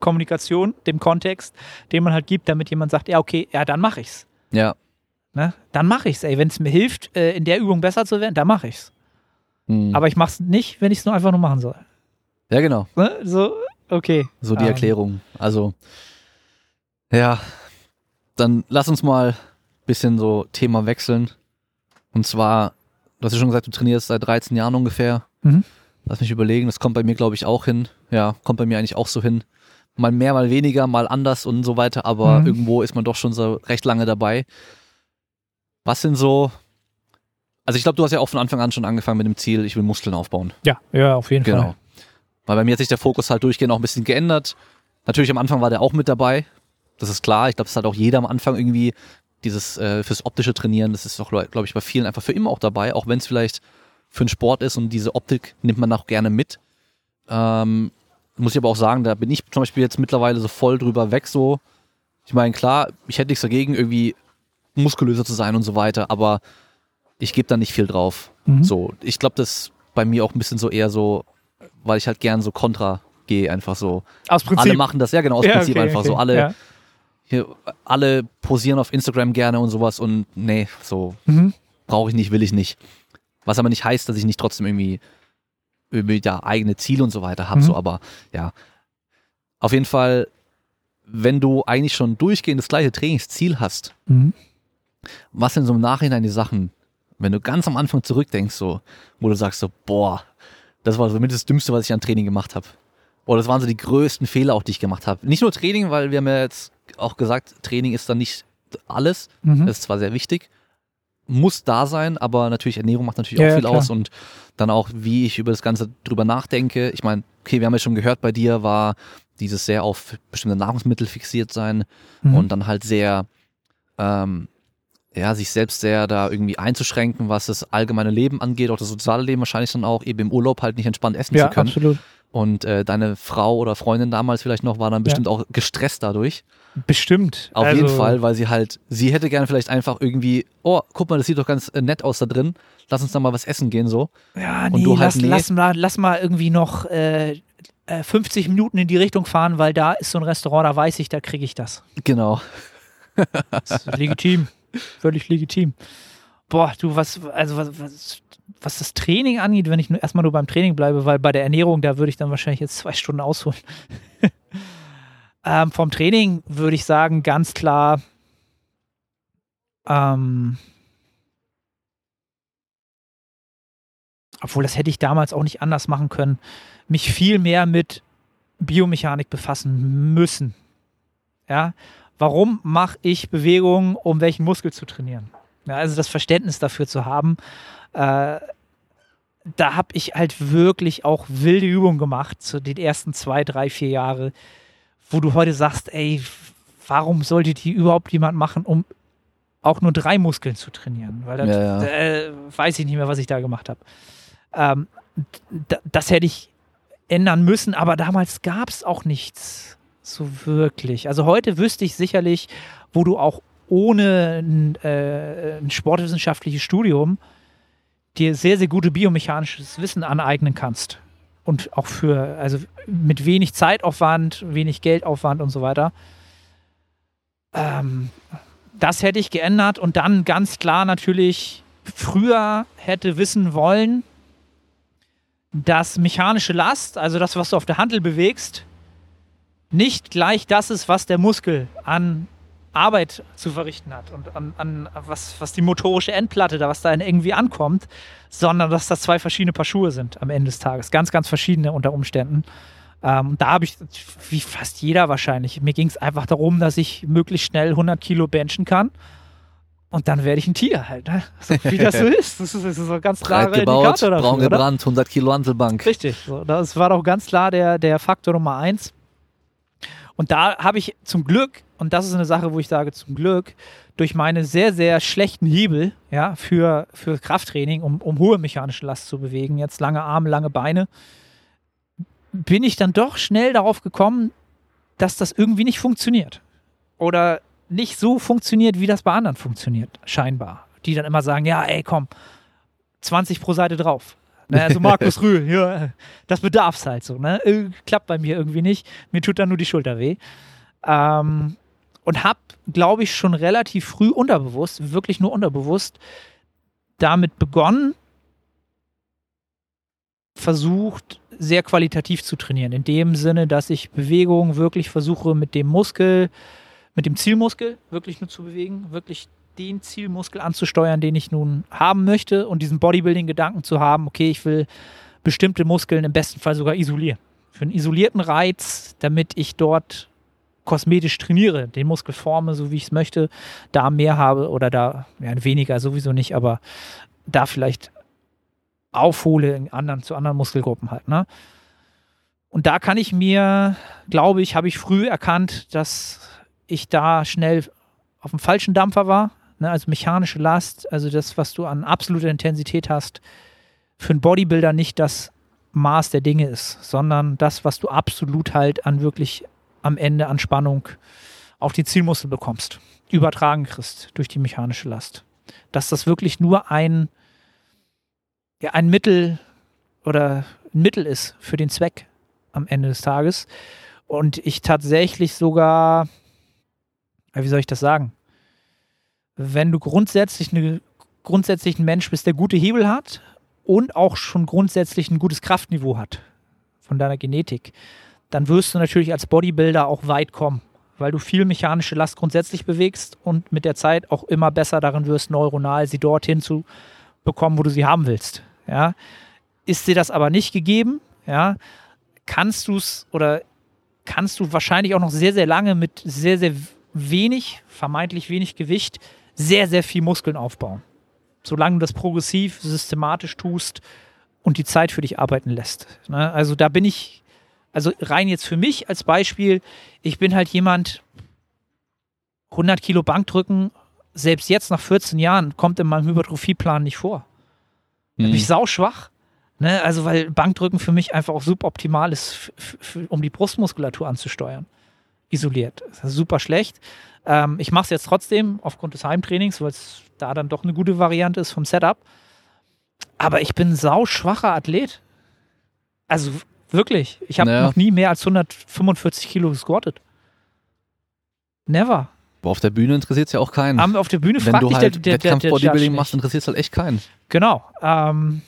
Kommunikation, dem Kontext, den man halt gibt, damit jemand sagt, ja okay, ja dann mache ich's. Ja. Ne? Dann mache ich's, ey. Wenn es mir hilft, in der Übung besser zu werden, dann mache ich's. Hm. Aber ich mach's nicht, wenn ich es nur einfach nur machen soll. Ja, genau. Ne? So, okay. So die um. Erklärung. Also, ja, dann lass uns mal bisschen so Thema wechseln. Und zwar, du hast ja schon gesagt, du trainierst seit dreizehn Jahren ungefähr. Mhm. Lass mich überlegen, das kommt bei mir, glaube ich, auch hin. Ja, kommt bei mir eigentlich auch so hin. Mal mehr, mal weniger, mal anders und so weiter, aber mhm. irgendwo ist man doch schon so recht lange dabei. Was sind so Also ich glaube, du hast ja auch von Anfang an schon angefangen mit dem Ziel, ich will Muskeln aufbauen. Ja, ja, auf jeden genau. Fall. Genau. Weil bei mir hat sich der Fokus halt durchgehend auch ein bisschen geändert. Natürlich am Anfang war der auch mit dabei. Das ist klar. Ich glaube, es hat auch jeder am Anfang irgendwie dieses äh, fürs optische Trainieren. Das ist doch, glaube ich, bei vielen einfach für immer auch dabei. Auch wenn es vielleicht für einen Sport ist und diese Optik nimmt man auch gerne mit. Ähm, muss ich aber auch sagen, da bin ich zum Beispiel jetzt mittlerweile so voll drüber weg. So, ich meine, klar, ich hätte nichts dagegen, irgendwie muskulöser zu sein und so weiter, aber ich gebe da nicht viel drauf. Mhm. So, ich glaube, das ist bei mir auch ein bisschen so eher so, weil ich halt gern so kontra gehe, einfach so. Aus Prinzip. Alle machen das, ja genau, aus ja, Prinzip okay, einfach okay. so. Alle, ja. hier, alle posieren auf Instagram gerne und sowas und nee, so mhm. brauche ich nicht, will ich nicht. Was aber nicht heißt, dass ich nicht trotzdem irgendwie, irgendwie ja, eigene Ziele und so weiter habe, mhm. so, aber ja. Auf jeden Fall, wenn du eigentlich schon durchgehend das gleiche Trainingsziel hast, mhm. was sind so im Nachhinein die Sachen, wenn du ganz am Anfang zurückdenkst, so, wo du sagst so, boah, das war zumindest das Dümmste, was ich an Training gemacht habe. Oder das waren so die größten Fehler auch, die ich gemacht habe. Nicht nur Training, weil wir haben ja jetzt auch gesagt, Training ist dann nicht alles. Mhm. Das ist zwar sehr wichtig, muss da sein, aber natürlich Ernährung macht natürlich ja, auch viel ja, aus und dann auch, wie ich über das Ganze drüber nachdenke. Ich meine, okay, wir haben ja schon gehört, bei dir war dieses sehr auf bestimmte Nahrungsmittel fixiert sein mhm. und dann halt sehr, ähm, ja, sich selbst sehr da irgendwie einzuschränken, was das allgemeine Leben angeht, auch das soziale Leben wahrscheinlich dann auch, eben im Urlaub halt nicht entspannt essen ja, zu können. Ja, absolut. Und äh, deine Frau oder Freundin damals vielleicht noch war dann bestimmt ja. auch gestresst dadurch. Bestimmt. Auf also jeden Fall, weil sie halt, sie hätte gerne vielleicht einfach irgendwie, oh, guck mal, das sieht doch ganz nett aus da drin, lass uns da mal was essen gehen so. Ja, nee, und du lass, halt, nee. lass, mal, lass mal irgendwie noch äh, fünfzig Minuten in die Richtung fahren, weil da ist so ein Restaurant, da weiß ich, da kriege ich das. Genau. Das ist legitim. Völlig legitim. Boah, du, was, also was, was, was das Training angeht, wenn ich nur erstmal nur beim Training bleibe, weil bei der Ernährung, da würde ich dann wahrscheinlich jetzt zwei Stunden ausholen. ähm, vom Training würde ich sagen, ganz klar, ähm, obwohl das hätte ich damals auch nicht anders machen können, mich viel mehr mit Biomechanik befassen müssen. Ja. Warum mache ich Bewegungen, um welchen Muskel zu trainieren? Ja, also das Verständnis dafür zu haben, äh, da habe ich halt wirklich auch wilde Übungen gemacht, so den ersten zwei, drei, vier Jahre, wo du heute sagst, ey, warum sollte die überhaupt jemand machen, um auch nur drei Muskeln zu trainieren? Weil das, ja, ja. Äh, weiß ich nicht mehr, was ich da gemacht habe. Ähm, d- das hätte ich ändern müssen, aber damals gab es auch nichts. So wirklich. Also heute wüsste ich sicherlich, wo du auch ohne ein, äh, ein sportwissenschaftliches Studium dir sehr, sehr gute biomechanisches Wissen aneignen kannst. Und auch für, also mit wenig Zeitaufwand, wenig Geldaufwand und so weiter. Ähm, das hätte ich geändert und dann ganz klar natürlich früher hätte wissen wollen, dass mechanische Last, also das, was du auf der Hantel bewegst, nicht gleich das ist, was der Muskel an Arbeit zu verrichten hat und an, an was, was die motorische Endplatte, da was da irgendwie ankommt, sondern dass das zwei verschiedene Paar Schuhe sind am Ende des Tages. Ganz, ganz verschiedene unter Umständen. Ähm, da habe ich, wie fast jeder wahrscheinlich, mir ging es einfach darum, dass ich möglichst schnell hundert Kilo benchen kann und dann werde ich ein Tier halt. Ne? So, wie das so ist. Das ist, das ist so ganz klare Indikator dafür. Braun gebrannt, hundert Kilo Hantelbank. Richtig. So, das war doch ganz klar der, der Faktor Nummer eins. Und da habe ich zum Glück, und das ist eine Sache, wo ich sage, zum Glück, durch meine sehr, sehr schlechten Hebel ja, für, für Krafttraining, um, um hohe mechanische Last zu bewegen, jetzt lange Arme, lange Beine, bin ich dann doch schnell darauf gekommen, dass das irgendwie nicht funktioniert. Oder nicht so funktioniert, wie das bei anderen funktioniert, scheinbar. Die dann immer sagen, ja, ey, komm, zwanzig pro Seite drauf. Ne, also Markus Rühl, ja, das bedarf's halt so. Ne? Klappt bei mir irgendwie nicht. Mir tut dann nur die Schulter weh. Ähm, und hab, glaube ich, schon relativ früh unterbewusst, wirklich nur unterbewusst, damit begonnen, versucht, sehr qualitativ zu trainieren. In dem Sinne, dass ich Bewegungen wirklich versuche, mit dem Muskel, mit dem Zielmuskel wirklich nur zu bewegen, wirklich den Zielmuskel anzusteuern, den ich nun haben möchte und diesen Bodybuilding-Gedanken zu haben, okay, ich will bestimmte Muskeln im besten Fall sogar isolieren. Für einen isolierten Reiz, damit ich dort kosmetisch trainiere, den Muskel forme, so wie ich es möchte, da mehr habe oder da ja, weniger sowieso nicht, aber da vielleicht aufhole in anderen, zu anderen Muskelgruppen halt, ne? Und da kann ich mir, glaube ich, habe ich früh erkannt, dass ich da schnell auf dem falschen Dampfer war, ne? Also mechanische Last, also das, was du an absoluter Intensität hast, für einen Bodybuilder nicht das Maß der Dinge ist, sondern das, was du absolut halt an wirklich am Ende an Spannung auf die Zielmuskel bekommst, übertragen kriegst durch die mechanische Last. Dass das wirklich nur ein, ja, ein Mittel oder ein Mittel ist für den Zweck am Ende des Tages. Und ich tatsächlich sogar, wie soll ich das sagen? Wenn du grundsätzlich, eine, grundsätzlich ein Mensch bist, der gute Hebel hat und auch schon grundsätzlich ein gutes Kraftniveau hat von deiner Genetik, dann wirst du natürlich als Bodybuilder auch weit kommen, weil du viel mechanische Last grundsätzlich bewegst und mit der Zeit auch immer besser darin wirst, neuronal sie dorthin zu bekommen, wo du sie haben willst. Ja? Ist dir das aber nicht gegeben, ja, kannst du es oder kannst du wahrscheinlich auch noch sehr, sehr lange mit sehr, sehr wenig, vermeintlich wenig Gewicht, sehr, sehr viel Muskeln aufbauen. Solange du das progressiv, systematisch tust und die Zeit für dich arbeiten lässt. Ne? Also da bin ich Also rein jetzt für mich als Beispiel, ich bin halt jemand, hundert Kilo Bankdrücken, selbst jetzt nach vierzehn Jahren, kommt in meinem Hypertrophieplan nicht vor. Da bin ich sauschwach, ne? Also weil Bankdrücken für mich einfach auch suboptimal ist, f- f- um die Brustmuskulatur anzusteuern, isoliert. Das ist super schlecht. Ähm, ich mache es jetzt trotzdem aufgrund des Heimtrainings, weil es da dann doch eine gute Variante ist vom Setup. Aber ich bin ein sauschwacher Athlet. Also wirklich. Ich habe naja. noch nie mehr als hundertfünfundvierzig Kilo gesquattet. Never. Aber auf der Bühne interessiert es ja auch keinen. Aber auf der Bühne fragt dich halt der, der, der, der Bodybuilding machst, interessiert es halt echt keinen. Genau. Ähm,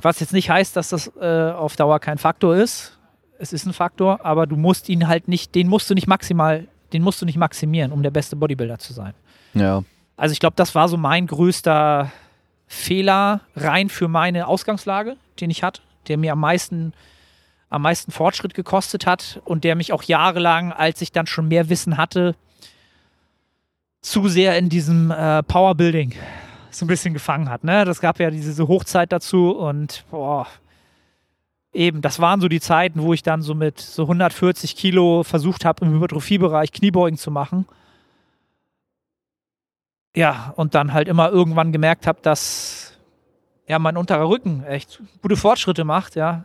was jetzt nicht heißt, dass das äh, auf Dauer kein Faktor ist. Es ist ein Faktor, aber du musst ihn halt nicht, den musst du nicht maximal, den musst du nicht maximieren, um der beste Bodybuilder zu sein. Ja. Also ich glaube, das war so mein größter Fehler rein für meine Ausgangslage, den ich hatte, der mir am meisten am meisten Fortschritt gekostet hat und der mich auch jahrelang, als ich dann schon mehr Wissen hatte, zu sehr in diesem äh, Powerbuilding so ein bisschen gefangen hat. Ne? Das gab ja diese Hochzeit dazu und boah, eben, das waren so die Zeiten, wo ich dann so mit so hundertvierzig Kilo versucht habe, im Hypertrophiebereich Kniebeugen zu machen. Ja, und dann halt immer irgendwann gemerkt habe, dass ja, mein unterer Rücken echt gute Fortschritte macht, ja.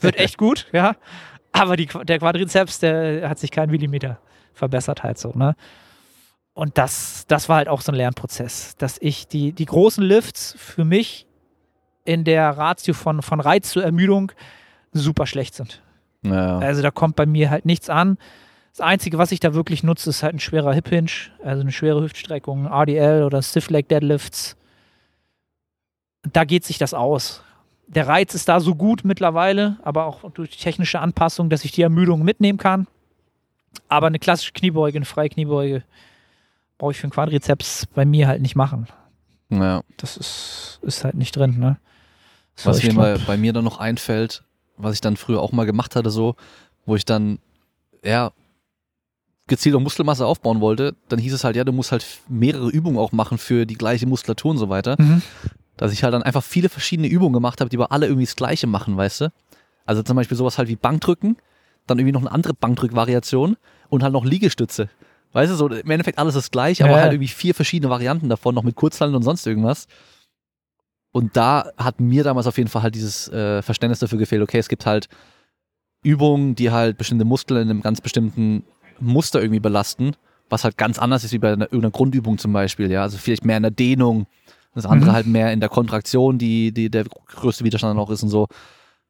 Wird echt gut, ja. Aber die, der Quadrizeps, der hat sich keinen Millimeter verbessert halt so, ne? Und das, das war halt auch so ein Lernprozess, dass ich die, die großen Lifts für mich in der Ratio von, von Reiz zur Ermüdung super schlecht sind. Naja. Also da kommt bei mir halt nichts an. Das Einzige, was ich da wirklich nutze, ist halt ein schwerer Hip Hinge, also eine schwere Hüftstreckung, R D L oder Stiff Leg Deadlifts. Da geht sich das aus. Der Reiz ist da so gut mittlerweile, aber auch durch technische Anpassung, dass ich die Ermüdung mitnehmen kann. Aber eine klassische Kniebeuge, eine freie Kniebeuge brauche ich für einen Quadrizeps bei mir halt nicht machen. Ja. Das ist, ist halt nicht drin. Ne? So, was mir bei, bei mir dann noch einfällt, was ich dann früher auch mal gemacht hatte, so, wo ich dann ja gezielt um Muskelmasse aufbauen wollte, dann hieß es halt, ja, du musst halt mehrere Übungen auch machen für die gleiche Muskulatur und so weiter. Mhm. Dass ich halt dann einfach viele verschiedene Übungen gemacht habe, die aber alle irgendwie das Gleiche machen, weißt du? Also zum Beispiel sowas halt wie Bankdrücken, dann irgendwie noch eine andere Bankdrückvariation und halt noch Liegestütze. Weißt du, so im Endeffekt alles das Gleiche, ja, aber halt irgendwie vier verschiedene Varianten davon, noch mit Kurzhanteln und sonst irgendwas. Und da hat mir damals auf jeden Fall halt dieses äh, Verständnis dafür gefehlt, okay, es gibt halt Übungen, die halt bestimmte Muskeln in einem ganz bestimmten Muster irgendwie belasten, was halt ganz anders ist wie bei einer, irgendeiner Grundübung zum Beispiel, ja, also vielleicht mehr in der Dehnung, das andere mhm. halt mehr in der Kontraktion, die, die der größte Widerstand noch ist und so.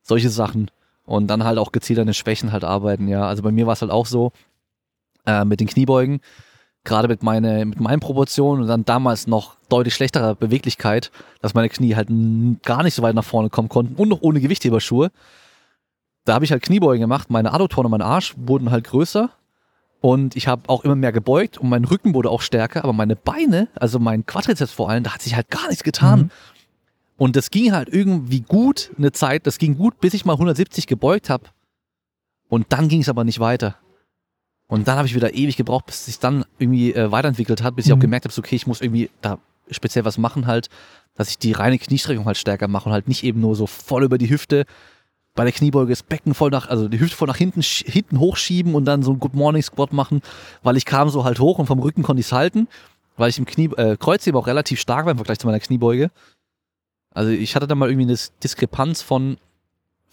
Solche Sachen. Und dann halt auch gezielt an den Schwächen halt arbeiten, ja. Also bei mir war es halt auch so, äh, mit den Kniebeugen, gerade mit, meine, mit meinen Proportionen und dann damals noch deutlich schlechterer Beweglichkeit, dass meine Knie halt n- gar nicht so weit nach vorne kommen konnten und noch ohne Gewichtheberschuhe. Da habe ich halt Kniebeugen gemacht, meine Adduktoren und mein Arsch wurden halt größer. Und ich habe auch immer mehr gebeugt und mein Rücken wurde auch stärker, aber meine Beine, also mein Quadrizeps vor allem, da hat sich halt gar nichts getan. Mhm. Und das ging halt irgendwie gut eine Zeit, das ging gut, bis ich mal hundertsiebzig gebeugt habe. Und dann ging es aber nicht weiter. Und dann habe ich wieder ewig gebraucht, bis es sich dann irgendwie äh, weiterentwickelt hat, bis mhm. ich auch gemerkt habe, so, okay, ich muss irgendwie da speziell was machen halt, dass ich die reine Kniestreckung halt stärker mache und halt nicht eben nur so voll über die Hüfte, bei der Kniebeuge das Becken voll nach, also die Hüfte voll nach hinten, hinten hochschieben und dann so einen Good Morning Squat machen, weil ich kam so halt hoch und vom Rücken konnte ich es halten, weil ich im Knie, äh, Kreuzheben auch relativ stark war im Vergleich zu meiner Kniebeuge. Also ich hatte da mal irgendwie eine Diskrepanz von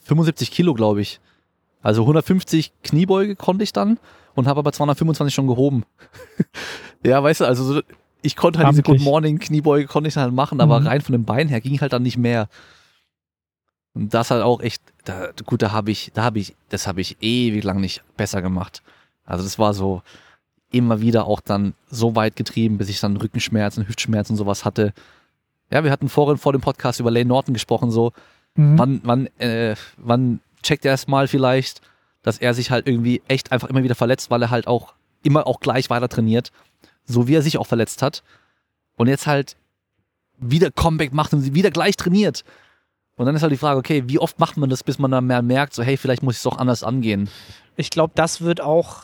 fünfundsiebzig Kilo, glaube ich. Also hundertfünfzig Kniebeuge konnte ich dann und habe aber zweihundertfünfundzwanzig schon gehoben. Ja, weißt du, also so, ich konnte halt Kampflich. Diese Good Morning Kniebeuge konnte ich dann halt machen, aber mhm. rein von dem Bein her ging halt dann nicht mehr. Und das halt auch echt, da, gut, da habe ich, da habe ich, das habe ich ewig lang nicht besser gemacht. Also das war so immer wieder auch dann so weit getrieben, bis ich dann Rückenschmerzen, Hüftschmerzen und sowas hatte. Ja, wir hatten vorhin vor dem Podcast über Lane Norton gesprochen, so, mhm. wann, wann, äh, wann checkt er es mal vielleicht, dass er sich halt irgendwie echt einfach immer wieder verletzt, weil er halt auch immer auch gleich weiter trainiert, so wie er sich auch verletzt hat. Und jetzt halt wieder Comeback macht und wieder gleich trainiert. Und dann ist halt die Frage, okay, wie oft macht man das, bis man dann mehr merkt, so hey, vielleicht muss ich es doch anders angehen. Ich glaube, das wird auch,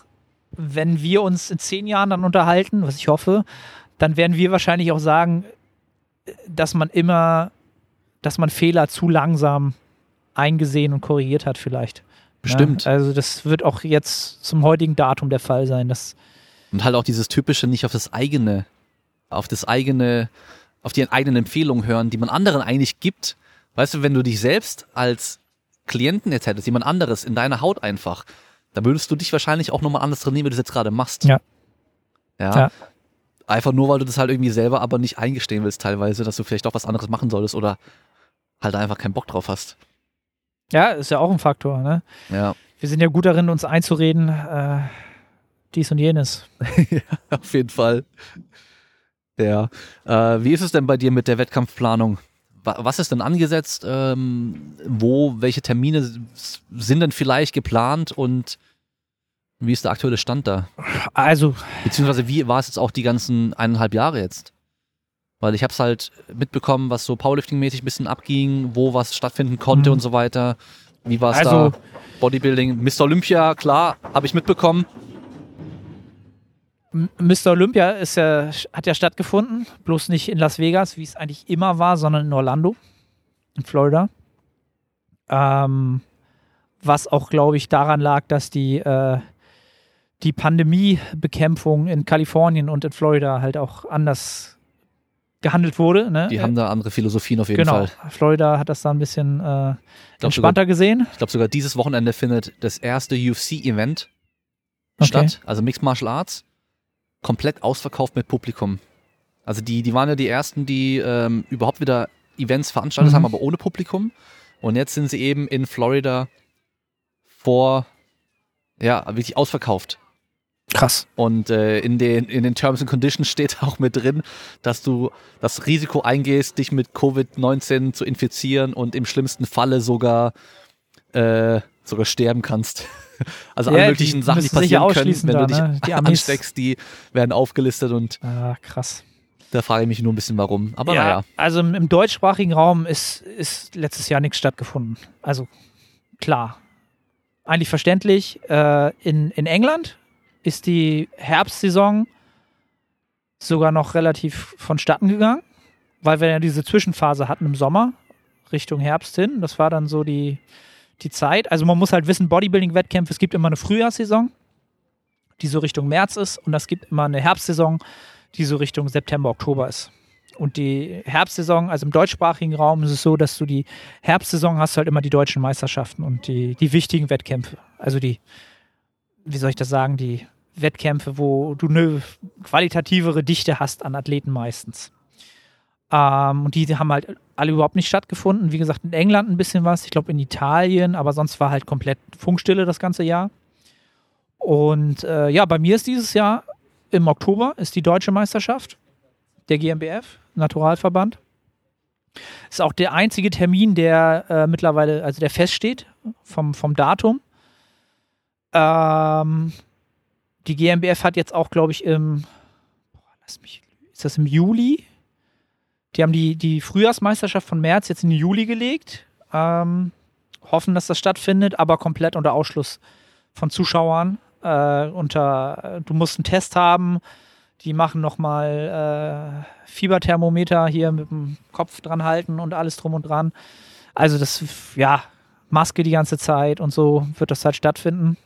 wenn wir uns in zehn Jahren dann unterhalten, was ich hoffe, dann werden wir wahrscheinlich auch sagen, dass man immer, dass man Fehler zu langsam eingesehen und korrigiert hat vielleicht. Bestimmt. Ja, also das wird auch jetzt zum heutigen Datum der Fall sein. Dass und halt auch dieses typische nicht auf das eigene, auf das eigene, auf die eigenen Empfehlungen hören, die man anderen eigentlich gibt. Weißt du, wenn du dich selbst als Klienten jetzt hättest, jemand anderes in deiner Haut einfach, dann würdest du dich wahrscheinlich auch nochmal anders trainieren, wie du es jetzt gerade machst. Ja. ja. Ja. Einfach nur, weil du das halt irgendwie selber aber nicht eingestehen willst teilweise, dass du vielleicht auch was anderes machen solltest oder halt einfach keinen Bock drauf hast. Ja, ist ja auch ein Faktor, ne? Ja. Wir sind ja gut darin, uns einzureden, äh, dies und jenes. Ja, auf jeden Fall. Ja. Äh, wie ist es denn bei dir mit der Wettkampfplanung? Was ist denn angesetzt? Ähm, wo, welche Termine sind denn vielleicht geplant und wie ist der aktuelle Stand da? Also. Beziehungsweise wie war es jetzt auch die ganzen eineinhalb Jahre jetzt? Weil ich habe es halt mitbekommen, was so Powerlifting-mäßig ein bisschen abging, wo was stattfinden konnte mhm. und so weiter. Wie war es also, da? Bodybuilding, Mister Olympia, klar, habe ich mitbekommen. Mister Olympia ist ja, hat ja stattgefunden, bloß nicht in Las Vegas, wie es eigentlich immer war, sondern in Orlando, in Florida. Ähm, was auch, glaube ich, daran lag, dass die, äh, die Pandemiebekämpfung in Kalifornien und in Florida halt auch anders gehandelt wurde. Ne? Die haben da andere Philosophien auf jeden genau. Fall. Florida hat das da ein bisschen äh, entspannter sogar, gesehen. Ich glaube sogar dieses Wochenende findet das erste U F C-Event okay. statt, also Mixed Martial Arts. Komplett ausverkauft mit Publikum. Also die, die waren ja die ersten, die ähm, überhaupt wieder Events veranstaltet mhm. haben, aber ohne Publikum. Und jetzt sind sie eben in Florida vor, ja, wirklich ausverkauft. Krass. Und äh, in den, in den Terms and Conditions steht auch mit drin, dass du das Risiko eingehst, dich mit Covid neunzehn zu infizieren und im schlimmsten Falle sogar, äh, sogar sterben kannst. Also ja, alle möglichen die Sachen, die passieren können, wenn da, du dich ne? die ansteckst, die werden aufgelistet und ah, krass. Da frage ich mich nur ein bisschen warum. Aber ja, naja. Also im, im deutschsprachigen Raum ist, ist letztes Jahr nichts stattgefunden. Also klar, eigentlich verständlich. Äh, in, in England ist die Herbstsaison sogar noch relativ vonstatten gegangen, weil wir ja diese Zwischenphase hatten im Sommer Richtung Herbst hin. Das war dann so die Die Zeit, also man muss halt wissen, Bodybuilding-Wettkämpfe, es gibt immer eine Frühjahrssaison, die so Richtung März ist und es gibt immer eine Herbstsaison, die so Richtung September, Oktober ist. Und die Herbstsaison, also im deutschsprachigen Raum ist es so, dass du die Herbstsaison hast halt immer die deutschen Meisterschaften und die, die wichtigen Wettkämpfe, also die, wie soll ich das sagen, die Wettkämpfe, wo du eine qualitativere Dichte hast an Athleten meistens. Ähm, und die haben halt alle überhaupt nicht stattgefunden. Wie gesagt, in England ein bisschen was, ich glaube in Italien, aber sonst war halt komplett Funkstille das ganze Jahr. Und äh, ja, bei mir ist dieses Jahr im Oktober ist die deutsche Meisterschaft der G M B F, Naturalverband. Ist auch der einzige Termin, der äh, mittlerweile, also der feststeht vom, vom Datum. Ähm, die G M B F hat jetzt auch, glaube ich, im, boah, lass mich, ist das im Juli? Die haben die, die Frühjahrsmeisterschaft von März jetzt in den Juli gelegt, ähm, hoffen, dass das stattfindet, aber komplett unter Ausschluss von Zuschauern. Äh, unter, du musst einen Test haben, Die machen nochmal äh, Fieberthermometer hier mit dem Kopf dran halten und alles drum und dran. Also das, ja, Maske die ganze Zeit und so wird das halt stattfinden.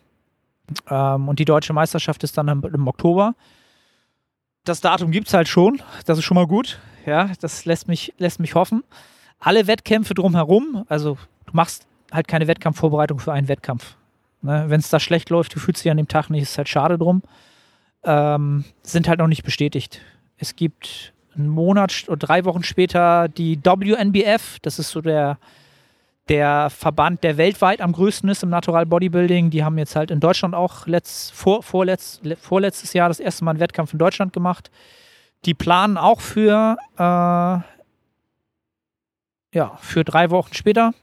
Ähm, und die deutsche Meisterschaft ist dann im, im Oktober. Das Datum gibt es halt schon, das ist schon mal gut. Ja, das lässt mich, lässt mich hoffen. Alle Wettkämpfe drumherum, also du machst halt keine Wettkampfvorbereitung für einen Wettkampf. Ne? Wenn es da schlecht läuft, du fühlst dich an dem Tag nicht, ist halt schade drum. Ähm, sind halt noch nicht bestätigt. Es gibt einen Monat oder drei Wochen später die W N B F, das ist so der, der Verband, der weltweit am größten ist im Natural Bodybuilding. Die haben jetzt halt in Deutschland auch letzt, vor, vorletzt, vorletztes Jahr das erste Mal einen Wettkampf in Deutschland gemacht. Die planen auch für, äh, ja, für drei Wochen später,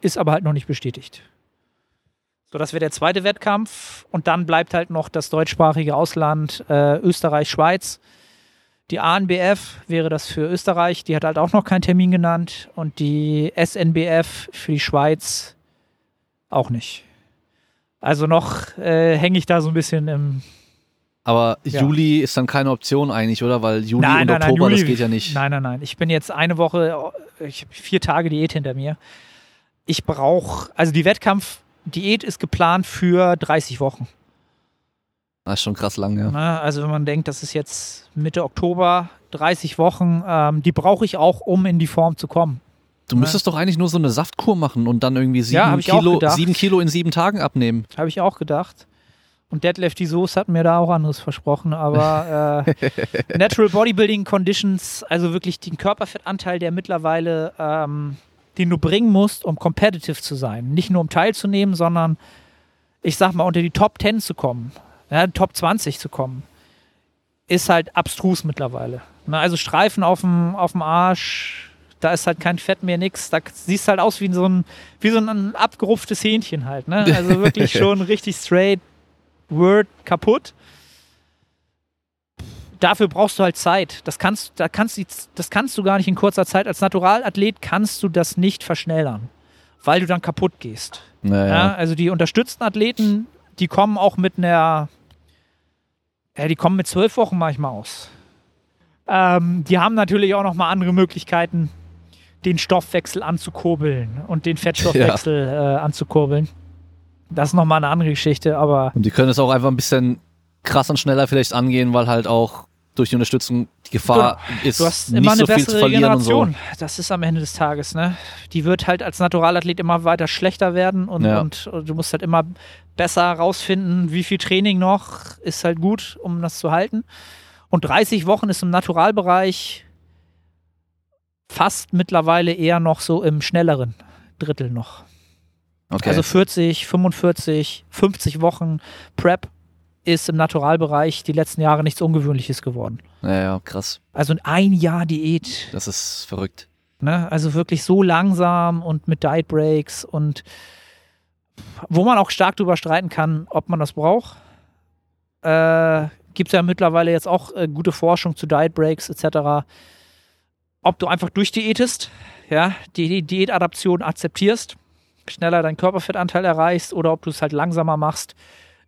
ist aber halt noch nicht bestätigt. So, das wäre der zweite Wettkampf und dann bleibt halt noch das deutschsprachige Ausland, äh, Österreich, Schweiz. Die A N B F wäre das für Österreich, die hat halt auch noch keinen Termin genannt und die S N B F für die Schweiz auch nicht. Also noch äh, hänge ich da so ein bisschen im... Aber ja. Juli ist dann keine Option eigentlich, oder? Weil Juli nein, und nein, Oktober, nein, Juli, das geht ja nicht. Nein, nein, nein. Ich bin jetzt eine Woche, ich habe vier Tage Diät hinter mir. Ich brauche, also die Wettkampf... Diät ist geplant für dreißig Wochen. Das ist schon krass lang, ja. Na, also wenn man denkt, das ist jetzt Mitte Oktober, dreißig Wochen, ähm, die brauche ich auch, um in die Form zu kommen. Du ja. müsstest doch eigentlich nur so eine Saftkur machen und dann irgendwie sieben, ja, Kilo, sieben Kilo in sieben Tagen abnehmen. Habe ich auch gedacht. Und Deadlift, die Soße hat mir da auch anderes versprochen, aber äh, Natural Bodybuilding Conditions, also wirklich den Körperfettanteil, der mittlerweile... Ähm, den du bringen musst, um competitive zu sein. Nicht nur um teilzunehmen, sondern, ich sag mal, unter die Top zehn zu kommen, ja, Top zwanzig zu kommen, ist halt abstrus mittlerweile. Na, also Streifen auf dem Arsch, da ist halt kein Fett mehr, nix. Da siehst halt aus wie so ein, wie so ein abgerupftes Hähnchen halt. Ne? Also wirklich schon richtig straight, word, kaputt. Dafür brauchst du halt Zeit. Das kannst, da kannst, das kannst du gar nicht in kurzer Zeit. Als Naturalathlet kannst du das nicht verschnellern, weil du dann kaputt gehst. Naja. Ja, also die unterstützten Athleten, die kommen auch mit einer, ja, die kommen mit zwölf Wochen manchmal aus. Ähm, die haben natürlich auch nochmal andere Möglichkeiten, den Stoffwechsel anzukurbeln und den Fettstoffwechsel ja. äh, anzukurbeln. Das ist nochmal eine andere Geschichte. Aber und die können es auch einfach ein bisschen krass und schneller vielleicht angehen, weil halt auch durch die Unterstützung die Gefahr du, ist, du hast immer nicht so viel zu verlieren und so. Das ist am Ende des Tages, ne? Die wird halt als Naturalathlet immer weiter schlechter werden und, ja. und, und du musst halt immer besser herausfinden, wie viel Training noch ist halt gut, um das zu halten. Und dreißig Wochen ist im Naturalbereich fast mittlerweile eher noch so im schnelleren Drittel noch. Okay. Also vierzig, fünfundvierzig, fünfzig Wochen Prep ist im Naturalbereich die letzten Jahre nichts Ungewöhnliches geworden. Ja, ja, krass. Also ein Jahr Diät. Das ist verrückt. Ne? Also wirklich so langsam und mit Diet Breaks und wo man auch stark drüber streiten kann, ob man das braucht. Äh, gibt es ja mittlerweile jetzt auch äh, gute Forschung zu Diet Breaks et cetera. Ob du einfach durchdiätest, ja, die, die Diätadaption akzeptierst, schneller deinen Körperfettanteil erreichst oder ob du es halt langsamer machst,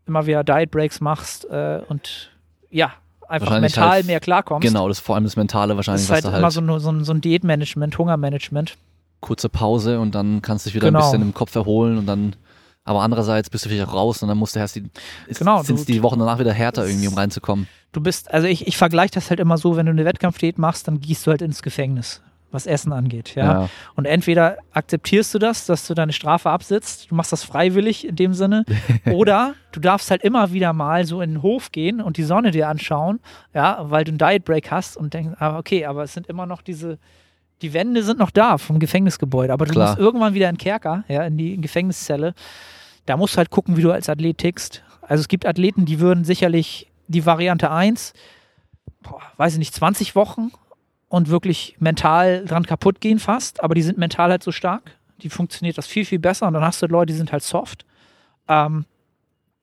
immer wieder Diet Breaks machst äh, und ja, einfach mental halt, mehr klarkommst. Genau, das ist vor allem das Mentale wahrscheinlich. Das ist halt, was da halt immer so ein, so ein Diätmanagement, Hungermanagement. Kurze Pause und dann kannst du dich wieder genau. ein bisschen im Kopf erholen und dann, aber andererseits bist du vielleicht auch raus und dann musst du erst die, genau, sind die Wochen danach wieder härter irgendwie, um reinzukommen. Du bist, also ich, ich vergleiche das halt immer so, wenn du eine Wettkampfdiät machst, dann gehst du halt ins Gefängnis, was Essen angeht. Ja? Ja. Und entweder akzeptierst du das, dass du deine Strafe absitzt, du machst das freiwillig in dem Sinne, oder du darfst halt immer wieder mal so in den Hof gehen und die Sonne dir anschauen, ja, weil du einen Diet Break hast und denkst, ah, okay, aber es sind immer noch diese, die Wände sind noch da vom Gefängnisgebäude, aber du Klar. musst irgendwann wieder in den Kerker, ja, in die in Gefängniszelle. Da musst du halt gucken, wie du als Athlet tickst. Also es gibt Athleten, die würden sicherlich die Variante eins, boah, weiß ich nicht, zwanzig Wochen und wirklich mental dran kaputt gehen fast, aber die sind mental halt so stark, die funktioniert das viel, viel besser und dann hast du Leute, die sind halt soft, ähm,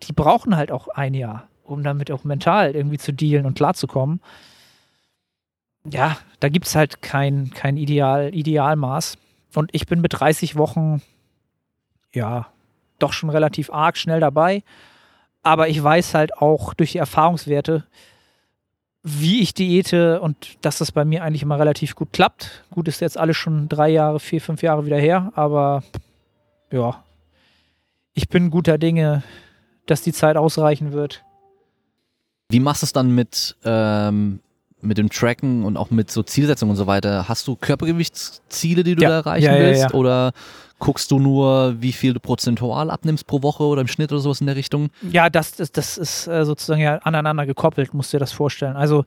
die brauchen halt auch ein Jahr, um damit auch mental irgendwie zu dealen und klarzukommen. Ja, da gibt es halt kein, kein Ideal, Idealmaß und ich bin mit dreißig Wochen ja, doch schon relativ arg schnell dabei, aber ich weiß halt auch durch die Erfahrungswerte, wie ich diete und dass das bei mir eigentlich immer relativ gut klappt. Gut, ist jetzt alles schon drei Jahre, vier, fünf Jahre wieder her, aber ja, ich bin guter Dinge, dass die Zeit ausreichen wird. Wie machst du es dann mit, ähm, mit dem Tracken und auch mit so Zielsetzungen und so weiter? Hast du Körpergewichtsziele, die du ja. da erreichen ja, ja, willst? Ja, ja. Oder guckst du nur, wie viel du prozentual abnimmst pro Woche oder im Schnitt oder sowas in der Richtung? Ja, das, das, das ist sozusagen ja aneinander gekoppelt, musst du dir das vorstellen. Also,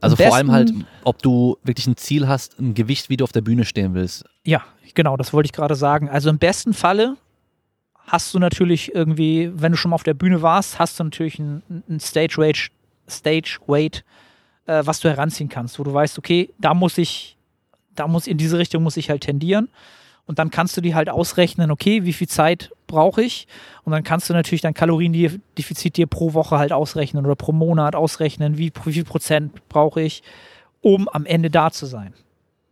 also vor allem halt, ob du wirklich ein Ziel hast, ein Gewicht, wie du auf der Bühne stehen willst. Ja, genau, das wollte ich gerade sagen. Also im besten Falle hast du natürlich irgendwie, wenn du schon mal auf der Bühne warst, hast du natürlich ein, ein Stage Weight, Stage Weight äh, was du heranziehen kannst, wo du weißt, okay, da muss ich, da muss in diese Richtung muss ich halt tendieren. Und dann kannst du dir halt ausrechnen, okay, wie viel Zeit brauche ich? Und dann kannst du natürlich dein Kaloriendefizit dir pro Woche halt ausrechnen oder pro Monat ausrechnen, wie, wie viel Prozent brauche ich, um am Ende da zu sein.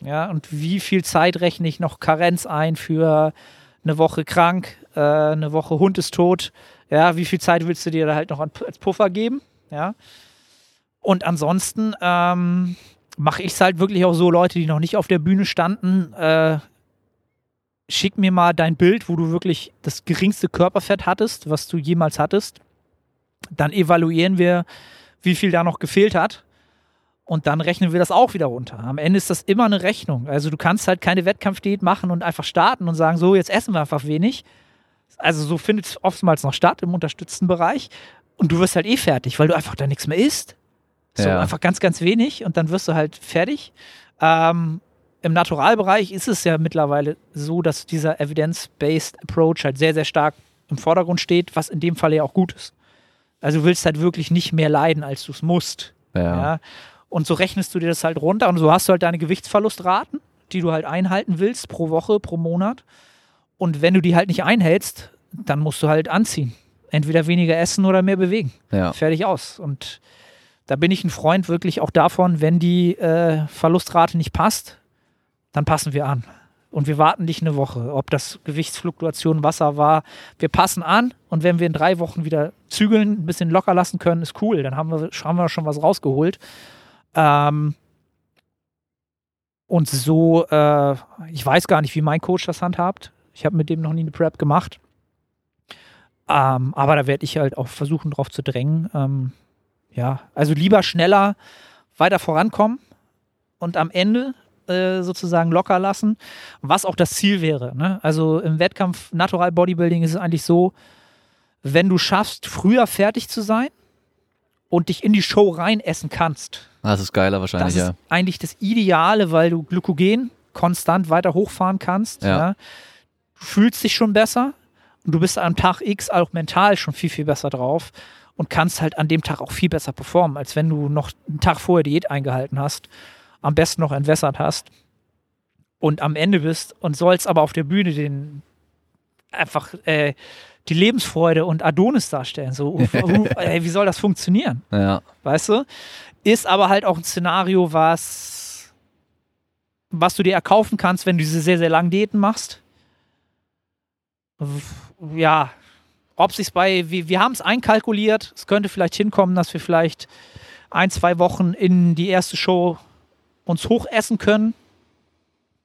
Ja, und wie viel Zeit rechne ich noch Karenz ein für eine Woche krank, äh, eine Woche Hund ist tot. Ja, wie viel Zeit willst du dir da halt noch als Puffer geben? Ja. Und ansonsten ähm, mache ich es halt wirklich auch so, Leute, die noch nicht auf der Bühne standen, äh, schick mir mal dein Bild, wo du wirklich das geringste Körperfett hattest, was du jemals hattest. Dann evaluieren wir, wie viel da noch gefehlt hat. Und dann rechnen wir das auch wieder runter. Am Ende ist das immer eine Rechnung. Also du kannst halt keine Wettkampfdiät machen und einfach starten und sagen, so, jetzt essen wir einfach wenig. Also so findet es oftmals noch statt im unterstützten Bereich. Und du wirst halt eh fertig, weil du einfach da nichts mehr isst. So ja. einfach ganz, ganz wenig und dann wirst du halt fertig. Ähm, Im Naturalbereich ist es ja mittlerweile so, dass dieser Evidence-Based Approach halt sehr, sehr stark im Vordergrund steht, was in dem Fall ja auch gut ist. Also du willst halt wirklich nicht mehr leiden, als du es musst. Ja. Ja? Und so rechnest du dir das halt runter und so hast du halt deine Gewichtsverlustraten, die du halt einhalten willst pro Woche, pro Monat. Und wenn du die halt nicht einhältst, dann musst du halt anziehen. Entweder weniger essen oder mehr bewegen. Ja. Fertig aus. Und da bin ich ein Freund wirklich auch davon, wenn die äh, Verlustrate nicht passt, dann passen wir an. Und wir warten nicht eine Woche, ob das Gewichtsfluktuation Wasser war. Wir passen an und wenn wir in drei Wochen wieder zügeln, ein bisschen locker lassen können, ist cool. Dann haben wir, haben wir schon was rausgeholt. Ähm und so, äh, ich weiß gar nicht, wie mein Coach das handhabt. Ich habe mit dem noch nie eine Prep gemacht. Ähm, aber da werde ich halt auch versuchen, drauf zu drängen. Ähm, ja, also lieber schneller weiter vorankommen und am Ende sozusagen locker lassen, was auch das Ziel wäre. Ne? Also im Wettkampf Natural Bodybuilding ist es eigentlich so, wenn du schaffst, früher fertig zu sein und dich in die Show rein essen kannst. Das ist geiler wahrscheinlich, ja. Das ist ja. eigentlich das Ideale, weil du Glykogen konstant weiter hochfahren kannst. Ja. Ja? Du fühlst dich schon besser und du bist am Tag X auch mental schon viel, viel besser drauf und kannst halt an dem Tag auch viel besser performen, als wenn du noch einen Tag vorher Diät eingehalten hast, am besten noch entwässert hast und am Ende bist und sollst aber auf der Bühne den einfach äh, die Lebensfreude und Adonis darstellen. So, uh, uh, ey, wie soll das funktionieren? Ja. Weißt du? Ist aber halt auch ein Szenario, was, was du dir erkaufen kannst, wenn du diese sehr, sehr langen Diäten machst. Ja, ob sich's bei, wir, wir haben es einkalkuliert, es könnte vielleicht hinkommen, dass wir vielleicht ein, zwei Wochen in die erste Show uns hoch essen können,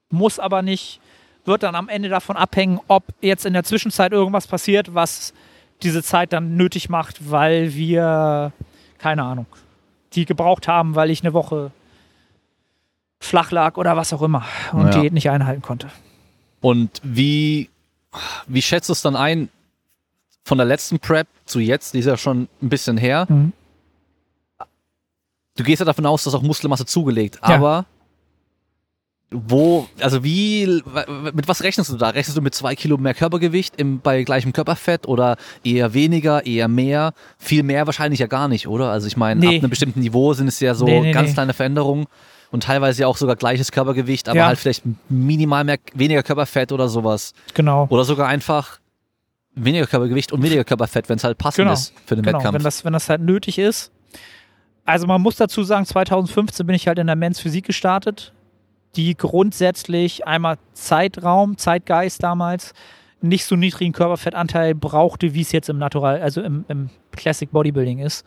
muss aber nicht, wird dann am Ende davon abhängen, ob jetzt in der Zwischenzeit irgendwas passiert, was diese Zeit dann nötig macht, weil wir, keine Ahnung, die gebraucht haben, weil ich eine Woche flach lag oder was auch immer und ja. Diät nicht einhalten konnte. Und wie, wie schätzt du es dann ein, von der letzten Prep zu jetzt, die ist ja schon ein bisschen her, mhm. Du gehst ja davon aus, dass auch Muskelmasse zugelegt, aber ja. wo, also wie, mit was rechnest du da? Rechnest du mit zwei Kilo mehr Körpergewicht im, bei gleichem Körperfett oder eher weniger, eher mehr? Viel mehr wahrscheinlich ja gar nicht, oder? Also ich meine, nee. ab einem bestimmten Niveau sind es ja so nee, nee, ganz nee. kleine Veränderungen und teilweise ja auch sogar gleiches Körpergewicht, aber ja. halt vielleicht minimal mehr, weniger Körperfett oder sowas. Genau. Oder sogar einfach weniger Körpergewicht und weniger Körperfett, wenn es halt passend genau. ist für den genau. Wettkampf. Wenn das, wenn das halt nötig ist. Also man muss dazu sagen, zwanzig fünfzehn bin ich halt in der Men's Physik gestartet, die grundsätzlich einmal Zeitraum, Zeitgeist damals, nicht so niedrigen Körperfettanteil brauchte, wie es jetzt im Natural, also im, im Classic Bodybuilding ist.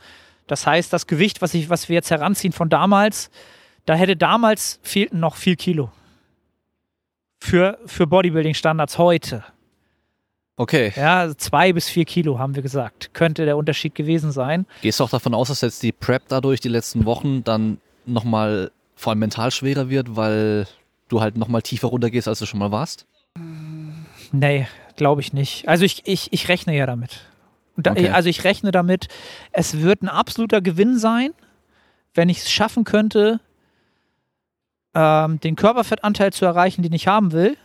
Das heißt, das Gewicht, was, ich, was wir jetzt heranziehen von damals, da hätte damals fehlten noch vier Kilo. Für, für Bodybuilding-Standards heute. Okay. Ja, zwei bis vier Kilo, haben wir gesagt. Könnte der Unterschied gewesen sein. Gehst du auch davon aus, dass jetzt die Prep dadurch die letzten Wochen dann nochmal vor allem mental schwerer wird, weil du halt nochmal tiefer runtergehst, als du schon mal warst? Nee, glaube ich nicht. Also ich, ich, ich rechne ja damit. Da, okay. Also ich rechne damit, es wird ein absoluter Gewinn sein, wenn ich es schaffen könnte, ähm, den Körperfettanteil zu erreichen, den ich haben will,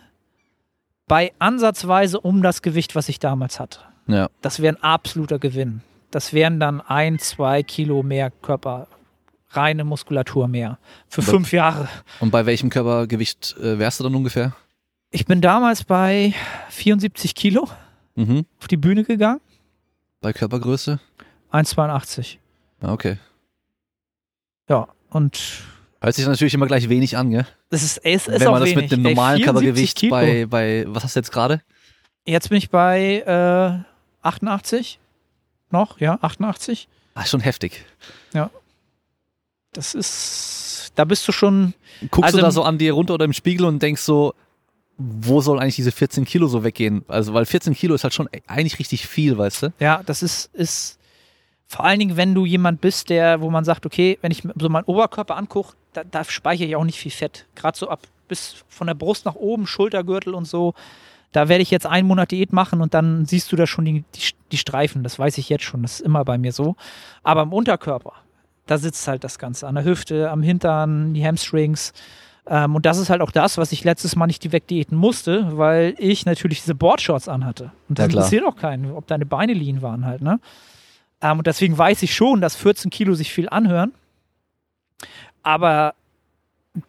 bei ansatzweise um das Gewicht, was ich damals hatte. Ja. Das wäre ein absoluter Gewinn. Das wären dann ein, zwei Kilo mehr Körper, reine Muskulatur mehr für bei, fünf Jahre. Und bei welchem Körpergewicht äh, wärst du dann ungefähr? Ich bin damals bei vierundsiebzig Kilo mhm. auf die Bühne gegangen. Bei Körpergröße? eins Komma zweiundachtzig. Okay. Ja, und... Hört sich natürlich immer gleich wenig an, gell? Das ist, es ist wenn man auch das wenig. Mit dem normalen Ey, Körpergewicht bei, bei... Was hast du jetzt gerade? Jetzt bin ich bei äh, achtundachtzig. Noch, ja, achtundachtzig. Ah, schon heftig. Ja. Das ist... Da bist du schon... Guckst also, du da so an dir runter oder im Spiegel und denkst so... Wo sollen eigentlich diese vierzehn Kilo so weggehen? Also, weil vierzehn Kilo ist halt schon eigentlich richtig viel, weißt du? Ja, das ist, ist vor allen Dingen, wenn du jemand bist, der, wo man sagt, okay, wenn ich so meinen Oberkörper angucke, da, da speichere ich auch nicht viel Fett. Gerade so ab bis von der Brust nach oben, Schultergürtel und so. Da werde ich jetzt einen Monat Diät machen und dann siehst du da schon die, die, die Streifen. Das weiß ich jetzt schon. Das ist immer bei mir so. Aber im Unterkörper, da sitzt halt das Ganze. An der Hüfte, am Hintern, die Hamstrings. Ähm, und das ist halt auch das, was ich letztes Mal nicht direkt diäten musste, weil ich natürlich diese Boardshorts anhatte. Und das ja, interessiert auch keinen, ob deine Beine lean waren halt, ne? Ähm, und deswegen weiß ich schon, dass vierzehn Kilo sich viel anhören. Aber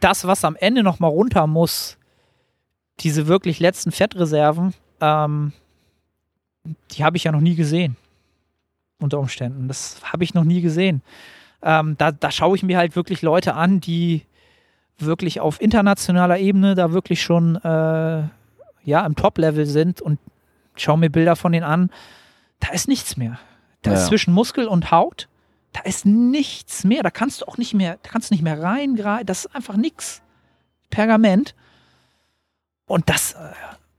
das, was am Ende nochmal runter muss, diese wirklich letzten Fettreserven, ähm, die habe ich ja noch nie gesehen. Unter Umständen. Das habe ich noch nie gesehen. Ähm, da, da schaue ich mir halt wirklich Leute an, die wirklich auf internationaler Ebene da wirklich schon äh, ja, im Top-Level sind und schau mir Bilder von denen an, da ist nichts mehr. Da ja. ist zwischen Muskel und Haut, da ist nichts mehr. Da kannst du auch nicht mehr, da kannst du nicht mehr rein, das ist einfach nichts. Pergament. Und das... Äh,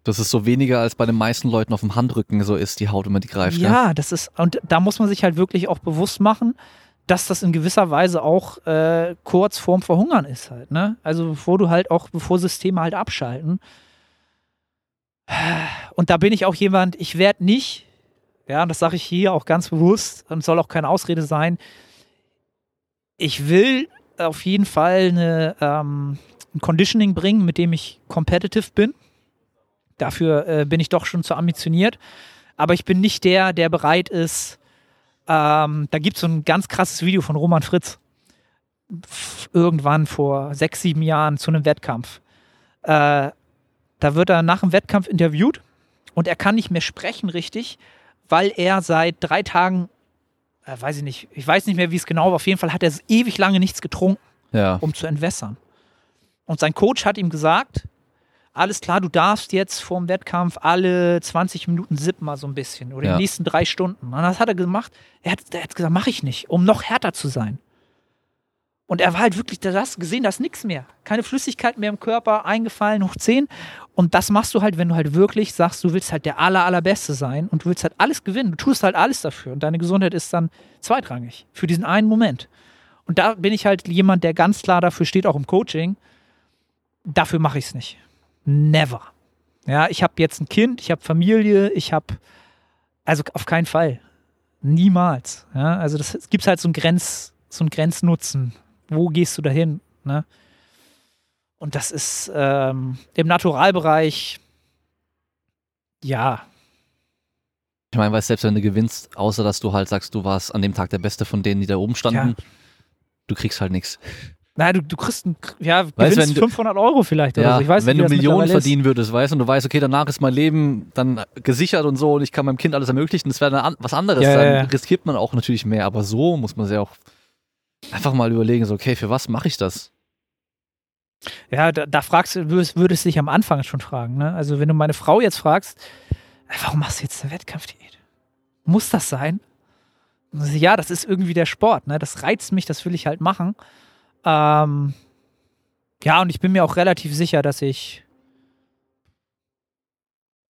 das ist so weniger als bei den meisten Leuten auf dem Handrücken, so ist die Haut, wenn man die greift. Ja, ja, das ist, und da muss man sich halt wirklich auch bewusst machen, dass das in gewisser Weise auch äh, kurz vorm Verhungern ist halt, ne? Also bevor du halt auch, bevor Systeme halt abschalten. Und da bin ich auch jemand, ich werde nicht, ja, das sage ich hier auch ganz bewusst und soll auch keine Ausrede sein, ich will auf jeden Fall eine, ähm, ein Conditioning bringen, mit dem ich competitive bin. Dafür äh, bin ich doch schon zu ambitioniert. Aber ich bin nicht der, der bereit ist, Ähm, da gibt es so ein ganz krasses Video von Roman Fritz. F- irgendwann vor sechs, sieben Jahren zu einem Wettkampf. Äh, da wird er nach dem Wettkampf interviewt und er kann nicht mehr sprechen richtig, weil er seit drei Tagen, äh, weiß ich nicht, ich weiß nicht mehr, wie es genau war, auf jeden Fall hat er ewig lange nichts getrunken, ja. um zu entwässern. Und sein Coach hat ihm gesagt, alles klar, du darfst jetzt vor dem Wettkampf alle zwanzig Minuten sippen mal so ein bisschen oder ja. in den nächsten drei Stunden. Und das hat er gemacht. Er hat, er hat gesagt, mache ich nicht, um noch härter zu sein. Und er war halt wirklich, da hast du gesehen, da ist nichts mehr. Keine Flüssigkeit mehr im Körper, eingefallen, hoch zehn. Und das machst du halt, wenn du halt wirklich sagst, du willst halt der aller, allerbeste sein und du willst halt alles gewinnen. Du tust halt alles dafür und deine Gesundheit ist dann zweitrangig für diesen einen Moment. Und da bin ich halt jemand, der ganz klar dafür steht, auch im Coaching. Dafür mache ich es nicht. Never. Ja, ich habe jetzt ein Kind, ich habe Familie, ich habe, also auf keinen Fall. Niemals. Ja, also das, es gibt halt so einen Grenz, so einen Grenznutzen. Wo gehst du dahin? Ne? Und das ist ähm, im Naturalbereich, ja. Ich meine, weißt du, selbst wenn du gewinnst, außer dass du halt sagst, du warst an dem Tag der Beste von denen, die da oben standen, ja. du kriegst halt nichts. Nein, du, du kriegst ein, ja, gewinnst weißt, fünfhundert Euro vielleicht. Oder ja, so. Ich weiß, wenn du Millionen verdienen würdest, weißt du, und du weißt, okay, danach ist mein Leben dann gesichert und so und ich kann meinem Kind alles ermöglichen, das wäre dann an, was anderes. Ja, dann ja. riskiert man auch natürlich mehr, aber so muss man sich auch einfach mal überlegen, so, okay, für was mache ich das? Ja, da, da fragst du, würdest, würdest du dich am Anfang schon fragen, ne? Also, wenn du meine Frau jetzt fragst, warum machst du jetzt eine Wettkampfdiät? Muss das sein? ja, das ist irgendwie der Sport, ne? Das reizt mich, das will ich halt machen. Ähm, ja, und ich bin mir auch relativ sicher, dass ich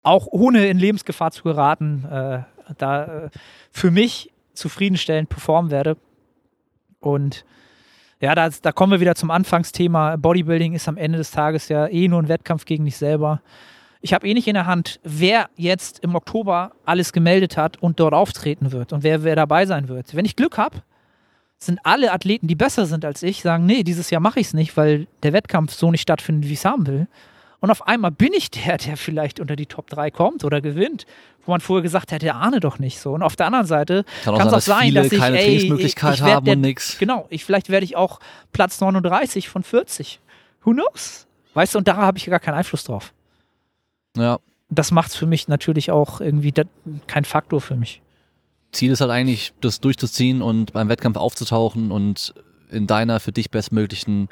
auch ohne in Lebensgefahr zu geraten, äh, da äh, für mich zufriedenstellend performen werde. Und ja, da, da kommen wir wieder zum Anfangsthema. Bodybuilding ist am Ende des Tages ja eh nur ein Wettkampf gegen dich selber. Ich habe eh nicht in der Hand, wer jetzt im Oktober alles gemeldet hat und dort auftreten wird und wer, wer dabei sein wird. Wenn ich Glück habe, sind alle Athleten, die besser sind als ich, sagen, nee, dieses Jahr mache ich es nicht, weil der Wettkampf so nicht stattfindet, wie ich es haben will. Und auf einmal bin ich der, der vielleicht unter die Top drei kommt oder gewinnt, wo man vorher gesagt hätte, der Arne doch nicht so. Und auf der anderen Seite kann es auch sein, dass ich keine Trainingsmöglichkeit haben und nix. Genau, ich, vielleicht werde ich auch Platz neununddreißig von vierzig. Who knows? Weißt du, und da habe ich gar keinen Einfluss drauf. Ja. Das macht es für mich natürlich auch irgendwie da, kein Faktor für mich. Ziel ist halt eigentlich, das durchzuziehen und beim Wettkampf aufzutauchen und in deiner für dich bestmöglichen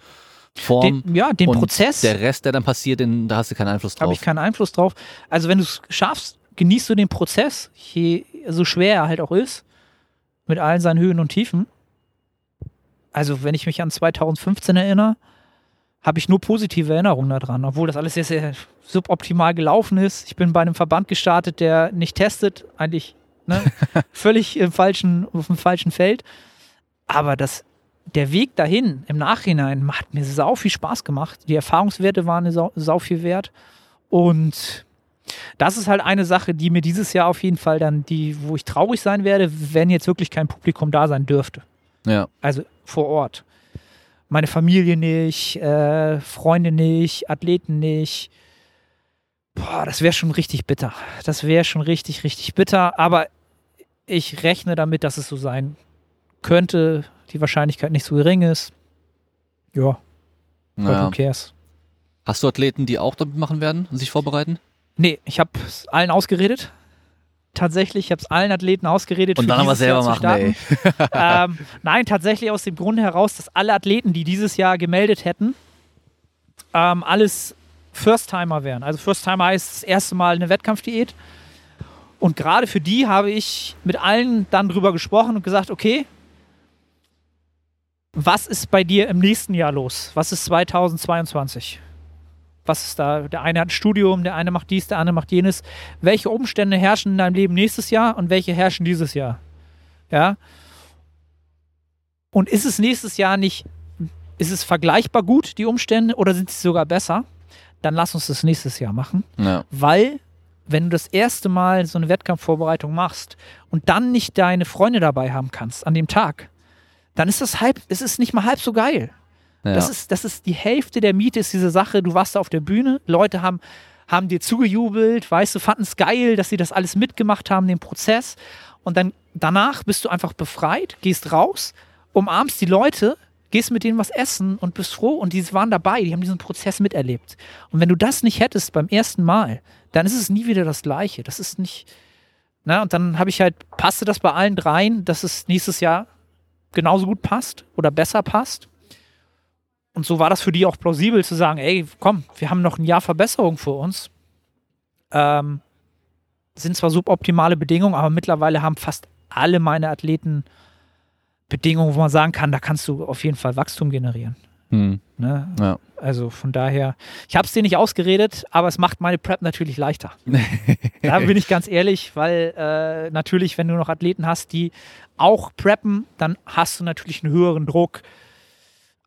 Form. Den, ja, den und Prozess. Der Rest, der dann passiert, den, da hast du keinen Einfluss drauf. Habe ich keinen Einfluss drauf. Also wenn du es schaffst, genießt du den Prozess, je, so schwer er halt auch ist, mit allen seinen Höhen und Tiefen. Also wenn ich mich an zweitausendfünfzehn erinnere, habe ich nur positive Erinnerungen daran, obwohl das alles sehr, sehr suboptimal gelaufen ist. Ich bin bei einem Verband gestartet, der nicht testet, eigentlich ne, völlig im falschen, auf dem falschen Feld. Aber das der Weg dahin im Nachhinein hat mir sau viel Spaß gemacht. Die Erfahrungswerte waren sau, sau viel wert. Und das ist halt eine Sache, die mir dieses Jahr auf jeden Fall dann, die, wo ich traurig sein werde, wenn jetzt wirklich kein Publikum da sein dürfte. Ja. Also vor Ort. Meine Familie nicht, äh, Freunde nicht, Athleten nicht. Boah, das wäre schon richtig bitter. Das wäre schon richtig, richtig bitter. Aber ich rechne damit, dass es so sein könnte. Die Wahrscheinlichkeit nicht so gering ist. Ja. Naja. Who cares? Hast du Athleten, die auch damit machen werden und sich vorbereiten? Nee, ich habe es allen ausgeredet. Tatsächlich, ich habe es allen Athleten ausgeredet. Und dann aber selber machen, ey. ähm, nein, tatsächlich aus dem Grund heraus, dass alle Athleten, die dieses Jahr gemeldet hätten, ähm, alles First-Timer wären. Also First-Timer heißt das erste Mal eine Wettkampfdiät. Und gerade für die habe ich mit allen dann drüber gesprochen und gesagt, okay, was ist bei dir im nächsten Jahr los? Was ist zweitausendzweiundzwanzig? Was ist da? Der eine hat ein Studium, der eine macht dies, der andere macht jenes. Welche Umstände herrschen in deinem Leben nächstes Jahr und welche herrschen dieses Jahr? Ja. Und ist es nächstes Jahr nicht, ist es vergleichbar gut, die Umstände, oder sind sie sogar besser? Dann lass uns das nächstes Jahr machen. Ja. Weil, wenn du das erste Mal so eine Wettkampfvorbereitung machst und dann nicht deine Freunde dabei haben kannst an dem Tag, dann ist das halb, es ist nicht mal halb so geil. Ja. Das ist, das ist die Hälfte der Miete, ist diese Sache, du warst da auf der Bühne, Leute haben, haben dir zugejubelt, weißt du, fanden es geil, dass sie das alles mitgemacht haben, den Prozess. Und dann danach bist du einfach befreit, gehst raus, umarmst die Leute, gehst mit denen was essen und bist froh. Und die waren dabei, die haben diesen Prozess miterlebt. Und wenn du das nicht hättest beim ersten Mal, dann ist es nie wieder das Gleiche. Das ist nicht, na, und dann habe ich halt, passte das bei allen dreien, dass es nächstes Jahr genauso gut passt oder besser passt. Und so war das für die auch plausibel zu sagen, ey, komm, wir haben noch ein Jahr Verbesserung vor uns. Ähm, sind zwar suboptimale Bedingungen, aber mittlerweile haben fast alle meine Athleten Bedingungen, wo man sagen kann, da kannst du auf jeden Fall Wachstum generieren. Hm. Ne? Ja. Also von daher, ich habe es dir nicht ausgeredet, aber es macht meine Prep natürlich leichter. Da bin ich ganz ehrlich, weil äh, natürlich, wenn du noch Athleten hast, die auch preppen, dann hast du natürlich einen höheren Druck,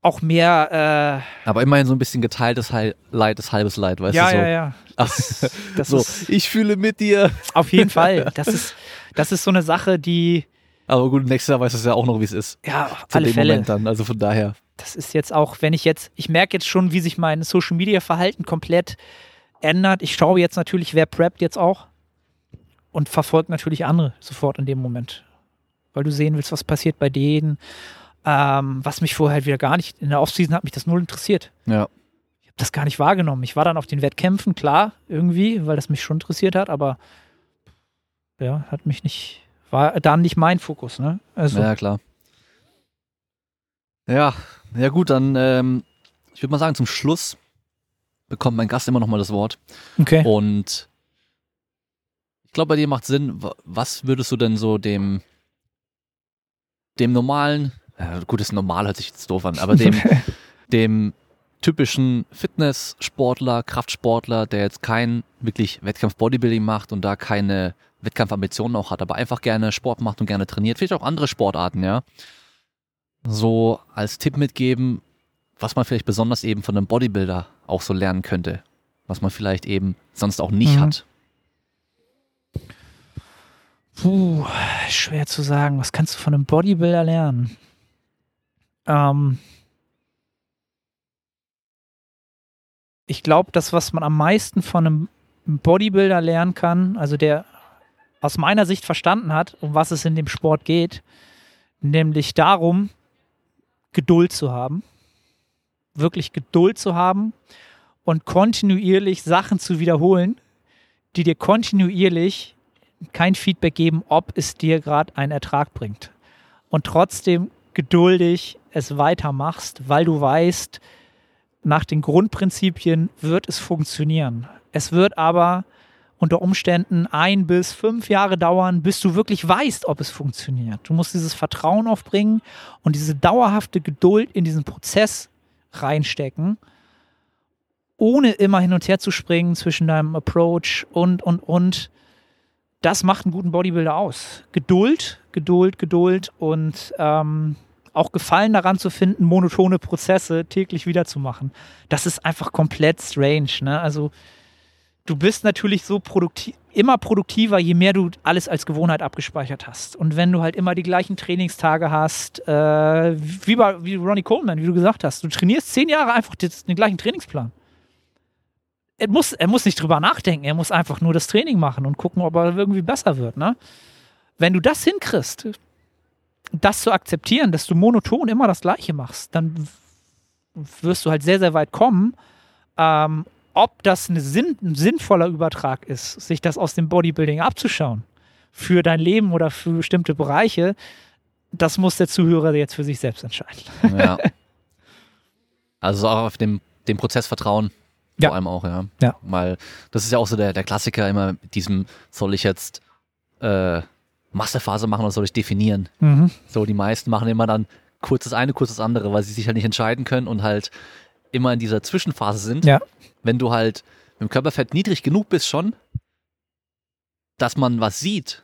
auch mehr. Äh Aber immerhin so ein bisschen geteiltes Heil- Leid ist halbes Leid, weißt ja, du so. Ja, ja, das, das so, ist, ich fühle mit dir. Auf jeden Fall. Das ist, das ist so eine Sache, die. Aber gut, nächstes Jahr weißt du es ja auch noch, wie es ist. Ja, auf alle Fälle. Moment dann, also von daher. Das ist jetzt auch, wenn ich jetzt, ich merke jetzt schon, wie sich mein Social-Media-Verhalten komplett ändert. Ich schaue jetzt natürlich, wer preppt jetzt auch und verfolgt natürlich andere sofort in dem Moment. Weil du sehen willst, was passiert bei denen. Ähm, was mich vorher halt wieder gar nicht, in der Offseason hat mich das null interessiert. Ja. Ich habe das gar nicht wahrgenommen. Ich war dann auf den Wettkämpfen, klar, irgendwie, weil das mich schon interessiert hat, aber ja, hat mich nicht, war dann nicht mein Fokus, ne? Also. Ja, klar. Ja, ja gut, dann ähm, ich würde mal sagen, zum Schluss bekommt mein Gast immer nochmal das Wort. Okay. Und ich glaube, bei dir macht Sinn, was würdest du denn so dem dem normalen, ja, gut, das normal hört sich jetzt doof an, aber dem, dem typischen Fitness-Sportler, Kraftsportler, der jetzt kein wirklich Wettkampf-Bodybuilding macht und da keine Wettkampfambitionen auch hat, aber einfach gerne Sport macht und gerne trainiert, vielleicht auch andere Sportarten, ja, so als Tipp mitgeben, was man vielleicht besonders eben von einem Bodybuilder auch so lernen könnte, was man vielleicht eben sonst auch nicht mhm. hat. Puh, schwer zu sagen. Was kannst du von einem Bodybuilder lernen? Ähm ich glaube, das, was man am meisten von einem Bodybuilder lernen kann, also der aus meiner Sicht verstanden hat, um was es in dem Sport geht, nämlich darum, Geduld zu haben. Wirklich Geduld zu haben und kontinuierlich Sachen zu wiederholen, die dir kontinuierlich kein Feedback geben, ob es dir gerade einen Ertrag bringt. Und trotzdem geduldig es weitermachst, weil du weißt, nach den Grundprinzipien wird es funktionieren. Es wird aber unter Umständen ein bis fünf Jahre dauern, bis du wirklich weißt, ob es funktioniert. Du musst dieses Vertrauen aufbringen und diese dauerhafte Geduld in diesen Prozess reinstecken, ohne immer hin und her zu springen zwischen deinem Approach und, und, und. Das macht einen guten Bodybuilder aus. Geduld, Geduld, Geduld und ähm, auch Gefallen daran zu finden, monotone Prozesse täglich wiederzumachen. Das ist einfach komplett strange, ne? Also du bist natürlich so produktiv, immer produktiver, je mehr du alles als Gewohnheit abgespeichert hast. Und wenn du halt immer die gleichen Trainingstage hast, äh, wie bei wie Ronnie Coleman, wie du gesagt hast, du trainierst zehn Jahre einfach den gleichen Trainingsplan. Er muss, er muss nicht drüber nachdenken, er muss einfach nur das Training machen und gucken, ob er irgendwie besser wird, ne? Wenn du das hinkriegst, das zu akzeptieren, dass du monoton immer das Gleiche machst, dann wirst du halt sehr, sehr weit kommen. Ähm, ob das ein, Sinn, ein sinnvoller Übertrag ist, sich das aus dem Bodybuilding abzuschauen, für dein Leben oder für bestimmte Bereiche, das muss der Zuhörer jetzt für sich selbst entscheiden. Ja. Also auch auf dem, dem Prozess vertrauen. Vor ja. allem auch, ja. ja. Weil das ist ja auch so der, der Klassiker immer mit diesem, soll ich jetzt äh, Massephase machen oder soll ich definieren? Mhm. So, die meisten machen immer dann kurz das eine, kurz das andere, weil sie sich halt nicht entscheiden können und halt immer in dieser Zwischenphase sind. Ja. Wenn du halt mit dem Körperfett niedrig genug bist schon, dass man was sieht,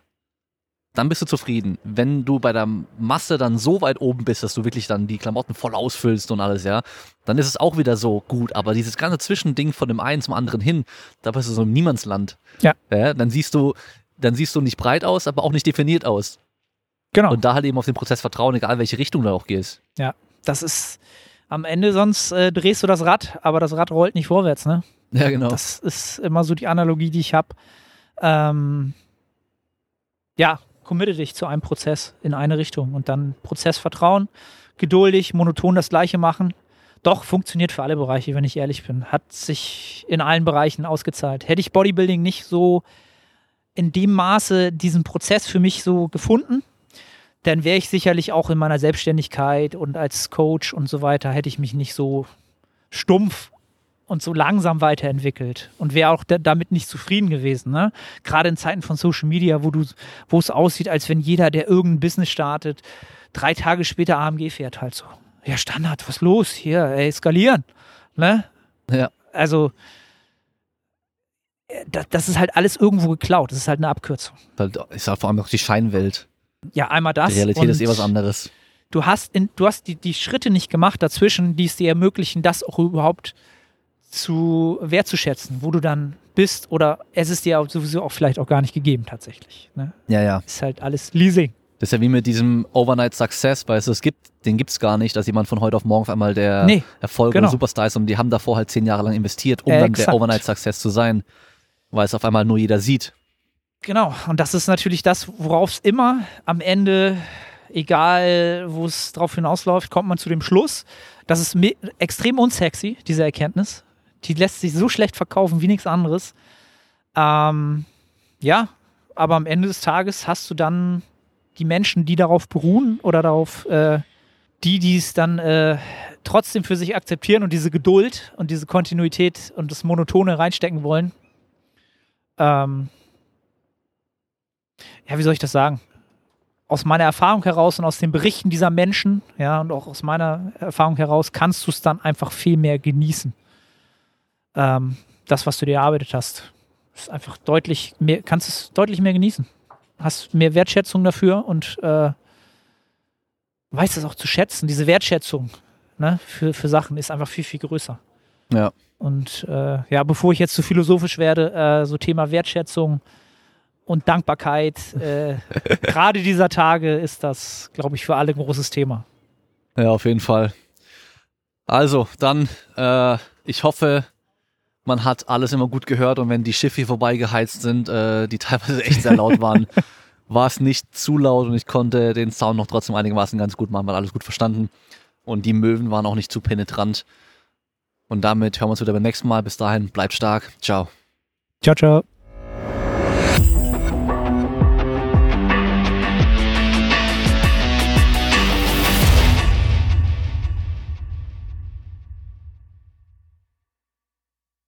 dann bist du zufrieden. Wenn du bei der Masse dann so weit oben bist, dass du wirklich dann die Klamotten voll ausfüllst und alles, ja, dann ist es auch wieder so gut. Aber dieses ganze Zwischending von dem einen zum anderen hin, da bist du so im Niemandsland. Ja. ja dann siehst du, dann siehst du nicht breit aus, aber auch nicht definiert aus. Genau. Und da halt eben auf den Prozess vertrauen, egal welche Richtung du auch gehst. Ja, das ist am Ende, sonst äh, drehst du das Rad, aber das Rad rollt nicht vorwärts, ne? Ja, genau. Das ist immer so die Analogie, die ich habe. Ähm, ja, committe dich zu einem Prozess in eine Richtung und dann Prozessvertrauen, geduldig, monoton das Gleiche machen. Doch, funktioniert für alle Bereiche, wenn ich ehrlich bin. Hat sich in allen Bereichen ausgezahlt. Hätte ich Bodybuilding nicht so in dem Maße diesen Prozess für mich so gefunden, dann wäre ich sicherlich auch in meiner Selbstständigkeit und als Coach und so weiter, hätte ich mich nicht so stumpf und so langsam weiterentwickelt und wäre auch da, damit nicht zufrieden gewesen, ne? Gerade in Zeiten von Social Media, wo du, wo es aussieht, als wenn jeder, der irgendein Business startet, drei Tage später A M G fährt, halt so. Ja, Standard, was los? Hier, ey, skalieren. Ne? Ja. Also, das, das ist halt alles irgendwo geklaut. Das ist halt eine Abkürzung. Ich sage vor allem auch die Scheinwelt. Ja, einmal das. Die Realität ist eh was anderes. Du hast, in, du hast die, die Schritte nicht gemacht dazwischen, die es dir ermöglichen, das auch überhaupt zu wertzuschätzen, wo du dann bist, oder es ist dir sowieso auch vielleicht auch gar nicht gegeben tatsächlich. Ne? Ja, ja. Ist halt alles Leasing. Das ist ja wie mit diesem Overnight Success, weißt du, es gibt, den gibt's gar nicht, dass jemand von heute auf morgen auf einmal der nee, Erfolg genau. oder Superstar ist, und die haben davor halt zehn Jahre lang investiert, um äh, dann exakt. der Overnight Success zu sein, weil es auf einmal nur jeder sieht. Genau, und das ist natürlich das, worauf es immer am Ende, egal wo es drauf hinausläuft, kommt man zu dem Schluss, das ist me- extrem unsexy, diese Erkenntnis. Die lässt sich so schlecht verkaufen wie nichts anderes. Ähm, ja, aber am Ende des Tages hast du dann die Menschen, die darauf beruhen oder darauf, äh, die, die es dann äh, trotzdem für sich akzeptieren und diese Geduld und diese Kontinuität und das Monotone reinstecken wollen. Ähm, ja, wie soll ich das sagen? aus meiner Erfahrung heraus und aus den Berichten dieser Menschen, ja, und auch aus meiner Erfahrung heraus, kannst du es dann einfach viel mehr genießen. Ähm, das, was du dir erarbeitet hast, ist einfach deutlich mehr, kannst es deutlich mehr genießen. Hast mehr Wertschätzung dafür und äh, weißt es auch zu schätzen. Diese Wertschätzung, ne, für, für Sachen ist einfach viel, viel größer. Ja. Und äh, ja, bevor ich jetzt zu philosophisch werde, äh, so Thema Wertschätzung und Dankbarkeit, äh, gerade dieser Tage ist das, glaube ich, für alle ein großes Thema. Ja, auf jeden Fall. Also, dann, äh, ich hoffe, man hat alles immer gut gehört, und wenn die Schiffe vorbeigeheizt sind, äh, die teilweise echt sehr laut waren, war es nicht zu laut und ich konnte den Sound noch trotzdem einigermaßen ganz gut machen, man hat alles gut verstanden und die Möwen waren auch nicht zu penetrant. Und damit hören wir uns wieder beim nächsten Mal. Bis dahin, bleibt stark. Ciao. Ciao, ciao.